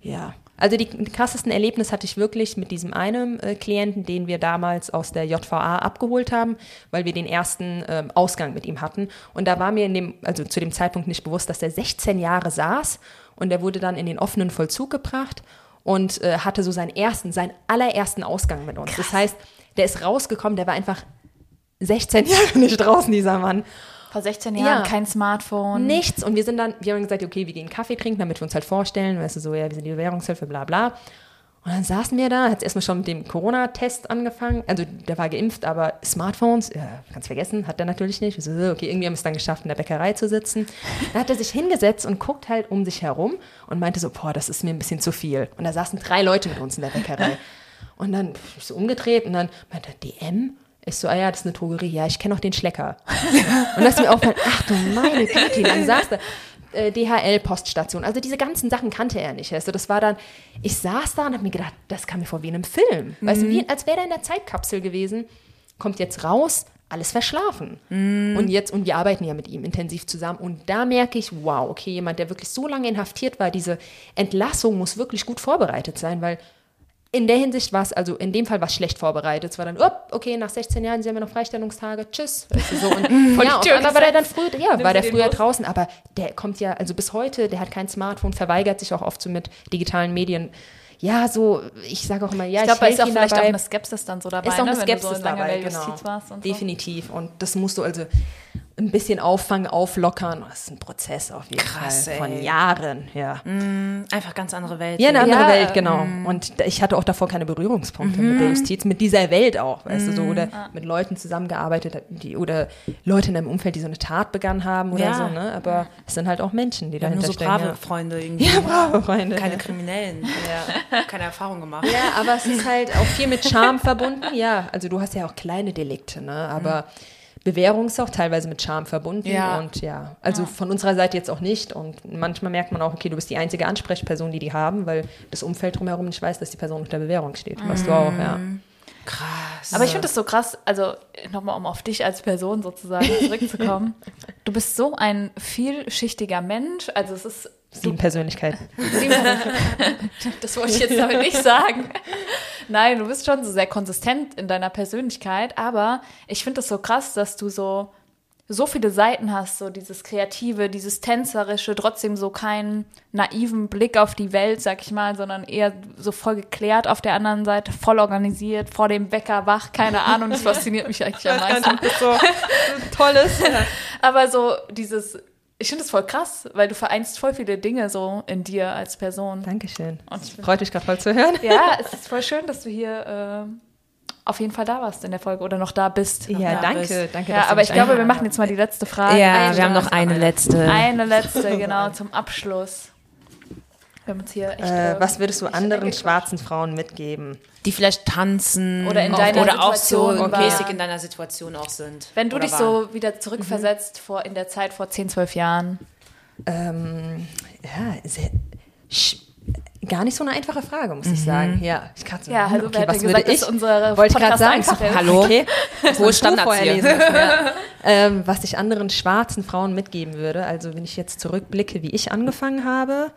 ja. Also die, die krassesten Erlebnisse hatte ich wirklich mit diesem einen äh, Klienten, den wir damals aus der J V A abgeholt haben, weil wir den ersten äh, Ausgang mit ihm hatten. Und da war mir in dem, also zu dem Zeitpunkt nicht bewusst, dass der sechzehn Jahre saß. Und der wurde dann in den offenen Vollzug gebracht. Und äh, hatte so seinen ersten, seinen allerersten Ausgang mit uns. Krass. Das heißt, der ist rausgekommen, der war einfach sechzehn Jahre nicht draußen, dieser Mann. Vor sechzehn Jahren, ja. Kein Smartphone. Nichts. Und wir sind dann, wir haben gesagt, okay, wir gehen Kaffee trinken, damit wir uns halt vorstellen, weißt du, so, ja, wir sind die Währungshilfe, bla bla. Und dann saßen wir da, hat es erstmal schon mit dem Corona-Test angefangen. Also der war geimpft, aber Smartphones, ja, ganz vergessen, hat er natürlich nicht. So, okay, irgendwie haben wir es dann geschafft, in der Bäckerei zu sitzen. Dann hat er sich hingesetzt und guckt halt um sich herum und meinte so, boah, das ist mir ein bisschen zu viel. Und da saßen drei Leute mit uns in der Bäckerei. Und dann so umgedreht und dann meinte er, D M? Ich so, ah ja, das ist eine Drogerie. Ja, ich kenne auch den Schlecker. Und das ist mir aufgefallen, ach du meine Güte, dann saß er. D H L-Poststation. Also diese ganzen Sachen kannte er nicht. Also das war dann, ich saß da und habe mir gedacht, das kam mir vor wie in einem Film. Mhm. Weißt du, wie, als wäre er in der Zeitkapsel gewesen. Kommt jetzt raus, alles verschlafen. Mhm. Und jetzt, und wir arbeiten ja mit ihm intensiv zusammen. Und da merke ich, wow, okay, jemand, der wirklich so lange inhaftiert war, diese Entlassung muss wirklich gut vorbereitet sein, weil in der Hinsicht war es, also in dem Fall war es schlecht vorbereitet. Es war dann, up, okay, nach sechzehn Jahren, Sie haben ja noch Freistellungstage, tschüss. Weißt du, so. Und, ja, und dann war der dann früh, ja, war der früher draußen, aber der kommt ja, also bis heute, der hat kein Smartphone, verweigert sich auch oft so mit digitalen Medien. Ja, so, ich sage auch immer, ja, ich helfe Ihnen dabei. Ich glaube, da ist auch vielleicht dabei, auch eine Skepsis dann so dabei, ist auch eine, ne, Skepsis wenn du so lange dabei, genau. Justiz warst und so. Definitiv. Und das musst du also ein bisschen auffangen, auflockern. Das ist ein Prozess auf jeden Krass, Fall. Von ey. Jahren, ja. Mm, einfach ganz andere Welt. Ja, eine andere ja, Welt, genau. Mm. Und ich hatte auch davor keine Berührungspunkte mm. mit der Justiz, mit dieser Welt auch, weißt mm. du, so, oder ah. mit Leuten zusammengearbeitet, die, oder Leute in einem Umfeld, die so eine Tat begangen haben oder ja. so, ne, aber es sind halt auch Menschen, die ja, dahinter stehen. Nur so brave ja. Freunde irgendwie. Ja, brave Freunde. Keine ja. Kriminellen, ja. Keine Erfahrung gemacht. Ja, aber es ist halt auch viel mit Charme verbunden, ja. Also du hast ja auch kleine Delikte, ne, aber mm. Bewährung ist auch teilweise mit Charme verbunden ja. und ja, also ja. von unserer Seite jetzt auch nicht und manchmal merkt man auch, okay, du bist die einzige Ansprechperson, die die haben, weil das Umfeld drumherum nicht weiß, dass die Person unter Bewährung steht, mm. weißt du auch, ja. Krass. Aber ich finde das so krass, also nochmal, um auf dich als Person sozusagen zurückzukommen, du bist so ein vielschichtiger Mensch, also es ist... Sieben Persönlichkeiten. Sieben Persönlichkeiten. Das wollte ich jetzt damit nicht sagen. Nein, du bist schon so sehr konsistent in deiner Persönlichkeit, aber ich finde das so krass, dass du so, so viele Seiten hast, so dieses Kreative, dieses Tänzerische, trotzdem so keinen naiven Blick auf die Welt, sag ich mal, sondern eher so voll geklärt auf der anderen Seite, voll organisiert, vor dem Wecker wach, keine Ahnung, das fasziniert mich eigentlich am meisten. Das ist so, so tolles. Aber so dieses... Ich finde das voll krass, weil du vereinst voll viele Dinge so in dir als Person. Dankeschön. Und das freut mich gerade voll zu hören. Ja, es ist voll schön, dass du hier äh, auf jeden Fall da warst in der Folge oder noch da bist. Noch ja, da danke. Bist. danke ja, aber ich glaube, wir machen jetzt mal die letzte Frage. Ja, eine, wir haben noch eine letzte. Eine letzte, genau, zum Abschluss. Wir haben uns hier echt äh, was würdest du anderen schwarzen Frauen mitgeben? Die vielleicht tanzen oder, in deiner oder auch so mäßig in deiner Situation auch sind. Wenn du dich waren. so wieder zurückversetzt mhm. vor, in der Zeit vor zehn, zwölf Jahren. Ähm, ja, sehr, sch- Gar nicht so eine einfache Frage, muss ich mhm. sagen. Ja, ich kann es nicht. Ja, hallo, okay, wer was gesagt, würde ich? Wollte ich gerade sagen. Hallo, okay. Hohe Standards hier. Ja. Ähm, was ich anderen schwarzen Frauen mitgeben würde, also wenn ich jetzt zurückblicke, wie ich angefangen habe.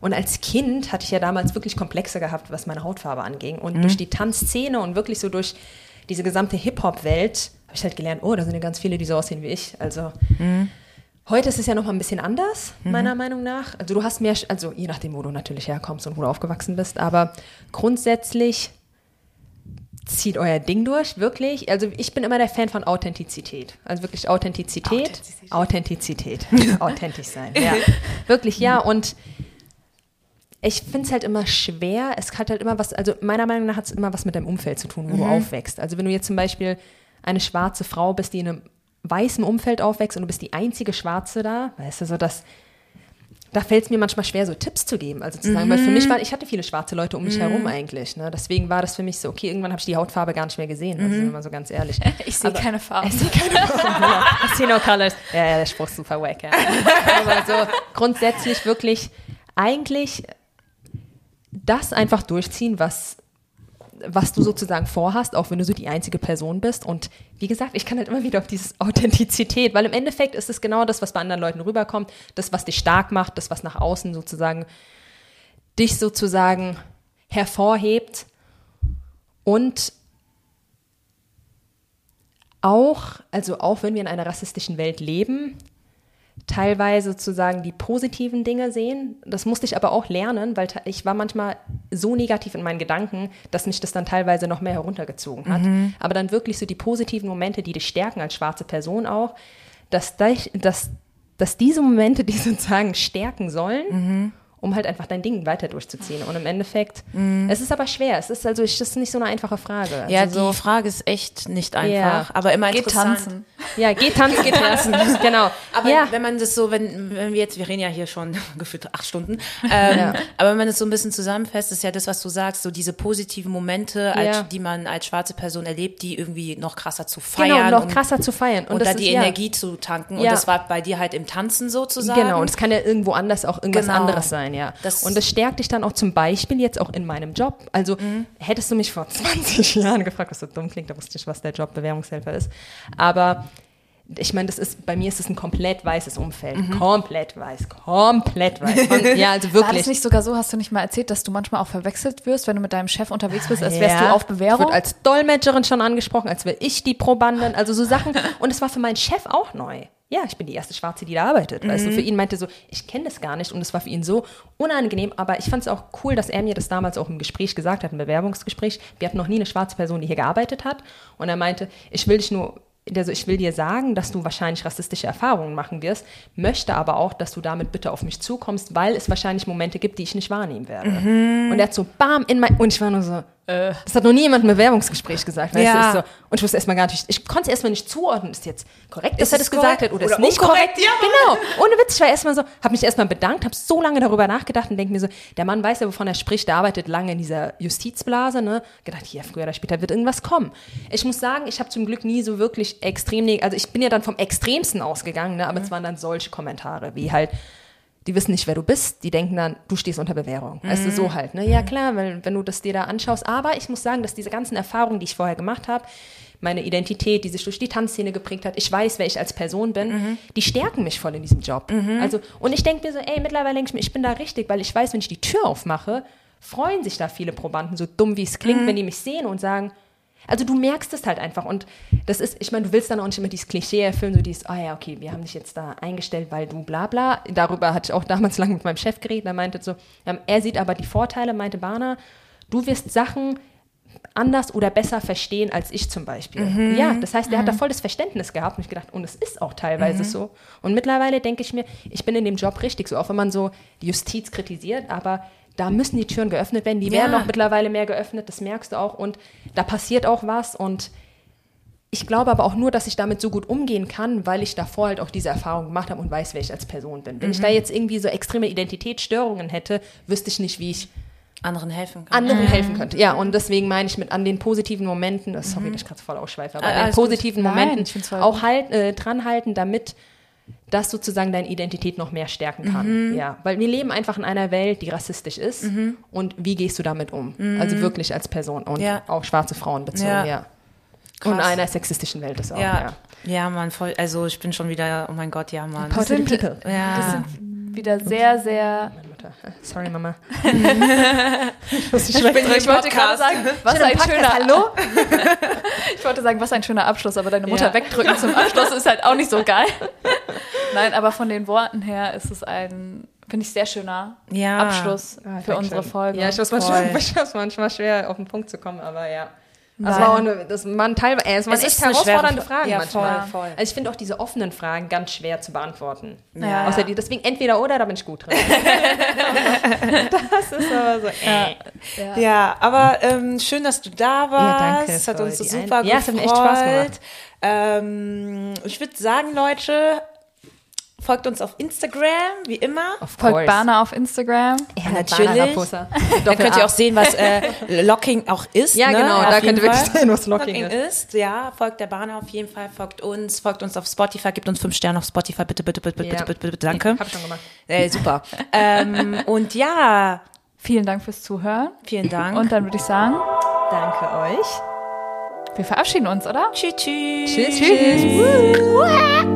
Und als Kind hatte ich ja damals wirklich Komplexe gehabt, was meine Hautfarbe anging. Und mhm. durch die Tanzszene und wirklich so durch diese gesamte Hip-Hop-Welt habe ich halt gelernt, oh, da sind ja ganz viele, die so aussehen wie ich. Also... Mhm. Heute ist es ja noch mal ein bisschen anders, meiner mhm. Meinung nach. Also du hast mehr, also je nachdem, wo du natürlich herkommst und wo du aufgewachsen bist, aber grundsätzlich zieht euer Ding durch, wirklich. Also ich bin immer der Fan von Authentizität. Also wirklich Authentizität. Authentizität. Authentizität. Authentisch sein, ja. Wirklich, ja. Und ich finde es halt immer schwer. Es hat halt immer was, also meiner Meinung nach hat es immer was mit deinem Umfeld zu tun, wo mhm. du aufwächst. Also wenn du jetzt zum Beispiel eine schwarze Frau bist, die in einem weißem Umfeld aufwächst und du bist die einzige Schwarze da, weißt du, so das, da fällt es mir manchmal schwer, so Tipps zu geben, also zu sagen, mhm. weil für mich war, ich hatte viele schwarze Leute um mich mhm. herum eigentlich, ne? Deswegen war das für mich so, okay, irgendwann habe ich die Hautfarbe gar nicht mehr gesehen, also mhm. sind wir mal so ganz ehrlich. Ich sehe keine Farbe. Ich sehe keine Farbe. I see no colors. Ja, ja, der Spruch ist super wack, ja. Also so grundsätzlich wirklich eigentlich das einfach durchziehen, was was du sozusagen vorhast, auch wenn du so die einzige Person bist. Und wie gesagt, ich kann halt immer wieder auf dieses Authentizität, weil im Endeffekt ist es genau das, was bei anderen Leuten rüberkommt, das, was dich stark macht, das, was nach außen sozusagen dich sozusagen hervorhebt und auch, also auch wenn wir in einer rassistischen Welt leben, teilweise sozusagen die positiven Dinge sehen. Das musste ich aber auch lernen, weil ich war manchmal so negativ in meinen Gedanken, dass mich das dann teilweise noch mehr heruntergezogen hat. Mhm. Aber dann wirklich so die positiven Momente, die dich stärken als schwarze Person auch, dass, dich, dass, dass diese Momente, die sozusagen stärken sollen, mhm. um halt einfach dein Ding weiter durchzuziehen. Und im Endeffekt, mhm. es ist aber schwer. Es ist also, es ist nicht so eine einfache Frage. Also ja, die so, Frage ist echt nicht einfach, ja. aber immer geht interessant. Tanzen. Ja, geht tanzen, geht tanzen. Genau. Aber ja. wenn man das so, wenn, wenn wir jetzt, wir reden ja hier schon gefühlt acht Stunden, ähm, ja. aber wenn man das so ein bisschen zusammenfasst, ist ja das, was du sagst, so diese positiven Momente, als, ja. die man als schwarze Person erlebt, die irgendwie noch krasser zu feiern. Genau, noch krasser und, zu feiern. Und, und das da ist, die ja. Energie zu tanken. Ja. Und das war bei dir halt im Tanzen sozusagen. Genau, und es kann ja irgendwo anders auch irgendwas genau. anderes sein. Ja. Das und das stärkt dich dann auch zum Beispiel jetzt auch in meinem Job. Also mhm. hättest du mich vor zwanzig Jahren gefragt, was so dumm klingt, da wusste ich, was der Job Bewährungshelfer ist. Aber ich meine, das ist, bei mir ist es ein komplett weißes Umfeld. Mhm. Komplett weiß, komplett weiß. Und, ja, also wirklich. War das nicht sogar so, hast du nicht mal erzählt, dass du manchmal auch verwechselt wirst, wenn du mit deinem Chef unterwegs bist, als wärst ja. du auf Bewährung? Ich wurde als Dolmetscherin schon angesprochen, als wäre ich die Probandin, also so Sachen. Und es war für meinen Chef auch neu. Ja, ich bin die erste Schwarze, die da arbeitet. Mhm. Weißt du, für ihn meinte so, ich kenne das gar nicht und es war für ihn so unangenehm, aber ich fand es auch cool, dass er mir das damals auch im Gespräch gesagt hat, im Bewerbungsgespräch. Wir hatten noch nie eine schwarze Person, die hier gearbeitet hat und er meinte, ich will dich nur, also ich will dir sagen, dass du wahrscheinlich rassistische Erfahrungen machen wirst, möchte aber auch, dass du damit bitte auf mich zukommst, weil es wahrscheinlich Momente gibt, die ich nicht wahrnehmen werde. Mhm. Und er hat so bam in mein, und ich war nur so, äh. das hat noch nie jemand im Bewerbungsgespräch gesagt. Weißt ja. du, ich so, und ich wusste erstmal gar nicht, ich konnte es erstmal nicht zuordnen, ist jetzt korrekt, dass er das gesagt hat oder, oder ist nicht korrekt. Ja. Genau, ohne Witz, ich war erstmal so, habe mich erstmal bedankt, habe so lange darüber nachgedacht und denke mir so, der Mann weiß ja, wovon er spricht, der arbeitet lange in dieser Justizblase, ne? Gedacht, ja, früher oder später wird irgendwas kommen. Ich muss sagen, ich habe zum Glück nie so wirklich extrem, also ich bin ja dann vom Extremsten ausgegangen, ne? Aber mhm. es waren dann solche Kommentare, wie halt, die wissen nicht, wer du bist, die denken dann, du stehst unter Bewährung. Mhm. Weißt du, so halt, ne? Ja klar, wenn, wenn du das dir da anschaust, aber ich muss sagen, dass diese ganzen Erfahrungen, die ich vorher gemacht habe, meine Identität, die sich durch die Tanzszene geprägt hat, ich weiß, wer ich als Person bin, mhm. die stärken mich voll in diesem Job. Mhm. Also, und ich denke mir so, ey, mittlerweile denke ich mir, ich bin da richtig, weil ich weiß, wenn ich die Tür aufmache, freuen sich da viele Probanden, so dumm wie es klingt, mhm. wenn die mich sehen und sagen, also du merkst es halt einfach und das ist, ich meine, du willst dann auch nicht immer dieses Klischee erfüllen, so dieses, ah ja, okay, wir haben dich jetzt da eingestellt, weil du bla bla. Darüber hatte ich auch damals lange mit meinem Chef geredet, er meinte so, ähm, er sieht aber die Vorteile, meinte Bana, du wirst Sachen anders oder besser verstehen als ich zum Beispiel. Mhm. Ja, das heißt, er hat da voll das Verständnis gehabt und ich gedacht, und es ist auch teilweise mhm. so. Und mittlerweile denke ich mir, ich bin in dem Job richtig so, auch wenn man so die Justiz kritisiert, aber da müssen die Türen geöffnet werden. Die ja. werden auch mittlerweile mehr geöffnet, das merkst du auch. Und da passiert auch was. Und ich glaube aber auch nur, dass ich damit so gut umgehen kann, weil ich davor halt auch diese Erfahrung gemacht habe und weiß, wer ich als Person bin. Wenn mhm. ich da jetzt irgendwie so extreme Identitätsstörungen hätte, wüsste ich nicht, wie ich anderen helfen könnte. Anderen mhm. helfen könnte, ja. Und deswegen meine ich mit an den positiven Momenten, das, sorry, dass ich gerade voll ausschweife, aber ah, an den positiven gut. Momenten Nein, auch halt, äh, dranhalten, damit das sozusagen deine Identität noch mehr stärken kann. Mhm. Ja, weil wir leben einfach in einer Welt, die rassistisch ist. Mhm. Und wie gehst du damit um? Mhm. Also wirklich als Person und ja. auch schwarze Frauen bezogen, ja. ja. Krass. Und einer sexistischen Welt ist auch, ja. Ja, ja Mann, voll, also ich bin schon wieder, oh mein Gott, ja, Mann. Das sind, ja. das sind wieder sehr, sehr... Meine Mutter. Sorry, Mama. ich, muss ich, ich, bin, ich wollte gerade sagen, was ein schöner... Hallo? ich wollte sagen, was ein schöner Abschluss, aber deine Mutter ja. wegdrücken zum Abschluss ist halt auch nicht so geil. Nein, aber von den Worten her ist es ein... Finde ich sehr schöner ja. Abschluss ah, für unsere schön. Folge. Ja, ich weiß manchmal, manchmal schwer, auf den Punkt zu kommen, aber ja. Das war eine, das waren teilweise, äh, es waren es echt herausfordernde Fragen ja, manchmal. Voll, voll. Also ich finde auch diese offenen Fragen ganz schwer zu beantworten. Ja. Außer die, deswegen entweder oder, da bin ich gut drin. das ist aber so, äh. Ja, ja aber ähm, schön, dass du da warst. Ja, danke. Es hat uns super ein- ja, es hat mir echt Spaß gemacht. Ähm, ich würde sagen, Leute, folgt uns auf Instagram, wie immer. Folgt Bana auf Instagram. Ja, natürlich. Da könnt ihr auch sehen, was äh, Locking auch ist. Ja, ne? genau. Auf da könnt ihr wirklich sehen, was Locking, Locking ist. ist. Ja, folgt der Bana auf jeden Fall. Folgt uns. Folgt uns auf Spotify. Gebt uns fünf Sterne auf Spotify. Bitte, bitte, bitte, ja. bitte, bitte, bitte, bitte. Danke. Hab schon gemacht. Äh, super. ähm, und ja. Vielen Dank fürs Zuhören. Vielen Dank. Und dann würde ich sagen, danke euch. Wir verabschieden uns, oder? Tschüss. Tschüss. Tschüss. Tschüss.